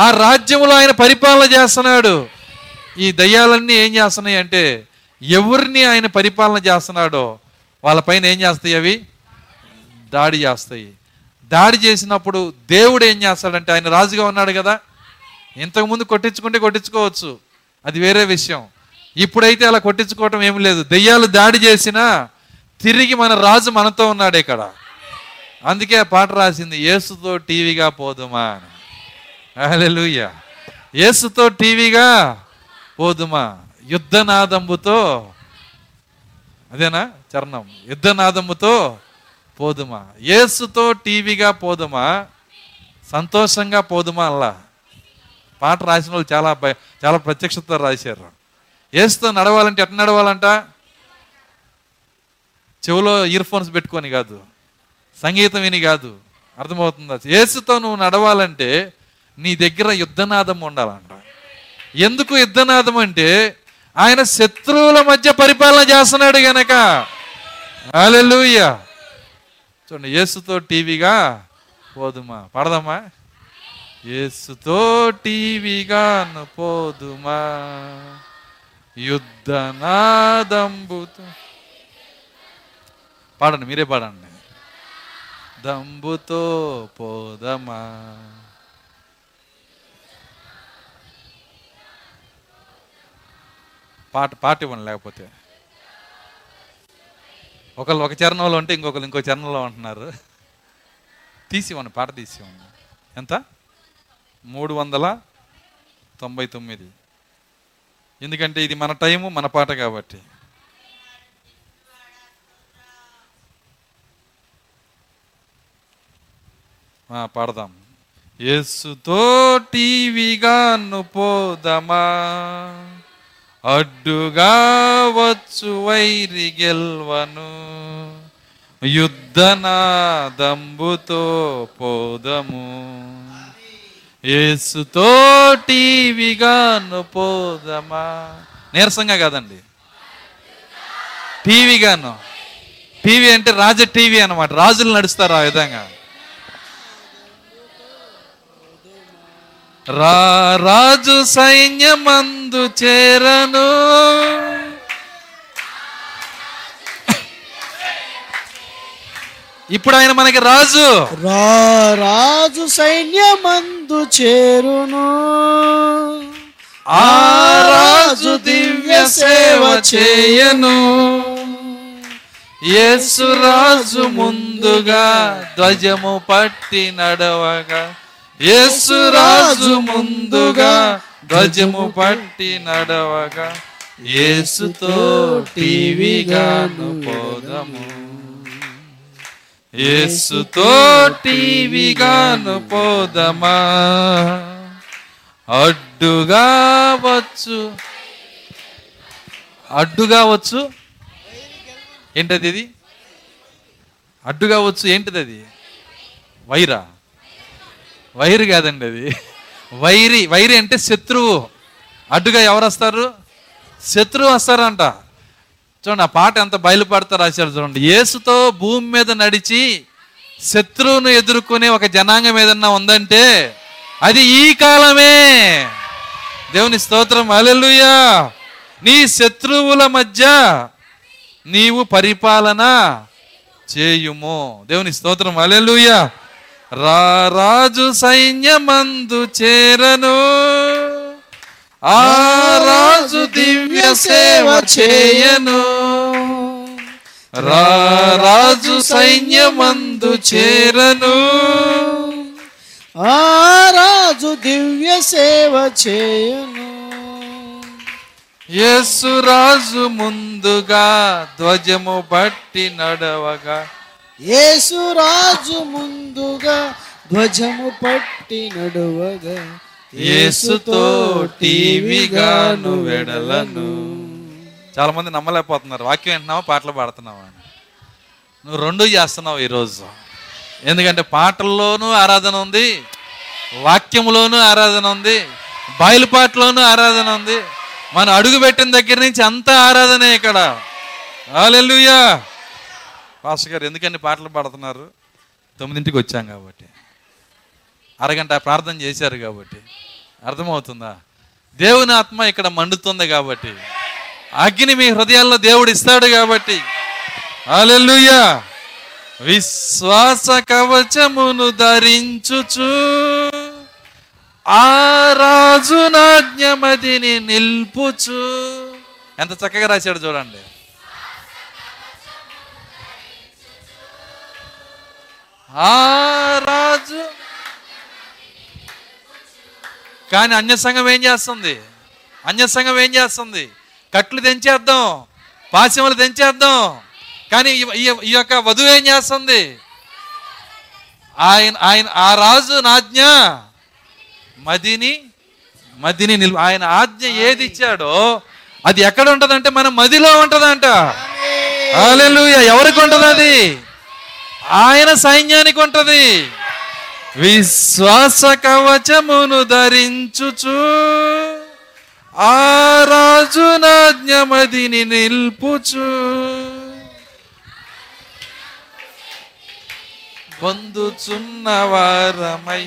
ఆ రాజ్యంలో ఆయన పరిపాలన చేస్తున్నాడు. ఈ దయ్యాలన్నీ ఏం చేస్తున్నాయి అంటే, ఎవరిని ఆయన పరిపాలన చేస్తున్నాడో వాళ్ళపైన ఏం చేస్తాయి? అవి దాడి చేస్తాయి. దాడి చేసినప్పుడు దేవుడు ఏం చేస్తాడంటే, ఆయన రాజుగా ఉన్నాడు కదా, ఇంతకుముందు కొట్టించుకుంటే కొట్టించుకోవచ్చు, అది వేరే విషయం. ఇప్పుడైతే అలా కొట్టించుకోవటం ఏమి లేదు. దెయ్యాలు దాడి చేసినా తిరిగి మన రాజు మనతో ఉన్నాడు. ఇక్కడ అందుకే పాట రాసింది, యేసుతో టీవీగా పోదుమా. హల్లెలూయా. యేసుతో టీవీగా పోదుమా, యుద్ధనాదంబుతో, అదేనా చరణం, యుద్ధనాదముతో పోదుమా, యేసుతో టీవీగా పోదుమా, సంతోషంగా పోదుమా. అలా పాట రాసిన వాళ్ళు చాలా ప్రత్యక్షత రాశారు. యేసుతో నడవాలంటే ఎట్లా నడవాలంట? చెవులో ఇయర్ ఫోన్స్ పెట్టుకొని కాదు, సంగీతం విని కాదు. అర్థమవుతుందా? యేసుతో నువ్వు నడవాలంటే నీ దగ్గర యుద్ధనాదం ఉండాలంట. ఎందుకు యుద్ధనాదం అంటే ఆయన శత్రువుల మధ్య పరిపాలన చేస్తున్నాడు గనక. హల్లెలూయా. చూడండి, యేసుతో టీవీగా పోదుమా. పాడదామా? యేసుతో టీవీగా పోదుమా, యుద్ధనాదంబుతో. పాడండి, మీరే పాడండి. దంబుతో పోదమా, పాట ఇవ్వండి. లేకపోతే ఒకళ్ళు ఒక చరణంలో ఉంటే ఇంకొకరు ఇంకో చరణంలో ఉంటున్నారు. తీసివ్వండి, పాట తీసివ్వండి. ఎంత? 399. ఎందుకంటే ఇది మన టైము, మన పాట కాబట్టి. పాడదాం. యేసుతో టీవీగాను పోదమా, అడ్డుగా వచ్చు వైరి గెల్వను, యుద్ధనాదంబుతో పోదము, యేసుతో టీవీగాను పోదమా. నీరసంగా కాదండి, టీవీగాను. టీవీ అంటే రాజ టీవీ అన్నమాట. రాజులు నడుస్తారు ఆ విధంగా. రాజు సైన్యమందు చేరను, ఇప్పుడు ఆయన మనకి రాజు. రాజు సైన్యమందు చేరును, ఆ రాజు దివ్య సేవ చేయను, యేసు రాజు ముందుగా ధ్వజము పట్టి నడవగా, యేసు రాజు ముందుగా ధ్వజము పట్టి నడవగా, యేసుతో టీవీగాను పోదము, యేసుతో టీవీగాను పోదమా, అడ్డుగా వచ్చు. అడ్డుగా వచ్చు ఏంటది? ఇది అడ్డుగా వచ్చు ఏంటిది? అది వైరా? వైరు కాదండి, అది వైరి. వైరి అంటే శత్రువు. అడ్డుగా ఎవరు వస్తారు? శత్రువు వస్తారంట. చూడండి, ఆ పాట ఎంత బయలుపడతా రాశారు చూడండి. యేసుతో భూమి మీద నడిచి శత్రువును ఎదుర్కొనే ఒక జనాంగం ఏదన్నా ఉందంటే అది ఈ కాలమే. దేవుని స్తోత్రం. హల్లెలూయా. నీ శత్రువుల మధ్య నీవు పరిపాలన చేయుము. దేవుని స్తోత్రం. హల్లెలూయా. రాజు సైన్యమందు చేరను, ఆ రాజు దివ్య సేవ చేయను, రాజు సైన్యమందు చేరను, ఆ రాజు దివ్య సేవ చేయను, యేసు రాజు ముందుగా ధ్వజము పట్టి నడవగా, యేసు రాజు ముందుగా ధ్వజము పట్టి నడువగా, యేసుతో టీవీగాను వెడలను. చాలా మంది నమ్మలేకపోతున్నారు. వాక్యం వింటున్నావా, పాటలు పాడుతున్నావా? నువ్వు రెండు చేస్తున్నావు ఈరోజు. ఎందుకంటే పాటల్లోనూ ఆరాధన ఉంది, వాక్యంలోనూ ఆరాధన ఉంది, బయలుపాటలోనూ ఆరాధన ఉంది. మనం అడుగు పెట్టిన దగ్గర నుంచి అంతా ఆరాధనే ఇక్కడ. హల్లెలూయా. పాస్టర్ గారు ఎందుకని పాటలు పాడుతున్నారు? 9ింటికి వచ్చాం కాబట్టి, అరగంట ప్రార్థన చేశారు కాబట్టి. అర్థమవుతుందా? దేవుని ఆత్మ ఇక్కడ మండుతుంది కాబట్టి, అగ్ని మీ హృదయాల్లో దేవుడు ఇస్తాడు కాబట్టి. హల్లెలూయా. విశ్వాస కవచమును ధరించుచు, ఆ రాజునాజ్ఞమదిని నిల్పుచు. ఎంత చక్కగా రాశాడు చూడండి. ఆ రాజు. కానీ అన్యసంఘం ఏం చేస్తుంది? అన్యసంఘం ఏం చేస్తుంది? కట్లు తెంచేద్దాం, పాశములు తెంచేద్దాం. కానీ ఈ యొక్క వధువు ఏం చేస్తుంది? ఆయన ఆయన ఆ రాజు ఆజ్ఞ మదిని మదిని నిల్ ఆయన ఆజ్ఞ ఏది ఇచ్చాడో అది ఎక్కడ ఉంటుందంటే మన మదిలో ఉంటుందంట. హల్లెలూయా. ఎవరికి ఉంటుంది అది? ఆయన సైన్యానికి ఉంటుంది. విశ్వాస కవచమును ధరించుచు ఆ రాజునాజ్ఞ మదిని నిల్పుచు పొందుచున్న వారమై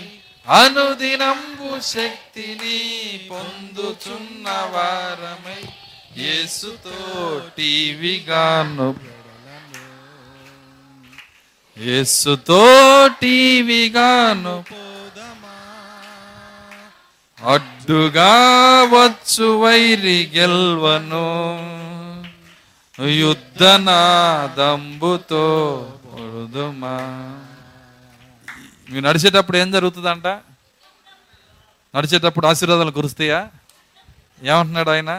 అనుదినంబు శక్తిని పొందుచున్న వారమై యేసుతో టీవీగాను అడ్డుగా వచ్చు వైరి గెల్వను యుద్ధనాదంబుతో పొడుదుమా. మీరు నడిచేటప్పుడు ఏం జరుగుతుందంట? నడిచేటప్పుడు ఆశీర్వాదాలు కురుస్తాయా? ఏమంటున్నాడు ఆయన?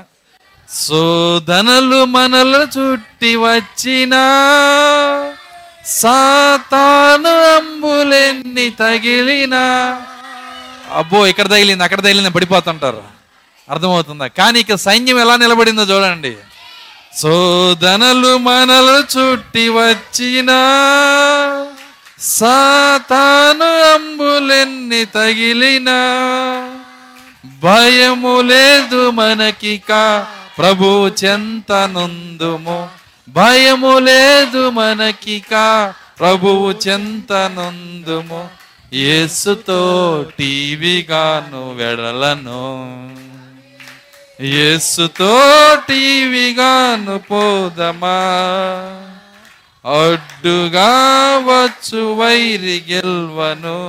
శోధనలు మనలు చుట్టి వచ్చినా సాతాను అంబులెన్ని తగిలినా. అబ్బో ఇక్కడ తగిలింది, అక్కడ తగిలింది, పడిపోతుంటారు. అర్థమవుతుందా? కానీ ఇక సైన్యం ఎలా నిలబడిందో చూడండి. శోధనలు మనలు చుట్టి వచ్చినా సాతాను అంబులెన్ని తగిలినా భయము లేదు మనకిక ప్రభు చెంత నుందుము, భయము లేదు మనకిక ప్రభువు చెంత నుందుము, యేసుతో టీవీగాను వెడలను, యేసుతో టీవీగాను పోదమా, అడ్డుగా వచ్చు వైరి గెల్వను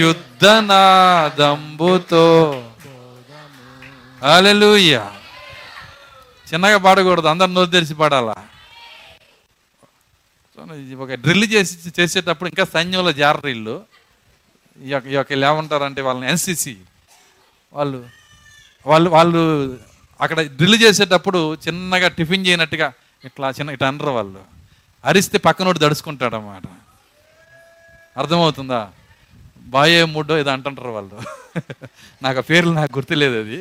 యుద్ధనాదంబుతో. హల్లెలూయా. చిన్నగా పాడకూడదు, అందరు నోరు తెరిచి పాడాలా. ఒక డ్రిల్ చేసేటప్పుడు ఇంకా సైన్యంలో జారీళ్ళు ఈ యొక్క ఏమంటారంటే వాళ్ళని ఎన్సిసి వాళ్ళు వాళ్ళు వాళ్ళు అక్కడ డ్రిల్ చేసేటప్పుడు చిన్నగా టిఫిన్ చేయనట్టుగా ఇట్లా చిన్న ఇట్లా అనరు. వాళ్ళు అరిస్తే పక్కనోటి దడుచుకుంటాడు అన్నమాట. అర్థమవుతుందా? బాయే మూడో ఏదో అంటుంటారు వాళ్ళు. నాకు ఆ పేర్లు నాకు గుర్తులేదు. అది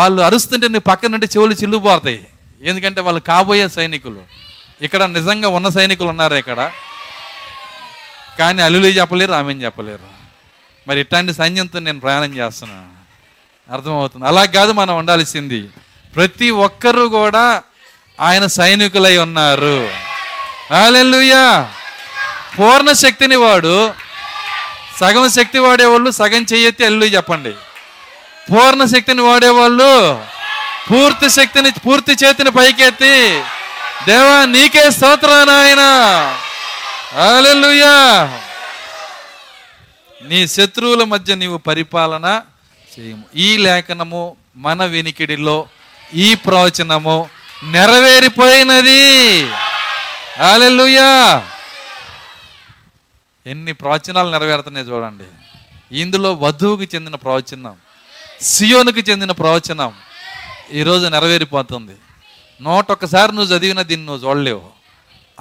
వాళ్ళు అరుస్తుంటే నువ్వు పక్కన నుండి చెవులు చిల్లుపోతాయి. ఎందుకంటే వాళ్ళు కాబోయే సైనికులు. ఇక్కడ నిజంగా ఉన్న సైనికులు ఉన్నారు ఇక్కడ, కానీ హల్లెలూయా చెప్పలేరు, ఆమేన్ చెప్పలేరు. మరి ఇట్లాంటి సైన్యంతో నేను ప్రయాణం చేస్తున్నాను. అర్థమవుతుంది. అలా కాదు మనం ఉండాల్సింది. ప్రతి ఒక్కరూ కూడా ఆయన సైనికులై ఉన్నారు. హల్లెలూయా. పూర్ణ శక్తిని వాడు, సగం శక్తి వాడేవాళ్ళు సగం చెయ్యెత్తి హల్లెలూయా చెప్పండి. పూర్ణ శక్తిని వాడేవాళ్ళు పూర్తి చేతిని పైకెత్తి దేవా నీకే స్తోత్రం నాయనా, హల్లెలూయా. నీ శత్రువుల మధ్య నీవు పరిపాలన చేయము. ఈ లేఖనము మన వినికిడిలో ఈ ప్రవచనము నెరవేరిపోయినది. హల్లెలూయా. ఎన్ని ప్రవచనాలు నెరవేరుతున్నాయి చూడండి. ఇందులో వధువుకు చెందిన ప్రవచనం, సియోనుకు చెందిన ప్రవచనం ఈరోజు నెరవేరిపోతుంది. 101సారి నువ్వు చదివిన దీన్ని నువ్వు చూడలేవు.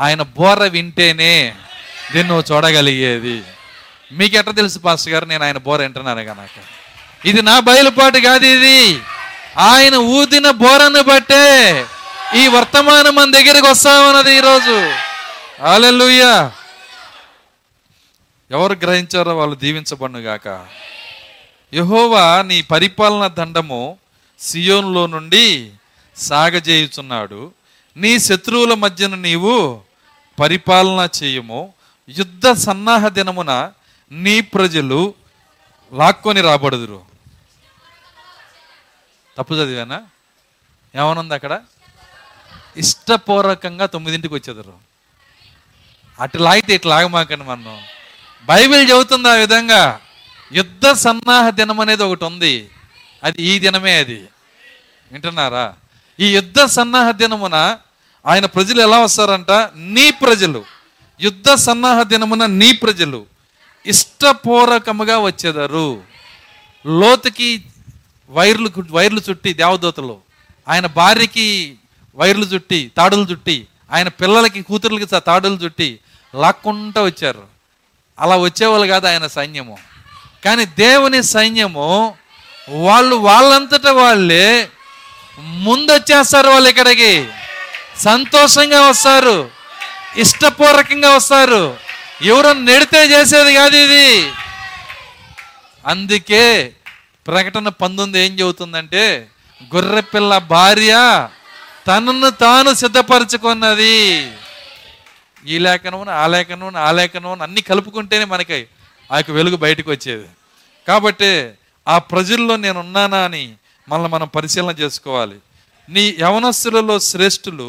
ఆయన బోర వింటేనే దీన్ని నువ్వు చూడగలిగేది. మీకు ఎట్లా తెలుసు పాస్టర్ గారు నేను ఆయన బోర వింటున్నాను కనుక? ఇది నా బయలుపాటు కాదు, ఇది ఆయన ఊదిన బోరను బట్టే ఈ వర్తమానం మన దగ్గరికి వస్తా ఉన్నది ఈరోజు. హల్లెలూయా. ఎవరు గ్రహించారో వాళ్ళు దీవించబడుగాక. యెహోవా నీ పరిపాలన దండము సియోన్లో నుండి సాగజేయుచున్నాడు. నీ శత్రువుల మధ్యను నీవు పరిపాలన చేయము. యుద్ధ సన్నాహ దినమున నీ ప్రజలు లాక్కొని రాబడుదురు. తప్పు చదివానా? ఏమనుంది అక్కడ? ఇష్టపూర్వకంగా 9ంటికి వచ్చేదరు. అటు లాగితే ఇట్లా లాగమాకండి. మనం బైబిల్ చెబుతుంది ఆ విధంగా. యుద్ధ సన్నాహ దినం అనేది ఒకటి ఉంది, అది ఈ దినమే. అది వింటున్నారా? ఈ యుద్ధ సన్నాహ దినమున ఆయన ప్రజలు ఎలా వస్తారంట? నీ ప్రజలు యుద్ధ సన్నాహ దినమున నీ ప్రజలు ఇష్టపూర్వకముగా వచ్చేదారు. లోతుకి వైర్లు చుట్టి దేవదూతలు, ఆయన భార్యకి వైర్లు చుట్టి తాడులు చుట్టి, ఆయన పిల్లలకి కూతుర్లకి తాడులు చుట్టి లాక్కుంటూ వచ్చారు. అలా వచ్చేవాళ్ళు కాదు ఆయన సైన్యము. కానీ దేవుని సైన్యము వాళ్ళంతటా వాళ్ళే ముందొచ్చేస్తారు. వాళ్ళు ఇక్కడికి సంతోషంగా వస్తారు, ఇష్టపూర్వకంగా వస్తారు. ఎవరో నెడితే చేసేది కాదు ఇది. అందుకే ప్రకటన 19 ఏం చెబుతుందంటే, గొర్రెపిల్ల భార్య తనను తాను సిద్ధపరచుకున్నది. ఈ లేఖనమును ఆ లేఖనమును అన్నీ కలుపుకుంటేనే మనకి ఆ యొక్క వెలుగు బయటకు వచ్చేది. కాబట్టి ఆ ప్రజల్లో నేనున్నానా అని మనం పరిశీలన చేసుకోవాలి. నీ యవనస్తులలో శ్రేష్ఠులు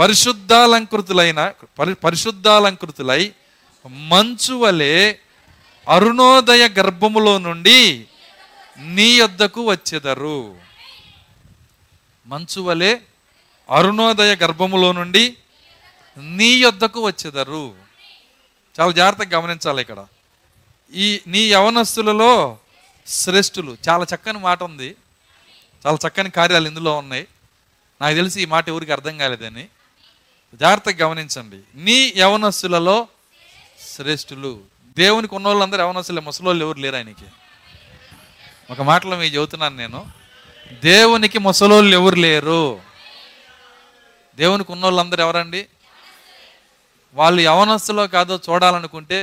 పరిశుద్ధాలంకృతులై మంచు వలె అరుణోదయ గర్భములో నుండి నీ యొద్దకు వచ్చేదరు. మంచు వలె అరుణోదయ గర్భములో నుండి నీ యొద్దకు వచ్చేదరు. చాలా జాగ్రత్తగా గమనించాలి. ఇక్కడ ఈ నీ యవనస్తులలో శ్రేష్ఠులు, చాలా చక్కని మాట ఉంది, చాలా చక్కని కార్యాలు ఇందులో ఉన్నాయి. నాకు తెలిసి ఈ మాట ఎవరికి అర్థం కాలేదని జాగ్రత్తగా గమనించండి. నీ యవనస్తులలో శ్రేష్ఠులు. దేవునికి ఉన్న వాళ్ళందరూ యవనస్తులే, ముసలోళ్ళు ఎవరు లేరు ఆయనకి. ఒక మాటలో మీకు చెబుతున్నాను నేను, దేవునికి ముసలోళ్ళు ఎవరు లేరు. దేవునికి ఉన్న వాళ్ళందరూ ఎవరండి? వాళ్ళు యవనస్తులో కాదో చూడాలనుకుంటే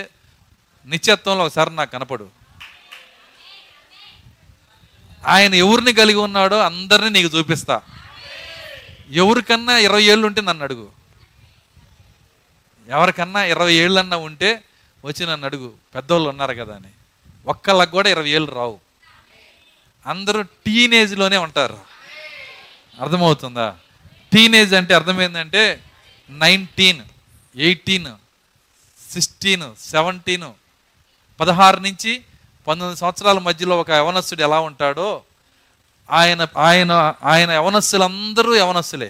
నిత్యత్వంలో ఒకసారి నాకు కనపడు. ఆయన ఎవరిని కలిగి ఉన్నాడో అందరినీ నీకు చూపిస్తా. ఎవరికన్నా 20 ఏళ్ళు ఉంటే నన్ను అడుగు. ఎవరికన్నా 20 ఏళ్ళన్నా ఉంటే వచ్చి నన్ను అడుగు. పెద్దోళ్ళు ఉన్నారు కదా అని ఒక్కళ్ళకు కూడా 20 ఏళ్ళు రావు. అందరూ టీనేజ్లోనే ఉంటారు. అర్థమవుతుందా? టీనేజ్ అంటే అర్థమైందంటే 19, 18, 16, 17, 16 నుంచి 19 సంవత్సరాల మధ్యలో ఒక యవనస్తుడు ఎలా ఉంటాడో ఆయన యవనస్తులందరూ యవనస్తులే,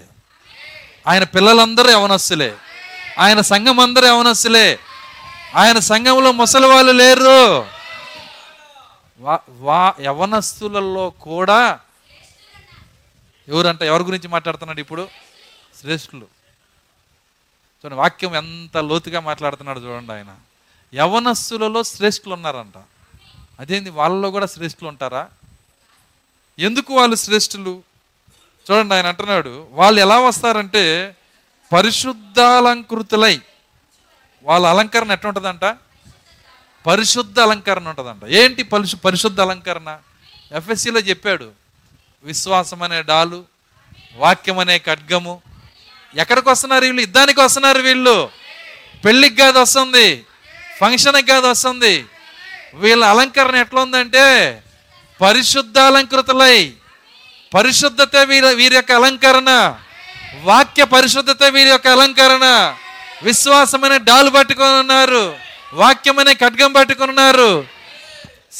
ఆయన పిల్లలందరూ యవనస్తులే, ఆయన సంఘం అందరూ యవనస్తులే. ఆయన సంఘంలో ముసలి వాళ్ళు లేరు. యవనస్తులలో కూడా ఎవరంట? ఎవరి గురించి మాట్లాడుతున్నాడు ఇప్పుడు? శ్రేష్ఠులు. చూడండి, వాక్యం ఎంత లోతుగా మాట్లాడుతున్నాడు చూడండి. ఆయన యవనస్తులలో శ్రేష్ఠులు ఉన్నారంట. అదేంది, వాళ్ళలో కూడా శ్రేష్ఠులు ఉంటారా? ఎందుకు వాళ్ళు శ్రేష్ఠులు? చూడండి, ఆయన అంటున్నాడు వాళ్ళు ఎలా వస్తారంటే పరిశుద్ధాలంకృతులై. వాళ్ళ అలంకరణ ఎట్లా ఉంటుందంట? పరిశుద్ధ అలంకరణ ఉంటుందంట. ఏంటి పరిశుద్ధ అలంకరణ? ఎఫ్ఎస్సిలో చెప్పాడు, విశ్వాసం అనే డాలు, వాక్యం అనే ఖడ్గము. ఎక్కడికి వస్తున్నారు వీళ్ళు? యుద్ధానికి వస్తున్నారు వీళ్ళు. పెళ్ళికి కాదు వస్తుంది, ఫంక్షన్కి కాదు వస్తుంది. వీళ్ళ అలంకరణ ఎట్లా ఉందంటే పరిశుద్ధ అలంకృతులై. పరిశుద్ధతే వీరి యొక్క అలంకరణ, వాక్య పరిశుద్ధతే వీరి యొక్క అలంకరణ. విశ్వాసమైన డాలు పట్టుకొని ఉన్నారు, వాక్యమనే ఖడ్గం పట్టుకొని ఉన్నారు,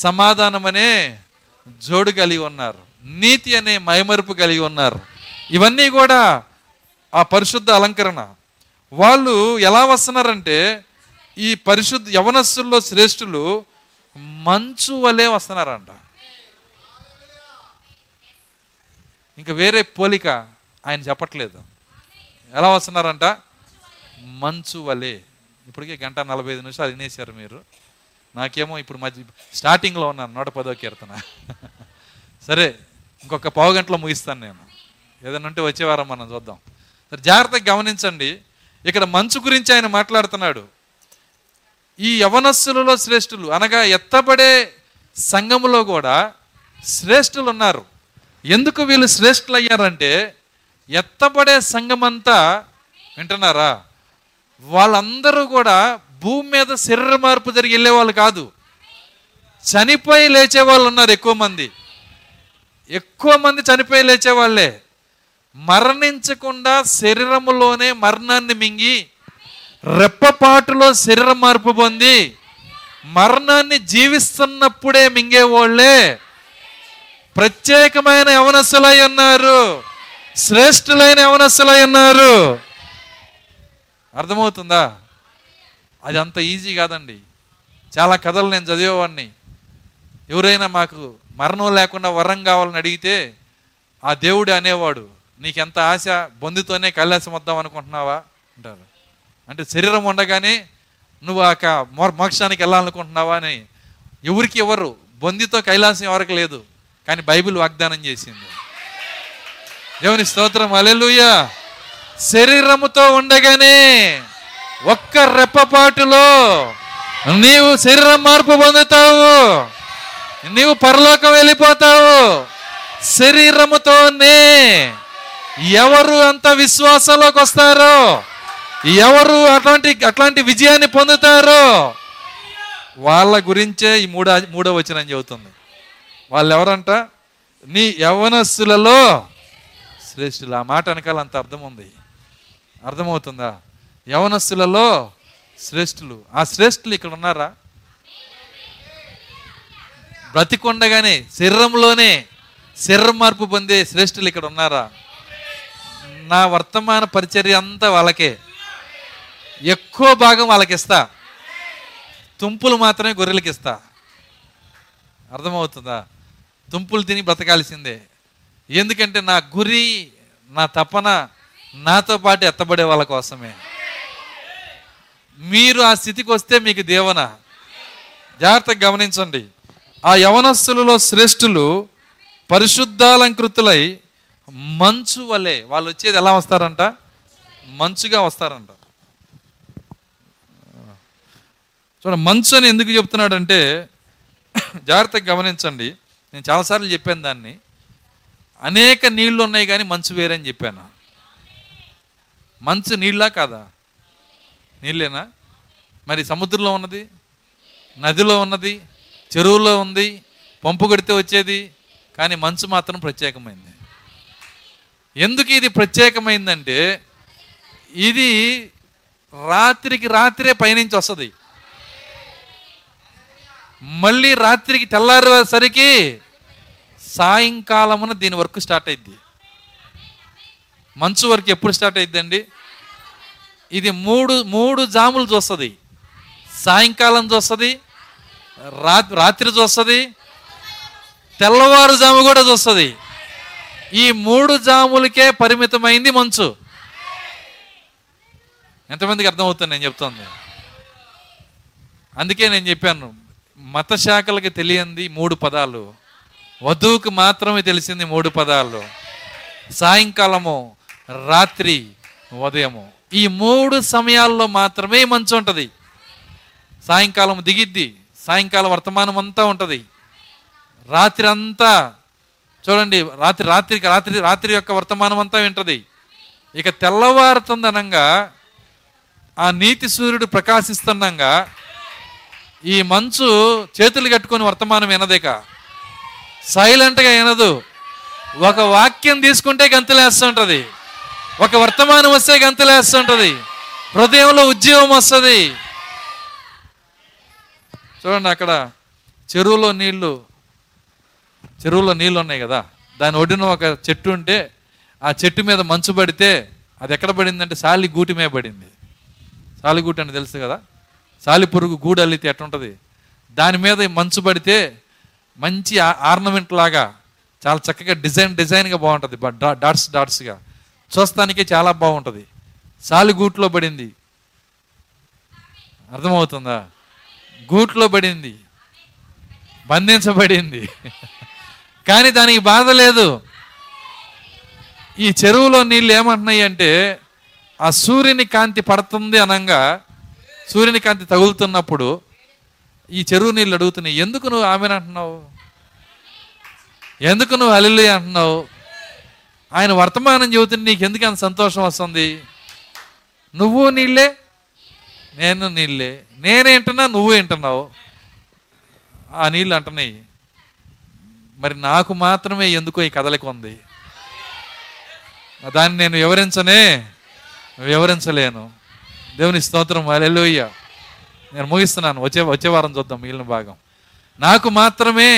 సమాధానమనే జోడు కలిగి ఉన్నారు, నీతి అనే మైమరుపు కలిగి ఉన్నారు. ఇవన్నీ కూడా ఆ పరిశుద్ధ అలంకరణ. వాళ్ళు ఎలా వస్తున్నారంటే ఈ పరిశుద్ధ యవనస్తుల్లో శ్రేష్ఠులు మంచు వలె వస్తున్నారంట. ఇంకా వేరే పోలిక ఆయన చెప్పట్లేదు. ఎలా వస్తున్నారంట? మంచు వలె. ఇప్పటికే 1:45 వినేశారు మీరు. నాకేమో ఇప్పుడు మధ్య స్టార్టింగ్లో ఉన్నాను, 110వ కీర్తన. సరే, ఇంకొక పావు గంటలో ముగిస్తాను నేను. ఏదైనా ఉంటే వచ్చేవారం మనం చూద్దాం. సరే, జాగ్రత్తగా గమనించండి. ఇక్కడ మంచు గురించి ఆయన మాట్లాడుతున్నాడు. ఈ యవనస్సులలో శ్రేష్ఠులు అనగా ఎత్తబడే సంఘములో కూడా శ్రేష్ఠులు ఉన్నారు. ఎందుకు వీళ్ళు శ్రేష్ఠులు అయ్యారంటే ఎత్తబడే సంఘమంతా, వింటున్నారా, వాళ్ళందరూ కూడా భూమి మీద శరీర మార్పు జరిగి వెళ్ళేవాళ్ళు కాదు, చనిపోయి లేచేవాళ్ళు ఉన్నారు. ఎక్కువ మంది చనిపోయి లేచేవాళ్ళే. మరణించకుండా శరీరములోనే మరణాన్ని మింగి రెప్పపాటులో శరీర మార్పు పొంది మరణాన్ని జీవిస్తున్నప్పుడే మింగేవాళ్లే ప్రత్యేకమైన యవనస్సులై ఉన్నారు, శ్రేష్ఠులైన యవనస్సులై ఉన్నారు. అర్థమవుతుందా? అది అంత ఈజీ కాదండి. చాలా కథలు నేను చదివేవాడిని. ఎవరైనా మాకు మరణం లేకుండా వరం కావాలని అడిగితే ఆ దేవుడు అనేవాడు, నీకెంత ఆశ, బొందితోనే కైలాసం వద్దాం అనుకుంటున్నావా అంటారు. అంటే శరీరం ఉండగానే నువ్వు ఆ మోక్షానికి వెళ్ళాలనుకుంటున్నావా అని ఎవరికి ఎవరు. బొందితో కైలాసం ఎవరికి లేదు, కానీ బైబిల్ వాగ్దానం చేసింది. దేవుని స్తోత్రం, హల్లెలూయా. శరీరముతో ఉండగానే ఒక్క రెప్పపాటులో నీవు శరీరం మార్పు పొందుతావు, నీవు పరలోకం వెళ్ళిపోతావు శరీరముతోనే. ఎవరు అంత విశ్వాసంలోకి వస్తారో, ఎవరు అట్లాంటి విజయాన్ని పొందుతారో వాళ్ళ గురించే ఈ మూడవ వచనం చెబుతుంది. వాళ్ళు ఎవరంట? నీ యవ్వనస్తులలో శ్రేష్ఠులు. ఆ మాట వెనకాల అంత అర్థం ఉంది, అర్థమవుతుందా? యవ్వనస్తులలో శ్రేష్ఠులు. ఆ శ్రేష్ఠులు ఇక్కడ ఉన్నారా? బ్రతికొండగానే శరీరంలోనే శరీరం మార్పు పొందే శ్రేష్ఠులు ఇక్కడ ఉన్నారా? నా వర్తమాన పరిచర్య అంతా వాళ్ళకే, ఎక్కువ భాగం వాళ్ళకిస్తా, తుంపులు మాత్రమే గొర్రెలకి ఇస్తా. అర్థమవుతుందా? తుంపులు తిని బ్రతకాల్సిందే, ఎందుకంటే నా గురి, నా తపన నాతో పాటు ఎత్తబడే వాళ్ళ కోసమే. మీరు ఆ స్థితికి వస్తే మీకు దేవన. జాగ్రత్తగా గమనించండి. ఆ యవనస్తులలో శ్రేష్ఠులు పరిశుద్ధాలంకృతులై మంచు వలె. వాళ్ళు వచ్చేది ఎలా వస్తారంట? మంచుగా వస్తారంట. చూడండి, మంచు అని ఎందుకు చెప్తున్నాడంటే, జాగ్రత్తగా గమనించండి, నేను చాలాసార్లు చెప్పాను దాన్ని. అనేక నీళ్లు ఉన్నాయి కానీ మంచు వేరని చెప్పాను. మంచు నీళ్ళా కాదా? నీళ్ళేనా? మరి సముద్రంలో ఉన్నది, నదిలో ఉన్నది, చెరువులో ఉంది, పంపు కొడితే వచ్చేది, కానీ మంచు మాత్రం ప్రత్యేకమైంది. ఎందుకు ఇది ప్రత్యేకమైందంటే, ఇది రాత్రికి రాత్రే పైనుంచి వస్తుంది, మళ్ళీ రాత్రికి తెల్లారేసరికి సాయంకాలమున దీని వర్క్ స్టార్ట్ అయింది. మంచు వర్క్ ఎప్పుడు స్టార్ట్ అయిద్దండి? ఇది మూడు జాములు చూస్తుంది. సాయంకాలం చూస్తుంది, రాత్రి చూస్తుంది, తెల్లవారుజాము కూడా చూస్తుంది. ఈ మూడు జాములకే పరిమితమైంది మంచు. ఎంతమందికి అర్థమవుతుంది నేను చెప్తాను? అందుకే నేను చెప్పాను, మతశాఖలకు తెలియంది 3 పదాలు, వధువుకు మాత్రమే తెలిసింది 3 పదాలు, సాయంకాలము, రాత్రి, ఉదయము. ఈ 3 సమయాల్లో మాత్రమే మంచు ఉంటుంది. సాయంకాలం దిగిద్ది, సాయంకాలం వర్తమానం అంతా ఉంటుంది. రాత్రి అంతా చూడండి, రాత్రి యొక్క వర్తమానం అంతా వింటుంది. ఇక తెల్లవారుతుందనంగా, ఆ నీతి సూర్యుడు ప్రకాశిస్తుండగా ఈ మంచు చేతులు కట్టుకొని వర్తమానం వినదేక సైలెంట్గా వినదు. ఒక వాక్యం తీసుకుంటే గంతులేస్తుంటుంది, ఒక వర్తమానం వస్తే గంతులేస్తుంటుంది, హృదయంలో ఉజ్జీవం వస్తుంది. చూడండి, అక్కడ చెరువులో నీళ్ళు ఉన్నాయి కదా, దాని ఒడ్డున ఒక చెట్టు ఉంటే ఆ చెట్టు మీద మంచు పడితే అది ఎక్కడ పడిందంటే సాలిగూటి మీద పడింది. సాలిగూటి అంటే తెలుసు కదా, సాలిపురుగు గూడు అల్లితే ఎట్టుంటుంది, దాని మీద మంచు పడితే మంచి ఆర్నమెంట్ లాగా చాలా చక్కగా డిజైన్గా బాగుంటుంది, డాట్స్గా చూస్తానికే చాలా బాగుంటుంది. సాలిగూట్లో పడింది, అర్థమవుతుందా? గూట్లో పడింది, బంధించబడింది, కానీ దానికి బాధ లేదు. ఈ చెరువులో నీళ్ళు ఏమంటున్నాయి అంటే, ఆ సూర్యుని కాంతి పడుతుంది అనంగా, సూర్యుని కాంతి తగులుతున్నప్పుడు ఈ చెరువు నీళ్ళు అడుగుతున్నాయి, ఎందుకు నువ్వు ఆమెను అంటున్నావు, ఎందుకు నువ్వు హల్లెలూయా అంటున్నావు? ఆయన వర్తమానం చెబుతుంది, నీకు ఎందుకు అంత సంతోషం వస్తుంది? నువ్వు నీళ్ళే, నేను నీళ్ళే, నేనేంటున్నా, నువ్వు ఏంటున్నావు. ఆ నీళ్ళు అంటున్నాయి, మరి నాకు మాత్రమే ఎందుకో ఈ కదలిక ఉంది, దాన్ని నేను వివరించలేను. దేవుని స్తోత్రం, హల్లెలూయా. నేను ముగిస్తున్నాను, వచ్చే వారం చూద్దాం మిగిలిన భాగం. నాకు మాత్రమే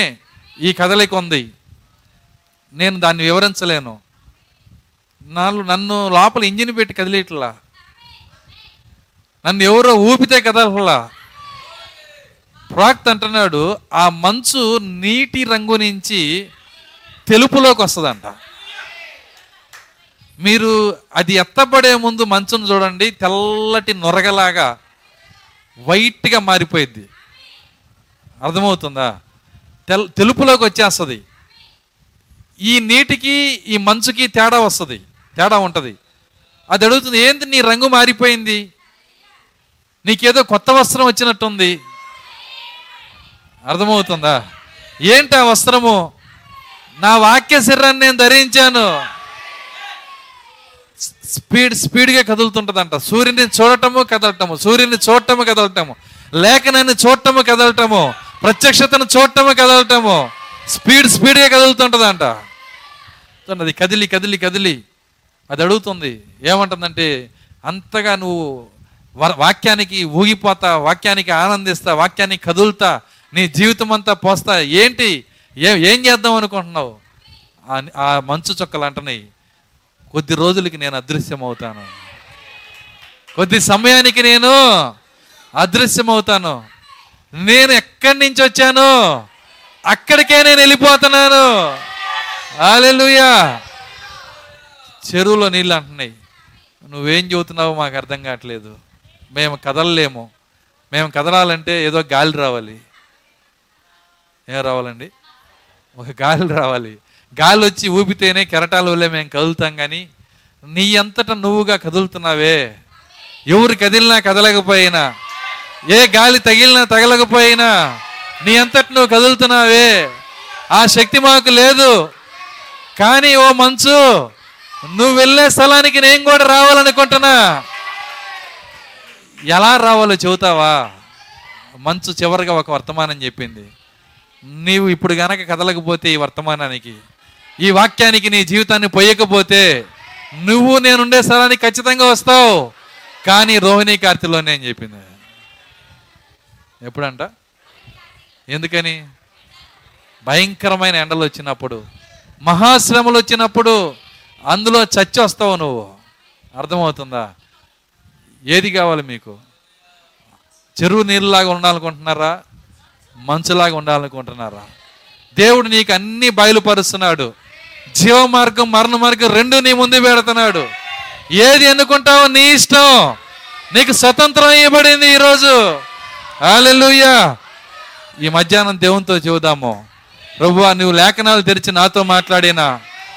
ఈ కదలిక ఉంది, నేను దాన్ని వివరించలేను. నన్ను లోపల ఇంజిన్ పెట్టి కదిలేట్లా, నన్ను ఎవరో ఊపితే కదలలా. ప్రాక్త అంటున్నాడు ఆ మంచు నీటి రంగు నుంచి తెలుపులోకి వస్తుందంట. మీరు అది ఎత్తబడే ముందు మంచును చూడండి, తెల్లటి నొరగలాగా వైట్గా మారిపోయింది. అర్థమవుతుందా? తెలుపులోకి వచ్చేస్తుంది. ఈ నీటికి ఈ మంచుకి తేడా వస్తుంది, తేడా ఉంటుంది. అది అడుగుతుంది, ఏంటి నీ రంగు మారిపోయింది, నీకేదో కొత్త వస్త్రం వచ్చినట్టుంది. అర్థమవుతుందా? ఏంటి ఆ వస్త్రము? నా వాక్య శరీరాన్ని నేను ధరించాను. స్పీడ్గా కదులుతుంటుందంట. సూర్యుని చూడటము కదలటము, సూర్యుని చూడటము కదలటము, లేఖనాన్ని చూడటము కదలటము, ప్రత్యక్షతను చూడటము కదలటము, స్పీడ్గా కదులుతుంటుందంట. అది కదిలి కదిలి కదిలి అది అడుగుతుంది. ఏమంటుందంటే, అంతగా నువ్వు వాక్యానికి ఊగిపోతా, వాక్యానికి ఆనందిస్తా, వాక్యానికి కదులుతా, నీ జీవితం అంతా పోస్తా, ఏంటి ఏం చేద్దాం అనుకుంటున్నావు? ఆ మంచు చుక్కలు అంటున్నాయి, కొద్ది రోజులకి నేను అదృశ్యమవుతాను, కొద్ది సమయానికి నేను అదృశ్యమవుతాను, నేను ఎక్కడి నుంచి వచ్చాను అక్కడికే నేను వెళ్ళిపోతున్నాను. హల్లెలూయా. చెరువులో నీళ్ళు అంటున్నాయి, నువ్వేం చెబుతున్నావో మాకు అర్థం కావట్లేదు, మేము కదలలేము, మేము కదలాలంటే ఏదో గాలి రావాలి. ఏం రావాలండి? ఒక గాలి రావాలి. గాలి వచ్చి ఊపితేనే కెరటాల వల్లే మేము కదులుతాం. కానీ నీ అంతటా నువ్వుగా కదులుతున్నావే. ఎవరు కదిలినా కదలకపోయినా, ఏ గాలి తగిలినా తగలకపోయినా, నీ అంతటి నువ్వు కదులుతున్నావే. ఆ శక్తి మాకు లేదు. కానీ ఓ మంచు, నువ్వు వెళ్ళే స్థలానికి నేను కూడా రావాలనుకుంటున్నా. ఎలా రావాలో చెబుతావా? మంచు చివరిగా ఒక వర్తమానం చెప్పింది. నీవు ఇప్పుడు గనక కదలకపోతే, ఈ వర్తమానానికి, ఈ వాక్యానికి నీ జీవితాన్ని పోయకపోతే, నువ్వు నేనుండే స్థలానికి ఖచ్చితంగా వస్తావు. కానీ రోహిణీ కార్తిలోనే అని చెప్పింది. ఎప్పుడంట? ఎందుకని? భయంకరమైన ఎండలు వచ్చినప్పుడు, మహాశ్రమలు వచ్చినప్పుడు, అందులో చచ్చి వస్తావు నువ్వు. అర్థమవుతుందా? ఏది కావాలి మీకు? చెరువు నీళ్ళలాగా ఉండాలనుకుంటున్నారా? మంచులాగా ఉండాలనుకుంటున్నారా? దేవుడు నీకు అన్ని బయలుపరుస్తున్నాడు. జీవ మార్గం, మరణ మార్గం రెండు నీ ముందు పెడుతున్నాడు. ఏది ఎన్నుకుంటావో నీ ఇష్టం. నీకు స్వతంత్రం ఇవ్వబడింది ఈరోజు. హల్లెలూయా. ఈ మధ్యాహ్నం దేవునితో చెబుదాము. ప్రభువా, నువ్వు లేఖనాలు తెరిచి నాతో మాట్లాడినా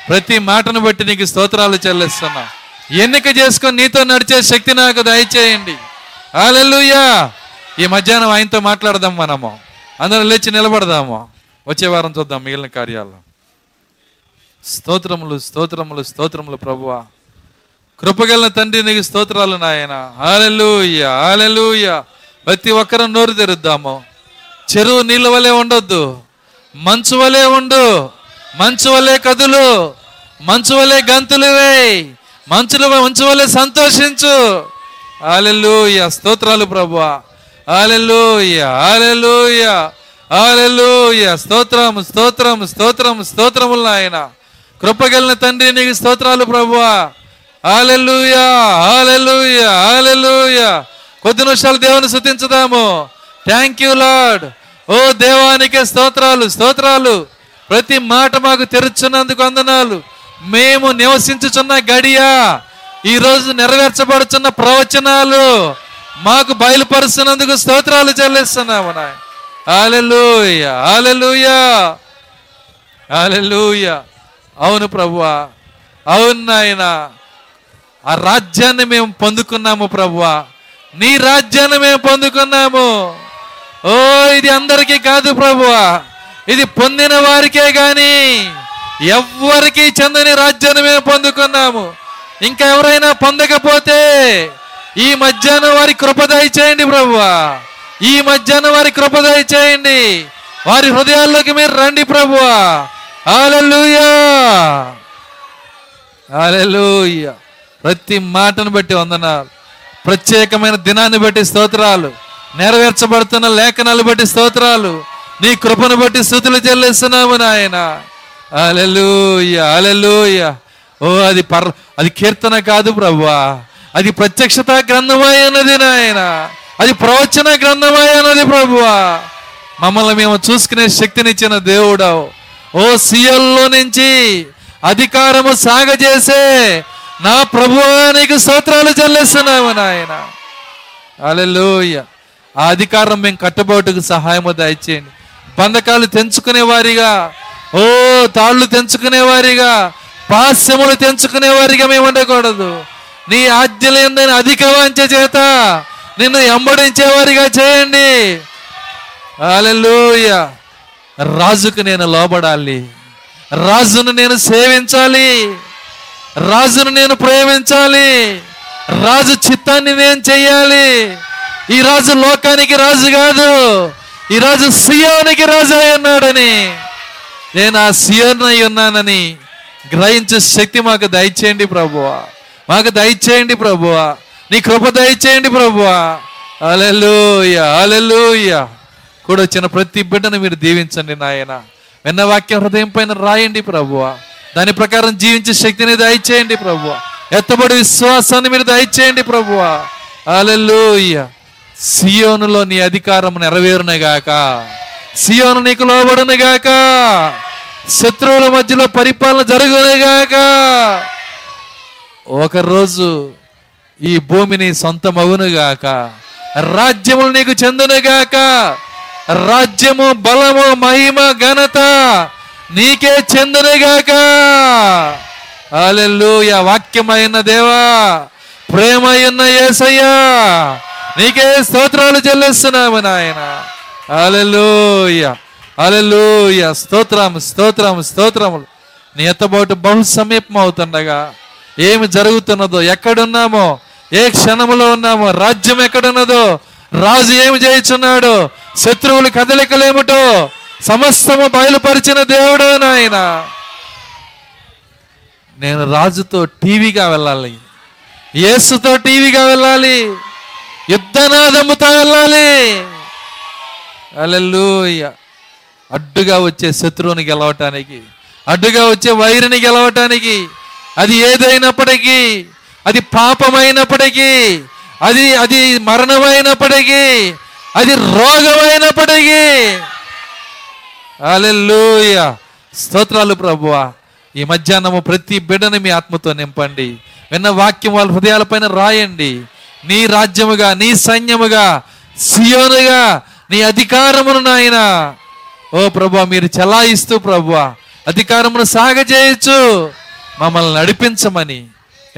ప్రతి మాటను బట్టి నీకు స్తోత్రాలు చెల్లిస్తున్నా. ఎన్నిక చేసుకొని నీతో నడిచే శక్తి నాకు దయచేయండి. హల్లెలూయా. ఈ మధ్యాహ్నం ఆయనతో మాట్లాడదాం. మనము అందరం లేచి నిలబడదాము. వచ్చే వారం చూద్దాం మిగిలిన కార్యాలు. స్తోత్రములు, స్తోత్రములు, స్తోత్రములు ప్రభువా. కృపగల తండ్రి నీకు స్తోత్రాలు నాయన. హల్లెలూయా, హల్లెలూయా. ప్రతి ఒక్కరూ నోరు తెరుద్దాము. చెరువు నీళ్ళ వలె ఉండొద్దు, మంచు వలె ఉండు. మంచు వలె కదులు, మంచు వలె గంతులు వేయి, మంచు వలె సంతోషించు. హల్లెలూయా. స్తోత్రాలు ప్రభువా. హల్లెలూయా, హల్లెలూయా, హల్లెలూయా. స్తోత్రము, స్తోత్రము, స్తోత్రము, స్తోత్రములు నాయన. కృపగలిగిన తండ్రి నీకు స్తోత్రాలు ప్రభువా. హల్లెలూయా, హల్లెలూయా, హల్లెలూయా. కొద్ది నిమిషాలు దేవుని స్తుతించుదాము. Thank you lord. ఓ దేవానికే స్తోత్రాలు, స్తోత్రాలు. ప్రతి మాట మాకు తెరుచున్నందుకు వందనాలు. మేము నివసించుచున్న గడియ, ఈరోజు నెరవేర్చబడుచున్న ప్రవచనాలు మాకు బయలుపరుస్తున్నందుకు స్తోత్రాలు చెల్లిస్తున్నాము నాయన. హల్లెలూయా, హల్లెలూయా, హల్లెలూయా. అవును ప్రభువా, అవును నాయన, ఆ రాజ్యాన్ని మేము పొందుకున్నాము ప్రభువా. నీ రాజ్యాన్ని మేము పొందుకున్నాము. ఓ ఇది అందరికీ కాదు ప్రభువా, ఇది పొందిన వారికే గాని ఎవ్వరికీ చెందని రాజ్యాన్ని మేము పొందుకున్నాము. ఇంకా ఎవరైనా పొందకపోతే ఈ మధ్యాహ్నం వారి కృపదయ చేయండి ప్రభువా. ఈ మధ్యాహ్నం వారి కృపదయ చేయండి. వారి హృదయాల్లోకి మీరు రండి ప్రభువా. హల్లెలూయా, హల్లెలూయా. ప్రతి మాటను బట్టి వందనాలు. ప్రత్యేకమైన దినాన్ని బట్టి స్తోత్రాలు. నెరవేర్చబడుతున్న లేఖనాలు బట్టి స్తోత్రాలు. నీ కృపను బట్టి స్తుతులు చెల్లిస్తున్నాము నాయన. హల్లెలూయా, హల్లెలూయా. ఓ అది కీర్తన కాదు ప్రభువా, అది ప్రత్యక్షత గ్రంథమై అన్నది నాయన, అది ప్రవచన గ్రంథమై అన్నది ప్రభువా. మమ్మల్ని మేము చూసుకునే శక్తినిచ్చిన దేవుడవు, ఓ సియోన్లో నుంచి అధికారము సాగజేసే నా ప్రభువానికి స్తోత్రాలు చెల్లిస్తున్నాము నాయన. హల్లెలూయా. ఆ అధికారం మేము కట్టుబాటుకు సహాయము దయచేయండి. బంధకాలు తెంచుకునే వారిగా, ఓ తాళ్ళు తెంచుకునే వారిగా, పాశ్యములు తెంచుకునే వారిగా మేము ఉండకూడదు. నీ ఆజ్ఞలేని అధిక వాంఛ చేత నిన్ను ఎంబడించే వారిగా చేయండి. హల్లెలూయా. రాజుకు నేను లోబడాలి, రాజును నేను సేవించాలి, రాజును నేను ప్రేమించాలి, రాజు చిత్తాన్ని నేను చెయ్యాలి. ఈ రాజు లోకానికి రాజు కాదు, ఈ రాజు సియోనికి రాజు అయి ఉన్నాడని, నేను ఆ సియోన్ అయి ఉన్నానని గ్రహించే శక్తి మాకు దయచేయండి ప్రభువా, మాకు దయచేయండి ప్రభువా, నీ కృప దయచేయండి ప్రభువా. హల్లెలూయా, హల్లెలూయా. కూడా వచ్చిన ప్రతి బిడ్డను మీరు దీవించండి నాయన. విన్న వాక్యం హృదయం పైన రాయండి ప్రభువా, దాని ప్రకారం జీవించే శక్తిని దయచేయండి ప్రభువా, ఎత్తబడి విశ్వాసాన్ని మీరు దయచేయండి ప్రభువా. హల్లెలూయా. సియోనులో నీ అధికారం నెరవేరును గాక, సియోను నీకు లోబడును గాక, శత్రువుల మధ్యలో పరిపాలన జరుగును గాక. ఒకరోజు ఈ భూమిని సొంతమవును గాక, రాజ్యములు నీకు చెందును గాక, రాజ్యము, బలము, మహిమ, ఘనత నీకే చెందును గాక. హల్లెలూయా. వాక్యమైన దేవా, ప్రేమయున్న యేసయ్యా, నీకే స్తోత్రాలు చెల్లిస్తున్నాము నాయన. హల్లెలూయా, హల్లెలూయా. స్తోత్రం, స్తోత్రం, స్తోత్రములు. నీ ఎత్తబోటు బహు సమీపం అవుతుండగా ఏమి జరుగుతున్నదో, ఎక్కడున్నామో, ఏ క్షణములో ఉన్నామో, రాజ్యం ఎక్కడున్నదో, రాజు ఏమి చేయుచున్నాడో, శత్రువులు కదలికలేమిటో సమస్తము బయలుపరిచిన దేవుడు నాయన. నేను రాజుతో టీవీగా వెళ్ళాలి, యేసుతో టీవీగా వెళ్ళాలి, యుద్ధనాదముతో వెళ్ళాలి. హల్లెలూయా. అడ్డుగా వచ్చే శత్రువుని గెలవటానికి, అడ్డుగా వచ్చే వైరిని గెలవటానికి, అది ఏదైనప్పటికీ, అది పాపమైనప్పటికీ, అది మరణమైనప్పటికీ, అది రోగమైనప్పటికీ. హల్లెలూయా. స్తోత్రాలు ప్రభువా. ఈ మధ్యాహ్నము ప్రతి బిడ్డని మీ ఆత్మతో నింపండి. విన్న వాక్యం వాళ్ళ హృదయాలపైన రాయండి. నీ రాజ్యముగా, నీ సైన్యముగా, సియోనుగా నీ అధికారమును నాయన ఓ ప్రభువా మీరు చలాయిస్తూ ప్రభువా అధికారమును సాగజేయచ్చు. మమ్మల్ని నడిపించమని,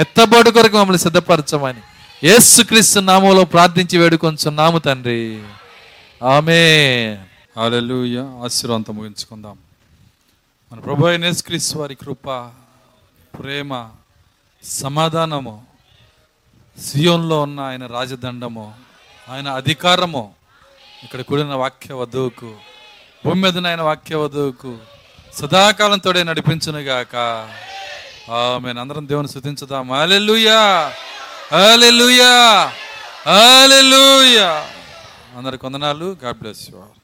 ఎత్తబోటు కొరకు మమ్మల్ని సిద్ధపరచమని యేసుక్రీస్తు నామములో ప్రార్థించి వేడుకొంచున్నాము తండ్రి, ఆమేన్. హల్లెలూయా. ఆశీర్వాదంతో ముగించుకుందాం. మన ప్రభువు అయిన యేసుక్రీస్తు వారి కృప, ప్రేమ, సమాధానము, సియోన్లో ఉన్న ఆయన రాజదండము, ఆయన అధికారము ఇక్కడ కూడిన వాక్య వధువుకు, భూమి మీదన ఆయన వాక్య వధువుకు సదాకాలంతో నడిపించునుగాక. ఆమేన్. అందరం దేవుని స్తుతించుదాం. హల్లెలూయా, హల్లెలూయా, హల్లెలూయా. అందరికి వందనాలు. God bless you all.